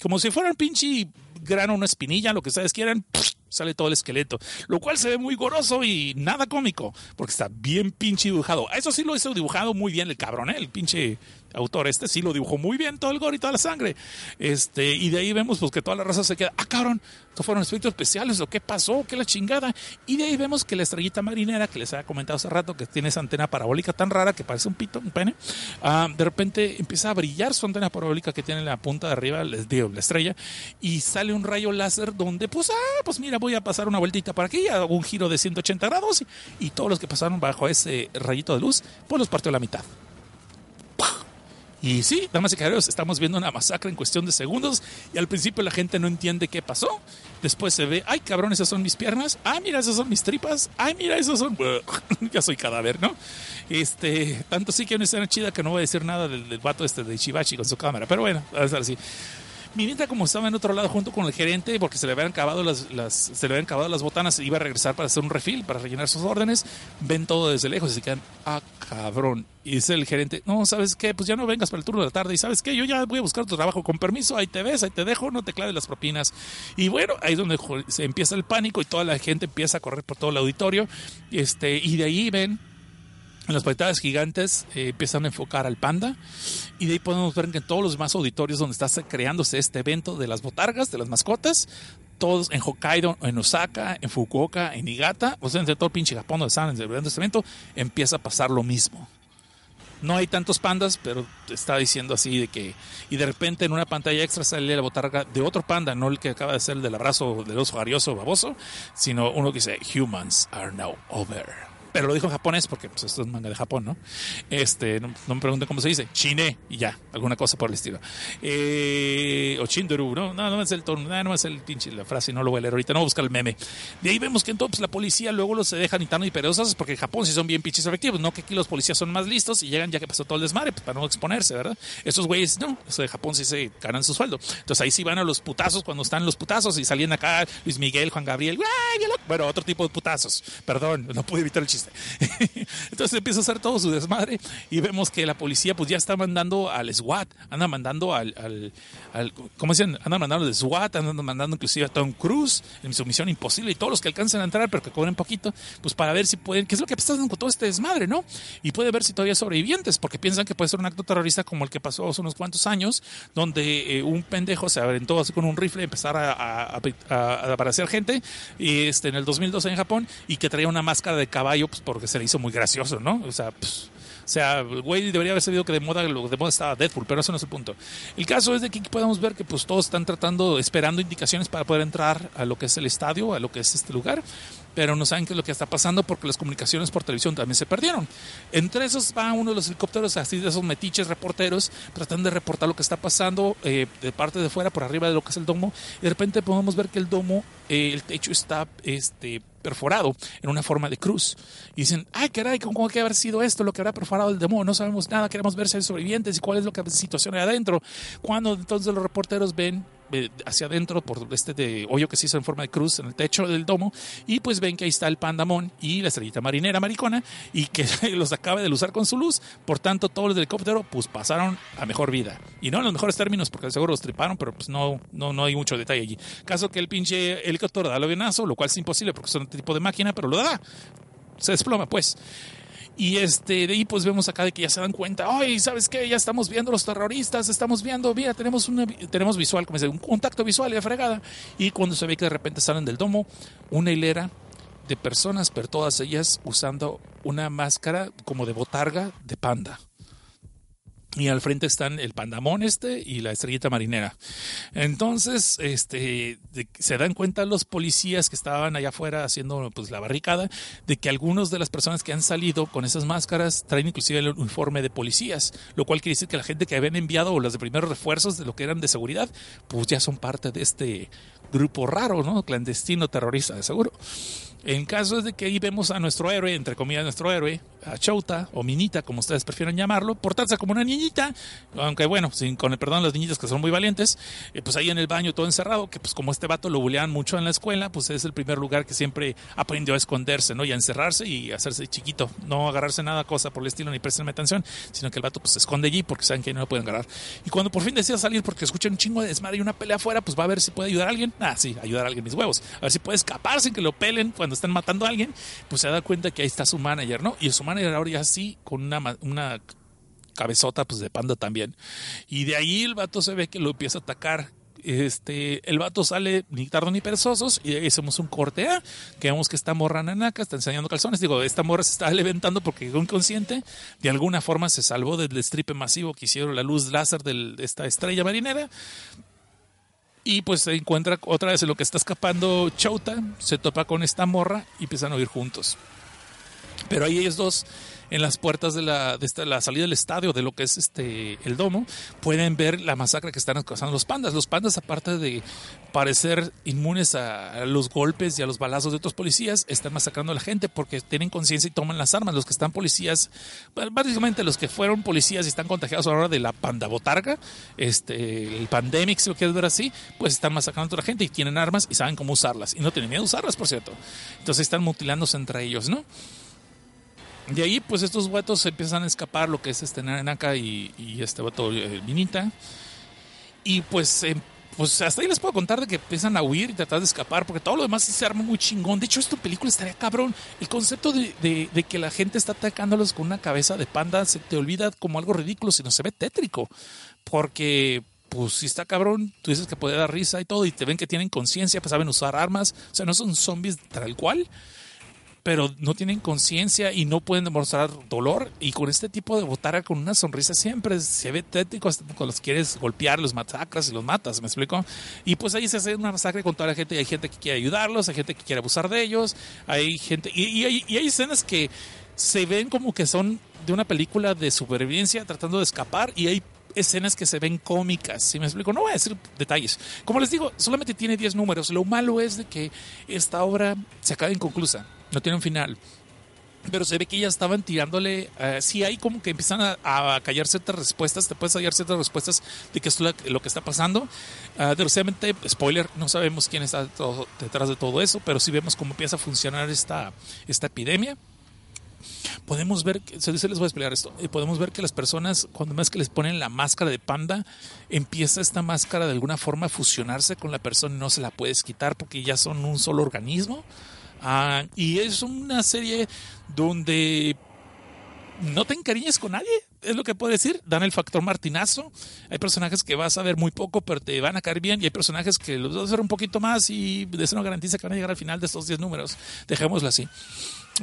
Como si fuera un pinche grano, una espinilla, lo que ustedes quieran, sale todo el esqueleto. Lo cual se ve muy goroso y nada cómico, porque está bien pinche dibujado. Eso sí lo hizo dibujado muy bien el cabrón, ¿eh? El pinche autor sí lo dibujó muy bien, todo el gore y toda la sangre. Y de ahí vemos pues que toda la raza se queda, ¡ah, cabrón! ¿Estos fueron efectos especiales o qué pasó? ¿Qué la chingada? Y de ahí vemos que la estrellita marinera, que les había comentado hace rato, que tiene esa antena parabólica tan rara que parece un pito, un pene, de repente empieza a brillar su antena parabólica que tiene en la punta de arriba, les digo, la estrella, y sale un rayo láser donde, pues mira, voy a pasar una vueltita para aquí, hago un giro de 180 grados, y todos los que pasaron bajo ese rayito de luz, pues los partió a la mitad. Y sí, damas y caballeros, estamos viendo una masacre en cuestión de segundos, y al principio la gente no entiende qué pasó. Después se ve, ay cabrón, esas son mis piernas, ay mira, esas son mis tripas, ay mira, esas son... ya soy cadáver, ¿no? Tanto sí que hay una escena chida que no voy a decir nada del vato de Ichibashi con su cámara, pero bueno, a ver si... Mi nieta, como estaba en otro lado junto con el gerente, porque se le habían acabado las botanas, iba a regresar para hacer un refill, para rellenar sus órdenes, ven todo desde lejos y se quedan, ah, cabrón. Y dice el gerente, no, ¿sabes qué? Pues ya no vengas para el turno de la tarde. Y ¿sabes qué? Yo ya voy a buscar otro trabajo, con permiso, ahí te ves, ahí te dejo, no te claves las propinas. Y bueno, ahí es donde se empieza el pánico y toda la gente empieza a correr por todo el auditorio. Y de ahí ven... En las pantallas gigantes empiezan a enfocar al panda, y de ahí podemos ver que en todos los demás auditorios donde está creándose este evento de las botargas, de las mascotas, todos en Hokkaido, en Osaka, en Fukuoka, en Niigata, o sea, entre todo el pinche Japón donde están celebrando este evento, empieza a pasar lo mismo. No hay tantos pandas, pero está diciendo así de que... Y de repente en una pantalla extra sale la botarga de otro panda, no el que acaba de ser el del abrazo del oso jarioso baboso, sino uno que dice, humans are now over. Pero lo dijo en japonés porque pues, esto es manga de Japón, ¿no? No me pregunten cómo se dice. Chine y ya, alguna cosa por el estilo. O Chinderu, ¿no? No es el tono, no es el pinche la frase, no lo voy a leer ahorita, no voy a buscar el meme. De ahí vemos que entonces la policía luego los se dejan y tan perezosas, porque en Japón sí son bien pinches efectivos, ¿no? Que aquí los policías son más listos y llegan ya que pasó todo el desmadre, pues, para no exponerse, ¿verdad? Estos güeyes, no, eso de Japón sí se ganan su sueldo. Entonces ahí sí van a los putazos cuando están los putazos y salían acá Luis Miguel, Juan Gabriel, bueno, otro tipo de putazos. Perdón, no pude evitar el chiste. Entonces empieza a hacer todo su desmadre y vemos que la policía pues ya está mandando al SWAT, anda mandando al ¿cómo dicen? Anda mandando al SWAT, anda mandando inclusive a Tom Cruise en su Misión Imposible y todos los que alcancen a entrar pero que cobren poquito, pues para ver si pueden, qué es lo que está haciendo con todo este desmadre, ¿no? Y puede ver si todavía sobrevivientes, porque piensan que puede ser un acto terrorista como el que pasó hace unos cuantos años, donde un pendejo se aventó así con un rifle y empezar a aparecer gente en el 2012 en Japón, y que traía una máscara de caballo pues porque se le hizo muy gracioso, ¿no? O sea, el güey debería haber sabido que de moda estaba Deadpool, pero eso no es el punto. El caso es de que podemos ver que pues todos están esperando indicaciones para poder entrar a lo que es el estadio, a lo que es este lugar, pero no saben qué es lo que está pasando porque las comunicaciones por televisión también se perdieron. Entre esos va uno de los helicópteros, así de esos metiches reporteros, tratando de reportar lo que está pasando de parte de fuera, por arriba de lo que es el domo, y de repente podemos ver que el domo, el techo está perforado en una forma de cruz. Y dicen, ay caray, ¿cómo que haber sido esto lo que habrá perforado el demonio? No sabemos nada, queremos ver si hay sobrevivientes y cuál es la situación ahí adentro. Cuando entonces los reporteros ven hacia adentro por este de hoyo que se hizo en forma de cruz en el techo del domo, y pues ven que ahí está el pandamón y la estrellita marinera maricona, y que los acaba de luzar con su luz. Por tanto, todos los del helicóptero pues pasaron a mejor vida, y no en los mejores términos, porque seguro los triparon, pero pues no hay mucho detalle allí. Caso que el pinche helicóptero da el avionazo, lo cual es imposible porque es un tipo de máquina, pero lo da, se desploma pues. Y de ahí pues vemos acá de que ya se dan cuenta, ay, ¿sabes qué? Ya estamos viendo los terroristas, estamos viendo, mira, tenemos visual, como dice, un contacto visual y de fregada. Y cuando se ve que de repente salen del domo una hilera de personas, pero todas ellas usando una máscara como de botarga de panda. Y al frente están el pandamón y la estrellita marinera. Entonces, se dan cuenta los policías que estaban allá afuera haciendo pues la barricada, de que algunos de las personas que han salido con esas máscaras traen inclusive el uniforme de policías, lo cual quiere decir que la gente que habían enviado o los de primeros refuerzos de lo que eran de seguridad, pues ya son parte de este grupo raro, ¿no? Clandestino terrorista, de seguro. En caso es de que ahí vemos a nuestro héroe, entre comillas nuestro héroe, a Chouta o Minita, como ustedes prefieran llamarlo, portarse como una niñita, aunque bueno, con el perdón de las niñitas que son muy valientes, pues ahí en el baño todo encerrado, que pues como este vato lo buleaban mucho en la escuela, pues es el primer lugar que siempre aprendió a esconderse, ¿no? Y a encerrarse y a hacerse chiquito, no agarrarse nada, cosa por el estilo, ni prestarme atención, sino que el vato pues se esconde allí porque saben que no lo pueden agarrar. Y cuando por fin decida salir porque escuchan un chingo de desmadre y una pelea afuera, pues va a ver si puede ayudar a alguien. Ah, sí, ayudar a alguien, mis huevos. A ver si puede escapar sin que lo pelen cuando están matando a alguien, pues se da cuenta que ahí está su manager, ¿no? Y su manager ahora ya sí, con una cabezota pues de panda también. Y de ahí el vato se ve que lo empieza a atacar. El vato sale ni tardo ni perezosos, y ahí hacemos un corte A, que vemos que esta morra nanaka está enseñando calzones. Digo, esta morra se está levantando porque quedó inconsciente, de alguna forma se salvó del destripe masivo que hicieron la luz láser de esta estrella marinera. Y pues se encuentra otra vez en lo que está escapando Chouta, se topa con esta morra y empiezan a huir juntos. Pero ahí ellos dos, en las puertas de la salida del estadio, de lo que es el domo, pueden ver la masacre que están causando los pandas. Los pandas, aparte de parecer inmunes a los golpes y a los balazos de otros policías, están masacrando a la gente porque tienen conciencia y toman las armas. Los que están policías, básicamente los que fueron policías y están contagiados ahora de la panda botarga, el Pandemic, si lo quieres ver así, pues están masacrando a la gente y tienen armas y saben cómo usarlas. Y no tienen miedo a usarlas, por cierto. Entonces están mutilándose entre ellos, ¿no? De ahí, pues estos guatos empiezan a escapar, lo que es Nanaka y este guato Minita. Y pues hasta ahí les puedo contar de que empiezan a huir y tratar de escapar, porque todo lo demás se arma muy chingón. De hecho, esta película estaría cabrón. El concepto de que la gente está atacándolos con una cabeza de panda se te olvida como algo ridículo, sino se ve tétrico. Porque pues si está cabrón, tú dices que puede dar risa y todo, y te ven que tienen conciencia, pues saben usar armas. O sea, no son zombies tal cual, pero no tienen conciencia y no pueden demostrar dolor. Y con este tipo de botarga, con una sonrisa, siempre se ve tétrico, hasta cuando los quieres golpear, los masacras y los matas, ¿me explico? Y pues ahí se hace una masacre con toda la gente, y hay gente que quiere ayudarlos, hay gente que quiere abusar de ellos, hay gente... Y hay escenas que se ven como que son de una película de supervivencia tratando de escapar, y hay escenas que se ven cómicas, ¿sí me explico? No voy a decir detalles. Como les digo, solamente tiene 10 números. Lo malo es de que esta obra se acaba inconclusa. No tiene un final. Pero se ve que ya estaban tirándole. Sí, hay como que empiezan a callar ciertas respuestas. Te puedes hallar ciertas respuestas de que esto es lo que está pasando. Desgraciadamente, spoiler, no sabemos quién está detrás de todo eso, pero sí vemos cómo empieza a funcionar esta epidemia. Podemos ver que, se les voy a explicar esto, podemos ver que las personas, cuando más que les ponen la máscara de panda, empieza esta máscara de alguna forma a fusionarse con la persona y no se la puedes quitar porque ya son un solo organismo. Y es una serie donde no te encariñes con nadie, es lo que puedo decir. Dan el factor martinazo. Hay personajes que vas a ver muy poco, pero te van a caer bien. Y hay personajes que los vas a ver un poquito más, y de eso no garantiza que van a llegar al final de estos 10 números. Dejémoslo así.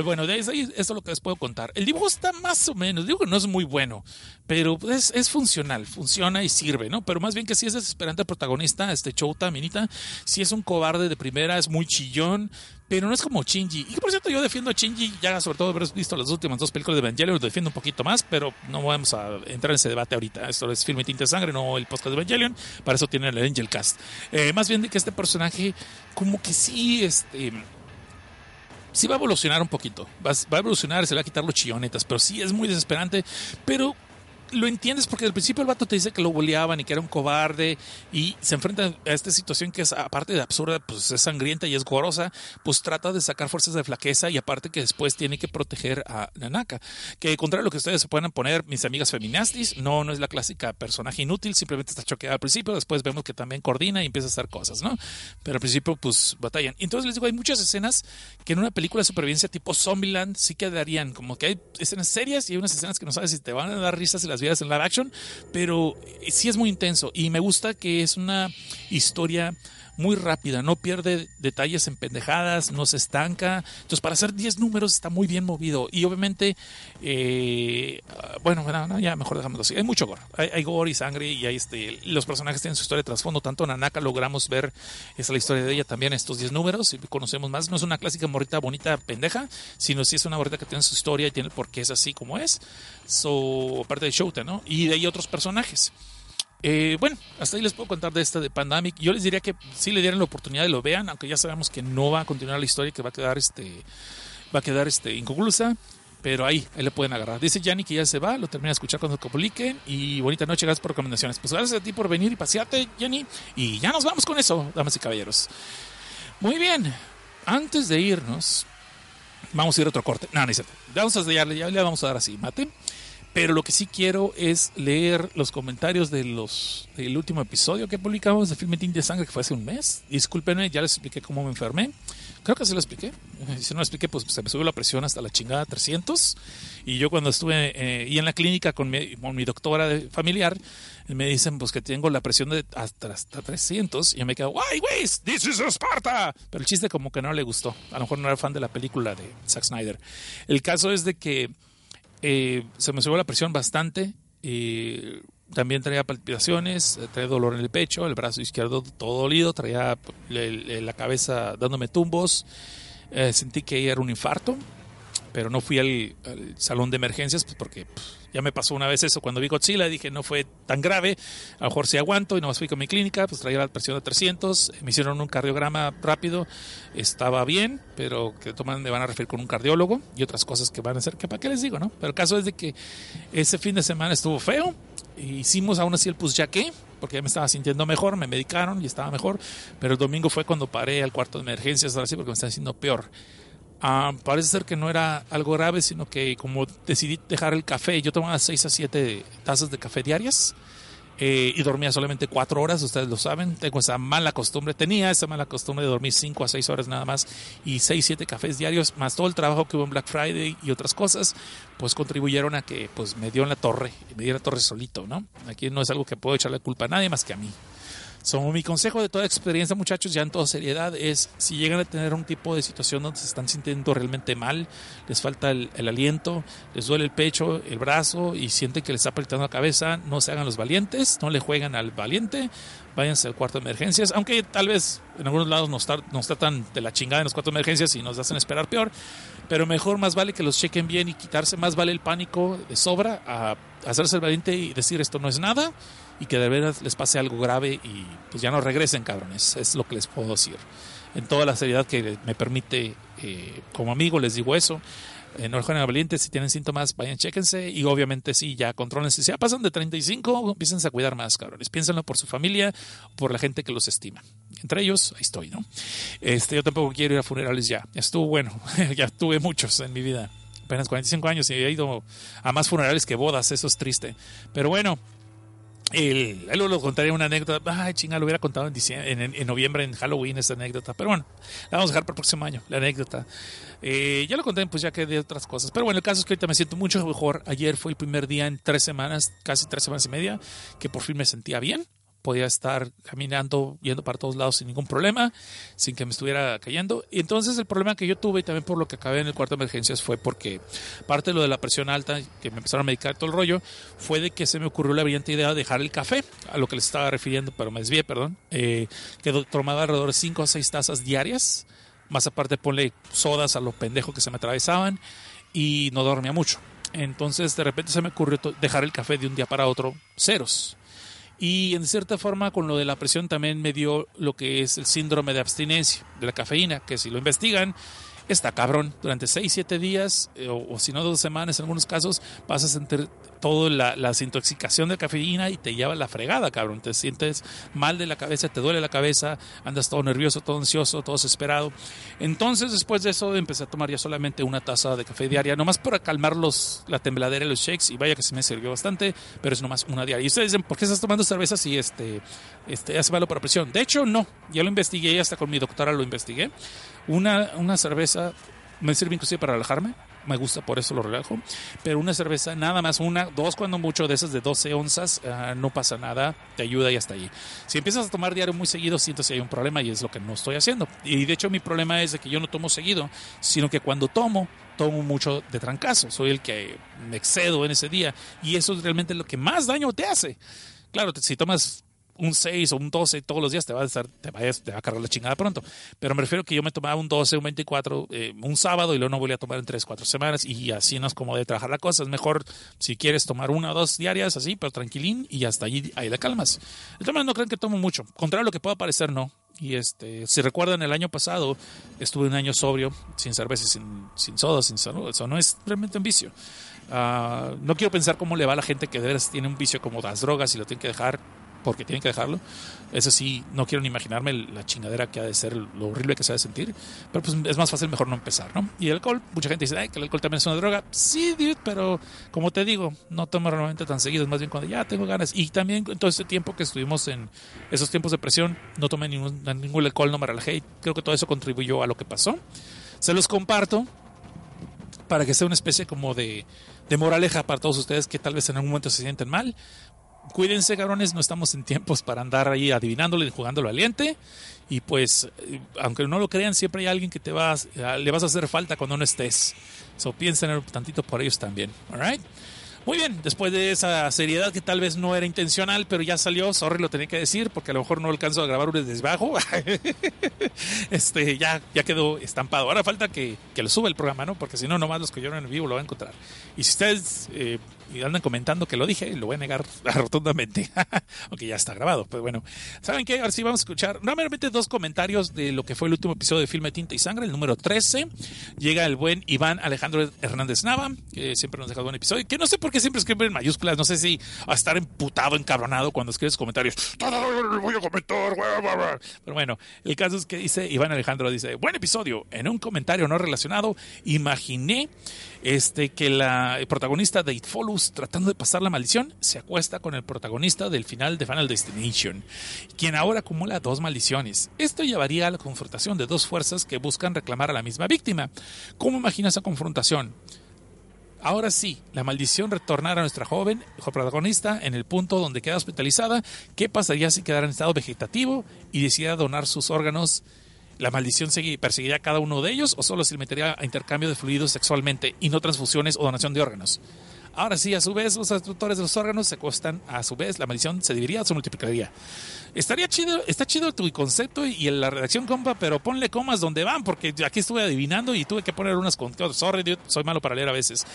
Bueno, de ahí eso es lo que les puedo contar. El dibujo está más o menos, digo que no es muy bueno, pero es funcional, funciona y sirve, ¿no? Pero más bien que sí es desesperante el protagonista, Chouta, Minita. Sí es un cobarde de primera, es muy chillón, pero no es como Shinji. Y por cierto, yo defiendo a Shinji, ya sobre todo haber visto las últimas dos películas de Evangelion, lo defiendo un poquito más, pero no vamos a entrar en ese debate ahorita. Esto es Filme y Tinta de Sangre, no el podcast de Evangelion, para eso tienen el Angel Cast. Más bien de que este personaje, como que sí, sí va a evolucionar un poquito, va a evolucionar, se le va a quitar los chillonetas, pero sí es muy desesperante. Pero lo entiendes porque al principio el vato te dice que lo boleaban y que era un cobarde y se enfrenta a esta situación que es, aparte de absurda, pues es sangrienta y es gorosa, pues trata de sacar fuerzas de flaqueza y aparte que después tiene que proteger a Nanaka, que contrario a lo que ustedes se puedan poner, mis amigas feministas, no es la clásica personaje inútil, simplemente está choqueada al principio, después vemos que también coordina y empieza a hacer cosas, ¿no? Pero al principio pues batallan. Entonces les digo, hay muchas escenas que en una película de supervivencia tipo Zombieland sí quedarían, como que hay escenas serias y hay unas escenas que no sabes si te van a dar risas y las vidas en live action, pero sí es muy intenso y me gusta que es una historia muy rápida, no pierde detalles en pendejadas, no se estanca. Entonces para hacer 10 números está muy bien movido y obviamente ya mejor dejámoslo así. Hay mucho gore, hay gore y sangre y hay los personajes tienen su historia de trasfondo, tanto Nanaka logramos ver, esa es la historia de ella también, estos 10 números, y conocemos más. No es una clásica morrita bonita pendeja, sino sí es una morrita que tiene su historia y tiene el porqué es así como es, parte de Shouta, ¿no? Y de ahí otros personajes. Hasta ahí les puedo contar de esta de Pandemic. Yo les diría que si le dieran la oportunidad de lo vean, aunque ya sabemos que no va a continuar la historia, que va a quedar inconclusa, pero ahí le pueden agarrar. Dice Yanni que ya se va, lo termina de escuchar cuando lo publiquen y bonita noche, gracias por recomendaciones. Pues gracias a ti por venir y pasearte, Yanni, y ya nos vamos con eso, damas y caballeros. Muy bien, antes de irnos vamos a ir a otro corte. No, no es cierto, vamos a ya le vamos a dar así, mate. Pero lo que sí quiero es leer los comentarios del último episodio que publicamos de Filmetín de Sangre, que fue hace un mes. Discúlpenme, ya les expliqué cómo me enfermé. Creo que se lo expliqué. Si no lo expliqué, pues se me subió la presión hasta la chingada 300. Y yo cuando estuve en la clínica con mi doctora familiar, me dicen pues que tengo la presión de hasta 300. Y yo me quedo, ¡ay, güey! ¡This is Sparta! Pero el chiste como que no le gustó. A lo mejor no era fan de la película de Zack Snyder. El caso es de que se me subió la presión bastante, también traía palpitaciones, traía dolor en el pecho, el brazo izquierdo todo dolido, traía la cabeza dándome tumbos, sentí que era un infarto, pero no fui al salón de emergencias porque ya me pasó una vez eso cuando vi Godzilla, dije no fue tan grave, a lo mejor sí aguanto, y nomás fui con mi clínica, pues traía la presión de 300, me hicieron un cardiograma rápido, estaba bien, pero que toman me van a referir con un cardiólogo y otras cosas que van a hacer, que para qué les digo, ¿no? Pero el caso es de que ese fin de semana estuvo feo, e hicimos aún así el pues ya qué, porque ya me estaba sintiendo mejor, me medicaron y estaba mejor, pero el domingo fue cuando paré al cuarto de emergencias, ahora sí porque me estaba haciendo peor. Parece ser que no era algo grave, sino que como decidí dejar el café, yo tomaba 6 a 7 tazas de café diarias y dormía solamente 4 horas, ustedes lo saben, tenía esa mala costumbre de dormir 5 a 6 horas nada más y 6, 7 cafés diarios, más todo el trabajo que hubo en Black Friday y otras cosas, pues contribuyeron a que pues me dio la torre solito, ¿no? Aquí no es algo que puedo echarle culpa a nadie más que a mí. Mi consejo de toda experiencia, muchachos, ya en toda seriedad, es si llegan a tener un tipo de situación donde se están sintiendo realmente mal, les falta el aliento, les duele el pecho, el brazo y sienten que les está palpitando la cabeza, no se hagan los valientes, no le jueguen al valiente, váyanse al cuarto de emergencias, aunque tal vez en algunos lados nos tratan de la chingada en los cuartos de emergencias y nos hacen esperar peor, pero mejor más vale que los chequen bien y quitarse, más vale el pánico de sobra a hacerse el valiente y decir esto no es nada, y que de veras les pase algo grave y pues ya no regresen, cabrones. Es lo que les puedo decir. En toda la seriedad que me permite, como amigo, les digo eso. No jueguen a valientes, si tienen síntomas, vayan, chéquense. Y obviamente sí, ya contrólense. Si ya pasan de 35, empiecen a cuidar más, cabrones. Piénsenlo por su familia, por la gente que los estima. Entre ellos, ahí estoy, ¿no? Yo tampoco quiero ir a funerales ya. Estuvo bueno, ya tuve muchos en mi vida. Apenas 45 años y he ido a más funerales que bodas, eso es triste. Pero bueno, él lo contaría una anécdota. Ay, chinga, lo hubiera contado en noviembre, en Halloween, esta anécdota. Pero bueno, la vamos a dejar para el próximo año, la anécdota. Ya lo conté, pues ya que de otras cosas. Pero bueno, el caso es que ahorita me siento mucho mejor. Ayer fue el primer día en 3 semanas, casi 3 semanas y media, que por fin me sentía bien. Podía estar caminando, yendo para todos lados sin ningún problema, sin que me estuviera cayendo. Y entonces el problema que yo tuve, y también por lo que acabé en el cuarto de emergencias, fue porque parte de lo de la presión alta, que me empezaron a medicar todo el rollo, fue de que se me ocurrió la brillante idea de dejar el café, a lo que les estaba refiriendo, pero me desvié, perdón, que tomaba alrededor de 5 o 6 tazas diarias, más aparte ponle sodas a los pendejos que se me atravesaban, y no dormía mucho. Entonces de repente se me ocurrió dejar el café de un día para otro, ceros. Y en cierta forma con lo de la presión también me dio lo que es el síndrome de abstinencia de la cafeína, que si lo investigan está cabrón. Durante 6, 7 días o si no 2 semanas en algunos casos vas a sentir toda la desintoxicación de cafeína y te lleva la fregada, cabrón. Te sientes mal de la cabeza, te duele la cabeza, andas todo nervioso, todo ansioso, todo desesperado. Entonces, después de eso, empecé a tomar ya solamente una taza de café diaria, nomás para calmar la tembladera y los shakes, y vaya que se me sirvió bastante, pero es nomás una diaria. Y ustedes dicen, ¿por qué estás tomando cerveza si hace malo para presión? De hecho, no, ya lo investigué, ya hasta con mi doctora lo investigué. Una cerveza me sirve inclusive para relajarme, me gusta, por eso lo relajo, pero una cerveza nada más, una, dos cuando mucho, de esas de 12 onzas, no pasa nada, te ayuda y hasta allí. Si empiezas a tomar diario muy seguido, siento si hay un problema, y es lo que no estoy haciendo. Y de hecho mi problema es de que yo no tomo seguido, sino que cuando tomo mucho de trancazo, soy el que me excedo en ese día, y eso es realmente lo que más daño te hace. Claro, si tomas un 6 o un 12 todos los días te va a cargar la chingada pronto. Pero me refiero que yo me tomaba un 12, un 24, un sábado, y luego no volví a tomar en 3, 4 semanas. Y así no es como de trabajar la cosa. Es mejor si quieres tomar una o dos diarias así, pero tranquilín, y hasta allí ahí la calmas. El tema no crean que tomo mucho. Contrario a lo que pueda parecer, no. Y si recuerdan, el año pasado estuve un año sobrio, sin cerveza, sin soda, sin salud. Eso no es realmente un vicio. No quiero pensar cómo le va a la gente que de veras tiene un vicio como las drogas y lo tiene que dejar porque tienen que dejarlo. Eso sí, no quiero ni imaginarme la chingadera que ha de ser, lo horrible que se ha de sentir, pero pues es más fácil mejor no empezar, ¿no? Y el alcohol, mucha gente dice, ay, que el alcohol también es una droga. Sí, dude, pero como te digo, no tomo normalmente tan seguido, es más bien cuando ya tengo ganas. Y también en todo este tiempo que estuvimos en esos tiempos de presión, no tomé ningún alcohol, no me relajé, y creo que todo eso contribuyó a lo que pasó. Se los comparto para que sea una especie como de moraleja para todos ustedes que tal vez en algún momento se sienten mal. Cuídense, cabrones, no estamos en tiempos para andar ahí adivinándole y jugándolo al diente. Y pues, aunque no lo crean, siempre hay alguien que le vas a hacer falta cuando no estés. So, piensen un tantito por ellos también. All right. Muy bien, después de esa seriedad que tal vez no era intencional, pero ya salió, sorry, lo tenía que decir, porque a lo mejor no alcanzo a grabar un desbajo. Ya quedó estampado. Ahora falta que lo suba el programa, ¿no? Porque si no, nomás los que lloran en vivo lo van a encontrar. Y si ustedes andan comentando que lo dije, lo voy a negar rotundamente, aunque ya está grabado. Pues bueno, ¿saben qué? Ahora sí vamos a escuchar nuevamente dos comentarios de lo que fue el último episodio de Filme, Tinta y Sangre, el número 13. Llega el buen Iván Alejandro Hernández Nava, que siempre nos deja un buen episodio, que no sé por qué siempre escribe en mayúsculas, no sé si a estar emputado, encabronado cuando escribes comentarios. Voy a comentar, pero bueno, el caso es que dice Iván Alejandro, dice, buen episodio. En un comentario no relacionado, imaginé que la protagonista de It Follows, tratando de pasar la maldición, se acuesta con el protagonista del final de Final Destination, quien ahora acumula dos maldiciones. Esto llevaría a la confrontación de dos fuerzas que buscan reclamar a la misma víctima. ¿Cómo imaginas esa confrontación? Ahora sí, la maldición retornará a nuestra joven protagonista en el punto donde queda hospitalizada. ¿Qué pasaría si quedara en estado vegetativo y decidiera donar sus órganos? ¿La maldición perseguirá a cada uno de ellos o solo se limitaría a intercambio de fluidos sexualmente y no transfusiones o donación de órganos? Ahora sí, a su vez, los destructores de los órganos se acostan. A su vez, la maldición se dividiría o se multiplicaría. Está chido tu concepto y la redacción, compa, pero ponle comas donde van, porque aquí estuve adivinando y tuve que poner unas con otras. Sorry, dude, soy malo para leer a veces.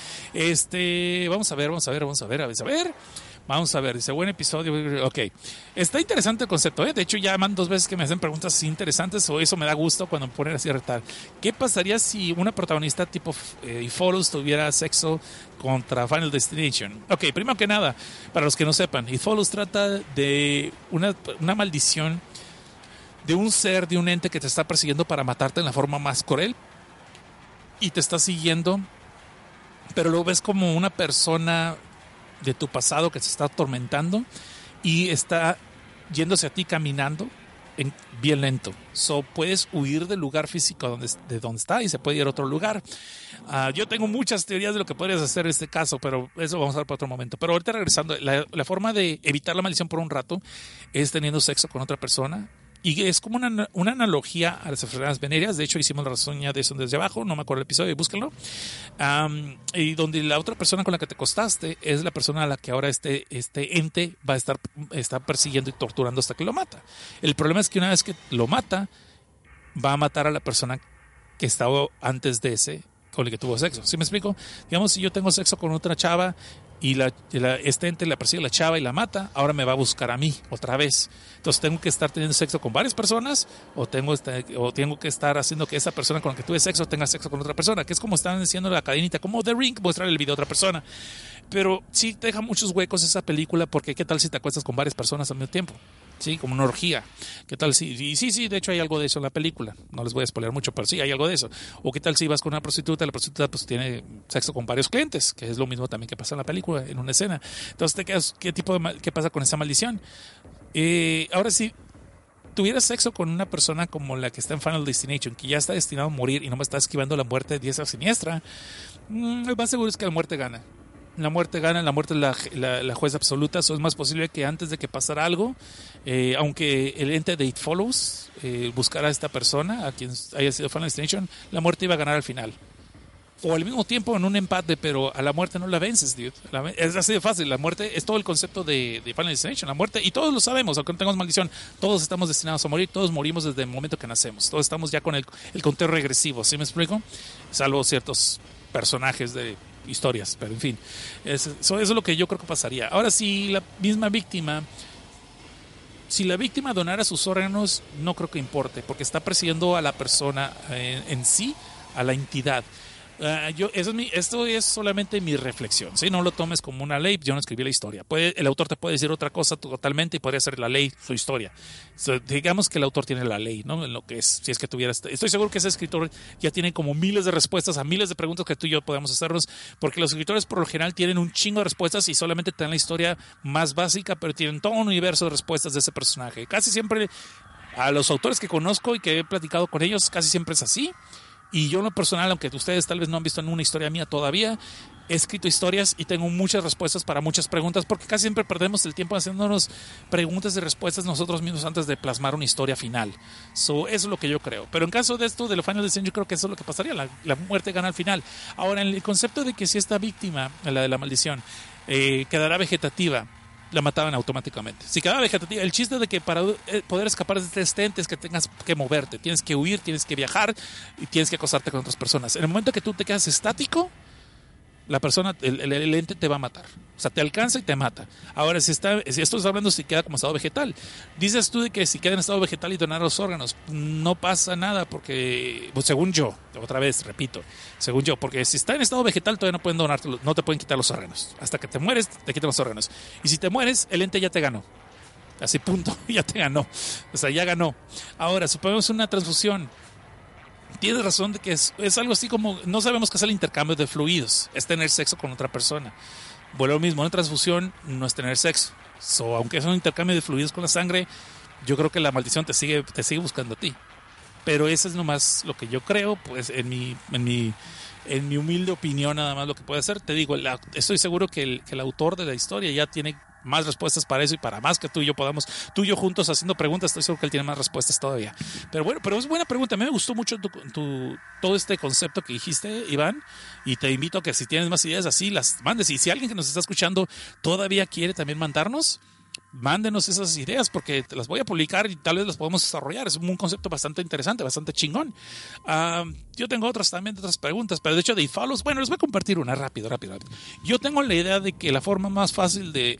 Vamos a ver, dice, buen episodio. Ok, está interesante el concepto, ¿eh? De hecho, ya van dos veces que me hacen preguntas interesantes, o eso me da gusto cuando me ponen así a retar. ¿Qué pasaría si una protagonista tipo It Follows tuviera sexo contra Final Destination? Ok, primero que nada, para los que no sepan, It Follows trata de una maldición de un ser, de un ente que te está persiguiendo para matarte en la forma más cruel y te está siguiendo, pero lo ves como una persona de tu pasado que se está atormentando y está yéndose a ti caminando bien lento. So, puedes huir del lugar físico de donde está y se puede ir a otro lugar. Yo tengo muchas teorías de lo que podrías hacer en este caso, pero eso vamos a ver para otro momento. Pero ahorita regresando, la forma de evitar la maldición por un rato es teniendo sexo con otra persona. Y es como una analogía a las enfermedades venéreas. De hecho, hicimos la reseña de eso desde abajo. No me acuerdo el episodio, búsquenlo. Y donde la otra persona con la que te acostaste es la persona a la que ahora este ente va a estar persiguiendo y torturando hasta que lo mata. El problema es que una vez que lo mata, va a matar a la persona que estaba antes de ese con el que tuvo sexo. ¿Sí me explico? Digamos, si yo tengo sexo con otra chava y este ente le persigue a la chava y la mata, ahora me va a buscar a mí otra vez. Entonces tengo que estar teniendo sexo con varias personas o tengo que estar haciendo que esa persona con la que tuve sexo tenga sexo con otra persona, que es como están diciendo la cadenita, como The Ring, mostrar el video a otra persona. Pero sí te deja muchos huecos esa película, porque ¿qué tal si te acuestas con varias personas al mismo tiempo? Sí, como una orgía. ¿Qué tal si? Y sí, de hecho hay algo de eso en la película. No les voy a spoilear mucho, pero sí, hay algo de eso. O ¿qué tal si vas con una prostituta? La prostituta pues tiene sexo con varios clientes, que es lo mismo también que pasa en la película, en una escena. Entonces te quedas, ¿qué pasa con esa maldición? Ahora sí, tuvieras sexo con una persona como la que está en Final Destination, que ya está destinado a morir y no me está esquivando la muerte diestra o siniestra, lo más seguro es que la muerte gana. La muerte es la jueza absoluta. Eso es más posible que antes de que pasara algo, aunque el ente de It Follows buscara a esta persona, a quien haya sido Final Destination, la muerte iba a ganar al final. O al mismo tiempo en un empate, pero a la muerte no la vences, dude. Es así de fácil. La muerte es todo el concepto de Final Destination. La muerte, y todos lo sabemos, aunque no tengamos maldición, todos estamos destinados a morir, todos morimos desde el momento que nacemos. Todos estamos ya con el conteo regresivo, ¿sí me explico? Salvo ciertos personajes de historias, pero en fin, eso es lo que yo creo que pasaría. Ahora, si la víctima donara sus órganos, no creo que importe, porque está persiguiendo a la persona en sí, a la entidad. Esto es solamente mi reflexión, ¿sí? No lo tomes como una ley, yo no escribí la historia. El autor te puede decir otra cosa totalmente y podría ser la ley su historia. So, digamos que el autor tiene la ley, ¿no? En lo que es, si es que tuviera. Estoy seguro que ese escritor ya tiene como miles de respuestas a miles de preguntas que tú y yo podemos hacernos, porque los escritores por lo general tienen un chingo de respuestas y solamente te dan la historia más básica, pero tienen todo un universo de respuestas de ese personaje. Casi siempre, a los autores que conozco y que he platicado con ellos, casi siempre es así. Y yo en lo personal, aunque ustedes tal vez no han visto ninguna historia mía todavía, he escrito historias y tengo muchas respuestas para muchas preguntas, porque casi siempre perdemos el tiempo haciéndonos preguntas y respuestas nosotros mismos antes de plasmar una historia final. So, eso es lo que yo creo. Pero en caso de esto, de lo Final Destination, yo creo que eso es lo que pasaría. La muerte gana al final. Ahora, en el concepto de que si esta víctima, la de la maldición, quedará vegetativa, la mataban automáticamente. Si quedaba vegetativa, el chiste de que para poder escapar de este ente es que tengas que moverte, tienes que huir, tienes que viajar y tienes que acostarte con otras personas. En el momento que tú te quedas estático, la persona, el ente te va a matar. O sea, te alcanza y te mata. Ahora, si esto está hablando, si queda como estado vegetal. Dices tú de que si queda en estado vegetal y donar los órganos, no pasa nada porque, pues, según yo, otra vez, repito, según yo, porque si está en estado vegetal todavía no pueden donártelo, no te pueden quitar los órganos. Hasta que te mueres, te quitan los órganos. Y si te mueres, el ente ya te ganó. Así, punto, ya te ganó. O sea, ya ganó. Ahora, supongamos una transfusión. Tienes razón de que es algo así como, no sabemos qué es el intercambio de fluidos, es tener sexo con otra persona. Bueno, lo mismo, una transfusión no es tener sexo. So, aunque es un intercambio de fluidos con la sangre, yo creo que la maldición te sigue buscando a ti. Pero eso es nomás lo que yo creo, pues en mi humilde opinión, nada más lo que puede hacer. Te digo, estoy seguro que el autor de la historia ya tiene más respuestas para eso, y para más que tú y yo podamos, tú y yo juntos haciendo preguntas, estoy seguro que él tiene más respuestas todavía. Pero bueno, pero es buena pregunta. A mí me gustó mucho todo este concepto que dijiste, Iván, y te invito a que si tienes más ideas así, las mandes. Y si alguien que nos está escuchando todavía quiere también mandarnos, mándenos esas ideas, porque las voy a publicar y tal vez las podemos desarrollar. Es un concepto bastante interesante, bastante chingón. Yo tengo otras preguntas, pero de hecho de It Follows, bueno, les voy a compartir una rápido. Yo tengo la idea de que la forma más fácil de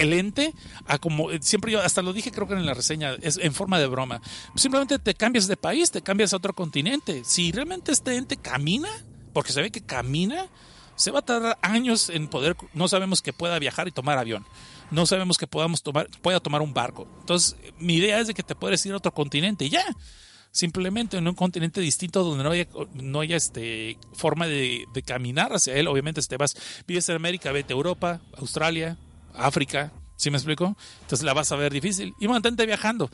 el ente, como siempre yo hasta lo dije, creo que en la reseña, es en forma de broma, simplemente te cambias de país, te cambias a otro continente. Si realmente este ente camina, porque se ve que camina, se va a tardar años en poder, no sabemos que pueda viajar y tomar avión. No sabemos que pueda tomar un barco. Entonces, mi idea es de que te puedes ir a otro continente y ya. Simplemente en un continente distinto donde no haya forma de caminar hacia él. Obviamente, vives en América, vete a Europa, Australia, África. ¿Sí me explico? Entonces la vas a ver difícil. Y mantente viajando.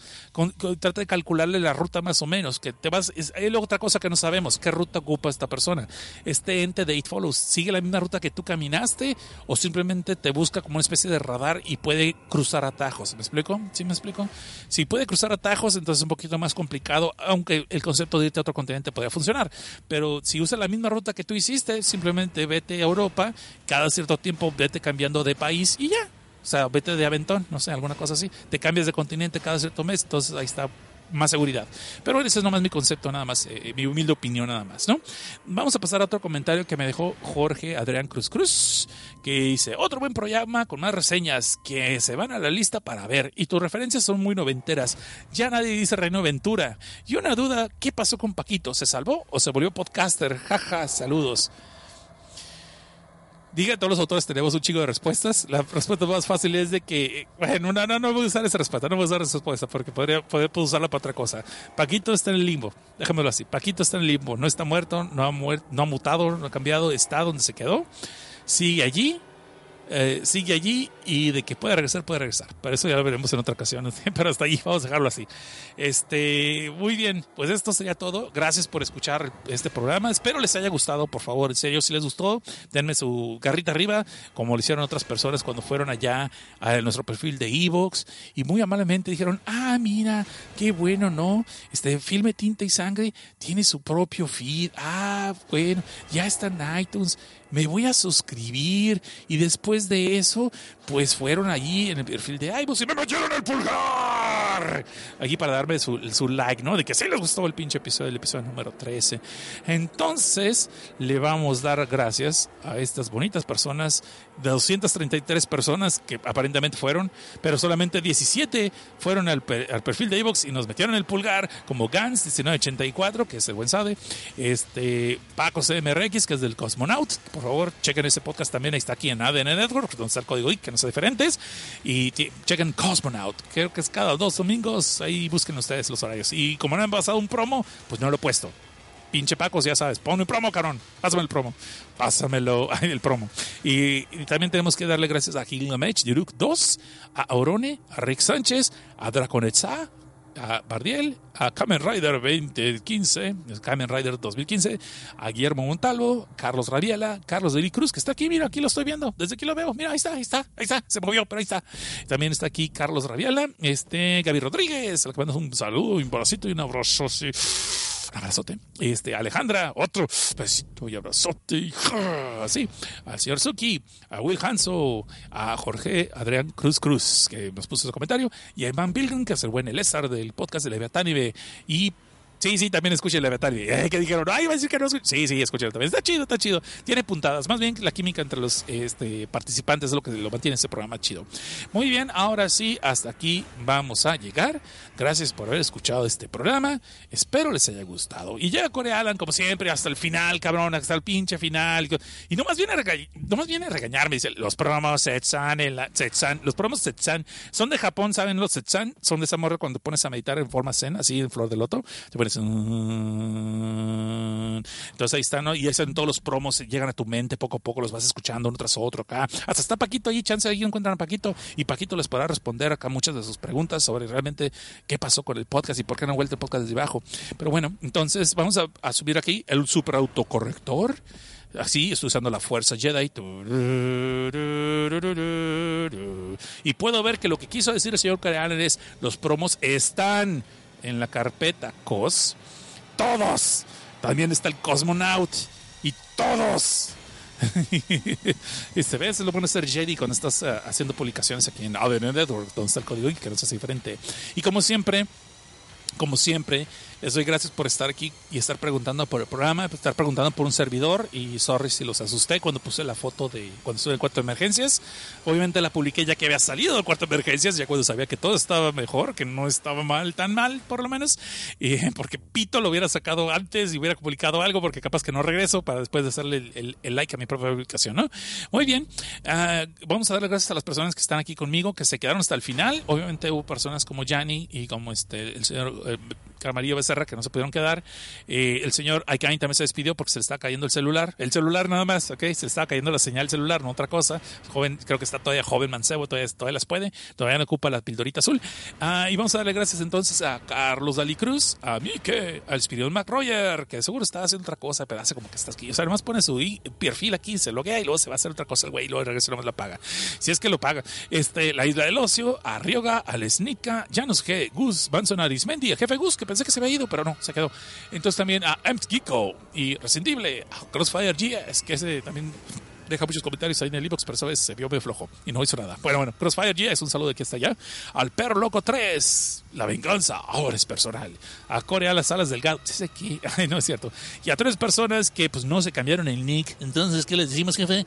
Trata de calcularle la ruta más o menos. Que te vas. Hay otra cosa que no sabemos. ¿Qué ruta ocupa esta persona? Este ente de It Follows, ¿sigue la misma ruta que tú caminaste? ¿O simplemente te busca como una especie de radar y puede cruzar atajos? ¿Me explico? ¿Sí me explico? Si puede cruzar atajos, entonces es un poquito más complicado. Aunque el concepto de irte a otro continente podría funcionar. Pero si usa la misma ruta que tú hiciste, simplemente vete a Europa. Cada cierto tiempo vete cambiando de país y ya. O sea, vete de aventón, no sé, alguna cosa así. Te cambias de continente cada cierto mes, entonces ahí está más seguridad. Pero ese es nomás mi concepto, nada más, mi humilde opinión nada más, ¿no? Vamos a pasar a otro comentario que me dejó Jorge Adrián Cruz Cruz, que dice: otro buen programa con más reseñas que se van a la lista para ver, y tus referencias son muy noventeras. Ya nadie dice Reino Ventura. Y una duda, ¿qué pasó con Paquito? ¿Se salvó o se volvió podcaster? Jaja, saludos. Diga, todos los autores tenemos un chico de respuestas. La respuesta más fácil es de que... Bueno, no voy a usar esa respuesta. No voy a usar esa respuesta porque puedo usarla para otra cosa. Paquito está en el limbo. Déjamelo así. Paquito está en el limbo. No está muerto, no ha mutado, no ha cambiado. Está donde se quedó. Sigue allí. Sigue allí, y de que puede regresar, puede regresar. Para eso ya lo veremos en otra ocasión. Pero hasta ahí, vamos a dejarlo así. Muy bien, pues esto sería todo. Gracias por escuchar este programa. Espero les haya gustado, por favor. En serio, si les gustó, denme su garrita arriba, como lo hicieron otras personas cuando fueron allá a nuestro perfil de iVoox, y muy amablemente dijeron: ah, mira, qué bueno, ¿no? Filme Tinta y Sangre tiene su propio feed. Ah, bueno, ya está en iTunes. Me voy a suscribir. Y después de eso, pues fueron allí en el perfil de iVoox y me metieron el pulgar aquí para darme su like, ¿no? De que sí les gustó el pinche episodio, el episodio número 13. Entonces, le vamos a dar gracias a estas bonitas personas, 233 personas que aparentemente fueron, pero solamente 17 fueron al perfil de iVoox y nos metieron el pulgar, como Gans 1984, que es el buen Sade, Paco CMRX, que es del Cosmonaut. Por favor, chequen ese podcast también. Ahí está, aquí en ADN Network, donde está el código geek, que no son diferentes. Y chequen Cosmonaut, creo que es cada dos domingos. Ahí busquen ustedes los horarios. Y como no han pasado un promo, pues no lo he puesto. Pinche Pacos, ya sabes, ponme un promo, carón. Pásame el promo. Y también tenemos que darle gracias a Gilgamesh, Yuruk 2, a Aurone, a Rick Sánchez, a Draconetza, a Bardiel, a Kamen Rider 2015, Kamen Rider 2015, a Guillermo Montalvo, Carlos Rabiela, Carlos Deli Cruz, que está aquí, mira, aquí lo estoy viendo, desde aquí lo veo, mira, ahí está, se movió, pero ahí está. También está aquí Carlos Rabiela, Gaby Rodríguez, al que mandas un saludo, un abracito y un abrazo, sí. Un abrazote. Alejandra, otro besito y abrazote. Así. Al señor Suki, a Will Hanso, a Jorge Adrián Cruz Cruz, que nos puso su comentario, y a Iván Bilgen, que es el buen Elezar del podcast de Leviatanive. Y sí, también escuchen Leviatanive. Que dijeron, ay, va a decir que no escuché. Sí, escúchalo también. Está chido. Tiene puntadas. Más bien la química entre los participantes es lo que lo mantiene ese programa chido. Muy bien, ahora sí, hasta aquí vamos a llegar. Gracias por haber escuchado este programa. Espero les haya gustado. Y llega Corey Alan, como siempre, hasta el final, cabrón, hasta el pinche final. Y nomás viene a regañarme. Dice, los programas Setsan son de Japón, ¿saben? Los Setsan son de esa morra cuando pones a meditar en forma zen, así en flor de loto. Entonces ahí están, ¿no? Y ahí están todos los promos, llegan a tu mente poco a poco, los vas escuchando uno tras otro acá. Hasta está Paquito ahí, chance ahí encuentran a Paquito y Paquito les podrá responder acá muchas de sus preguntas sobre realmente qué pasó con el podcast y por qué no han vuelto el podcast desde abajo. Pero bueno, entonces vamos a subir aquí el super autocorrector. Así, estoy usando la fuerza Jedi. Y puedo ver que lo que quiso decir el señor Careaner es: los promos están en la carpeta COS, todos, también está el Cosmonaut y todos. Ves, lo bueno de ser Jedi cuando estás haciendo publicaciones aquí en ADN Network, donde está el código y que no es diferente. Y como siempre, les doy gracias por estar aquí y estar preguntando por el programa, estar preguntando por un servidor. Y sorry si los asusté cuando puse la foto de cuando estuve en el cuarto de emergencias. Obviamente la publiqué ya que había salido del cuarto de emergencias, ya cuando sabía que todo estaba mejor, que no estaba mal, tan mal por lo menos. Porque Pito lo hubiera sacado antes y hubiera publicado algo, porque capaz que no regreso para después de hacerle el like a mi propia publicación, ¿no? Muy bien, vamos a darle gracias a las personas que están aquí conmigo, que se quedaron hasta el final. Obviamente hubo personas como Yanni y como el señor Camarillo Becerra, que no se pudieron quedar. El señor Aikain también se despidió porque se le estaba cayendo el celular nada más, ok, se le estaba cayendo la señal celular, no otra cosa. Joven, creo que está todavía joven mancebo, todavía las puede, todavía no ocupa la pildorita azul. Y vamos a darle gracias entonces a Carlos Dalí Cruz, a Mike, al Spirion McRoyer, que seguro está haciendo otra cosa, pero hace como que está aquí, o sea, además pone su perfil aquí, se loguea y luego se va a hacer otra cosa el güey y luego regresa y nomás la paga, si es que lo paga. La Isla del Ocio, a Rioga, a Lesnica, Janus G, Gus, Banson Arismendi, a Jefe Gus, que pensé que se había ido, pero no, se quedó. Entonces también a Amped Geeko y Rescindible, a Crossfire GS, que ese también deja muchos comentarios ahí en el inbox, pero esa vez se vio medio flojo y no hizo nada. Bueno, Crossfire G es un saludo de aquí hasta allá. Al Perro Loco 3, la venganza ahora es personal. A Corea las alas delgado, es aquí, ay, no es cierto. Y a tres personas que pues no se cambiaron el nick. Entonces, ¿qué les decimos, jefe?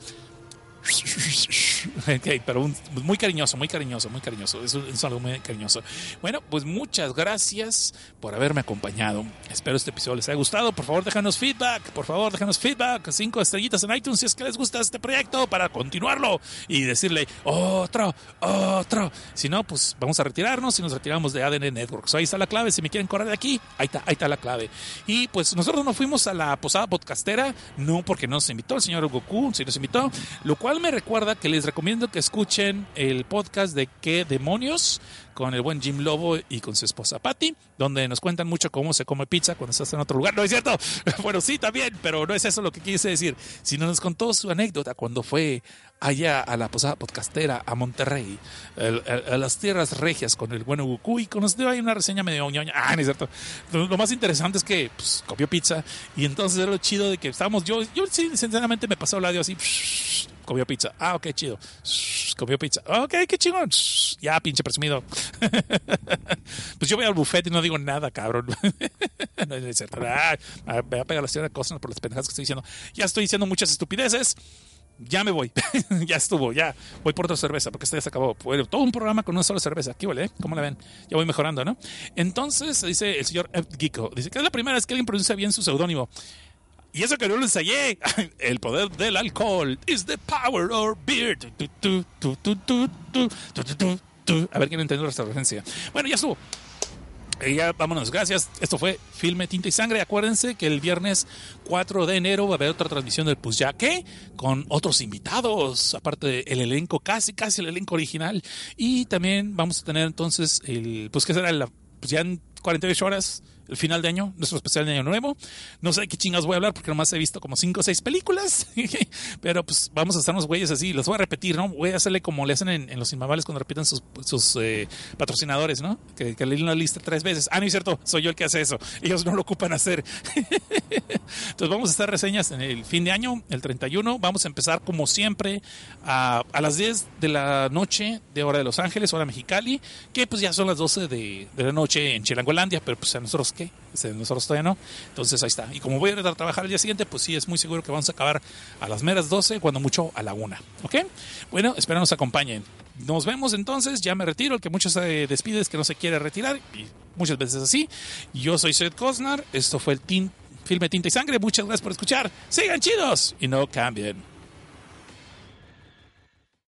Ok, pero muy cariñoso, muy cariñoso, muy cariñoso. Es un saludo muy cariñoso. Bueno, pues muchas gracias por haberme acompañado. Espero este episodio les haya gustado. Por favor, déjanos feedback. 5 estrellitas en iTunes si es que les gusta este proyecto para continuarlo y decirle otro. Si no, pues vamos a retirarnos y nos retiramos de ADN Network. Ahí está la clave. Si me quieren correr de aquí, ahí está la clave. Y pues nosotros nos fuimos a la posada podcastera, no porque nos invitó el señor Goku, si nos invitó, lo cual me recuerda que les recomiendo que escuchen el podcast de ¿Qué demonios? Con el buen Jim Lobo y con su esposa Patty, donde nos cuentan mucho cómo se come pizza cuando estás en otro lugar. No es cierto. Bueno, sí, también, pero no es eso lo que quise decir. Sino nos contó su anécdota cuando fue allá a la posada podcastera a Monterrey, a las tierras regias con el buen Goku, y con dio ahí una reseña medio ñoña. Ah, no es cierto. Lo más interesante es que pues, comió pizza, y entonces era lo chido de que estábamos. Yo sí, sinceramente me pasó el audio así. Comió pizza. Ah, ok, chido. Comió pizza. Ok, qué chingón. Ya, pinche presumido. Pues yo voy al buffet y no digo nada, cabrón. No es cierto. Me va a pegar la señora Cosner por las pendejadas que estoy diciendo. Ya estoy diciendo muchas estupideces. Ya me voy. Ya estuvo. Ya voy por otra cerveza porque esta ya se acabó. Bueno, todo un programa con una sola cerveza. Aquí huele, ¿eh? ¿Cómo la ven? Ya voy mejorando, ¿no? Entonces, dice el señor Geeko. Dice que es la primera vez que alguien pronuncia bien su seudónimo. Y eso que no lo ensayé. El poder del alcohol is the power of beer. A ver quién entendió esta referencia. Bueno, ya estuvo. Ya vámonos. Gracias. Esto fue Filme, Tinta y Sangre. Acuérdense que el viernes 4 de enero va a haber otra transmisión del Pues Ya Que con otros invitados, aparte del elenco, casi el elenco original. Y también vamos a tener entonces el Pues Que Será pues ya en 48 horas. El final de año, nuestro especial de año nuevo. No sé de qué chingados voy a hablar porque nomás he visto como 5 o 6 películas. Pero pues vamos a hacernos güeyes así. Los voy a repetir, ¿no? Voy a hacerle como le hacen en Los Inmamables cuando repiten sus patrocinadores, ¿no? Que leen la lista 3 veces. Ah, no es cierto. Soy yo el que hace eso. Ellos no lo ocupan hacer. Entonces vamos a hacer reseñas en el fin de año, el 31. Vamos a empezar como siempre a las 10 de la noche de hora de Los Ángeles, hora Mexicali. Que pues ya son las 12 de la noche en Chilangolandia. Pero pues a nosotros ¿qué? Nosotros todavía no. Entonces ahí está. Y como voy a tratar de trabajar el día siguiente, pues sí, es muy seguro que vamos a acabar a las meras 12, cuando mucho a la 1. ¿Ok? Bueno, espero nos acompañen. Nos vemos entonces. Ya me retiro. El que muchos se despide es que no se quiere retirar. Y muchas veces así. Yo soy Seth Cosnar. Esto fue el Filme, Tinta y Sangre. Muchas gracias por escuchar. Sigan chidos y no cambien.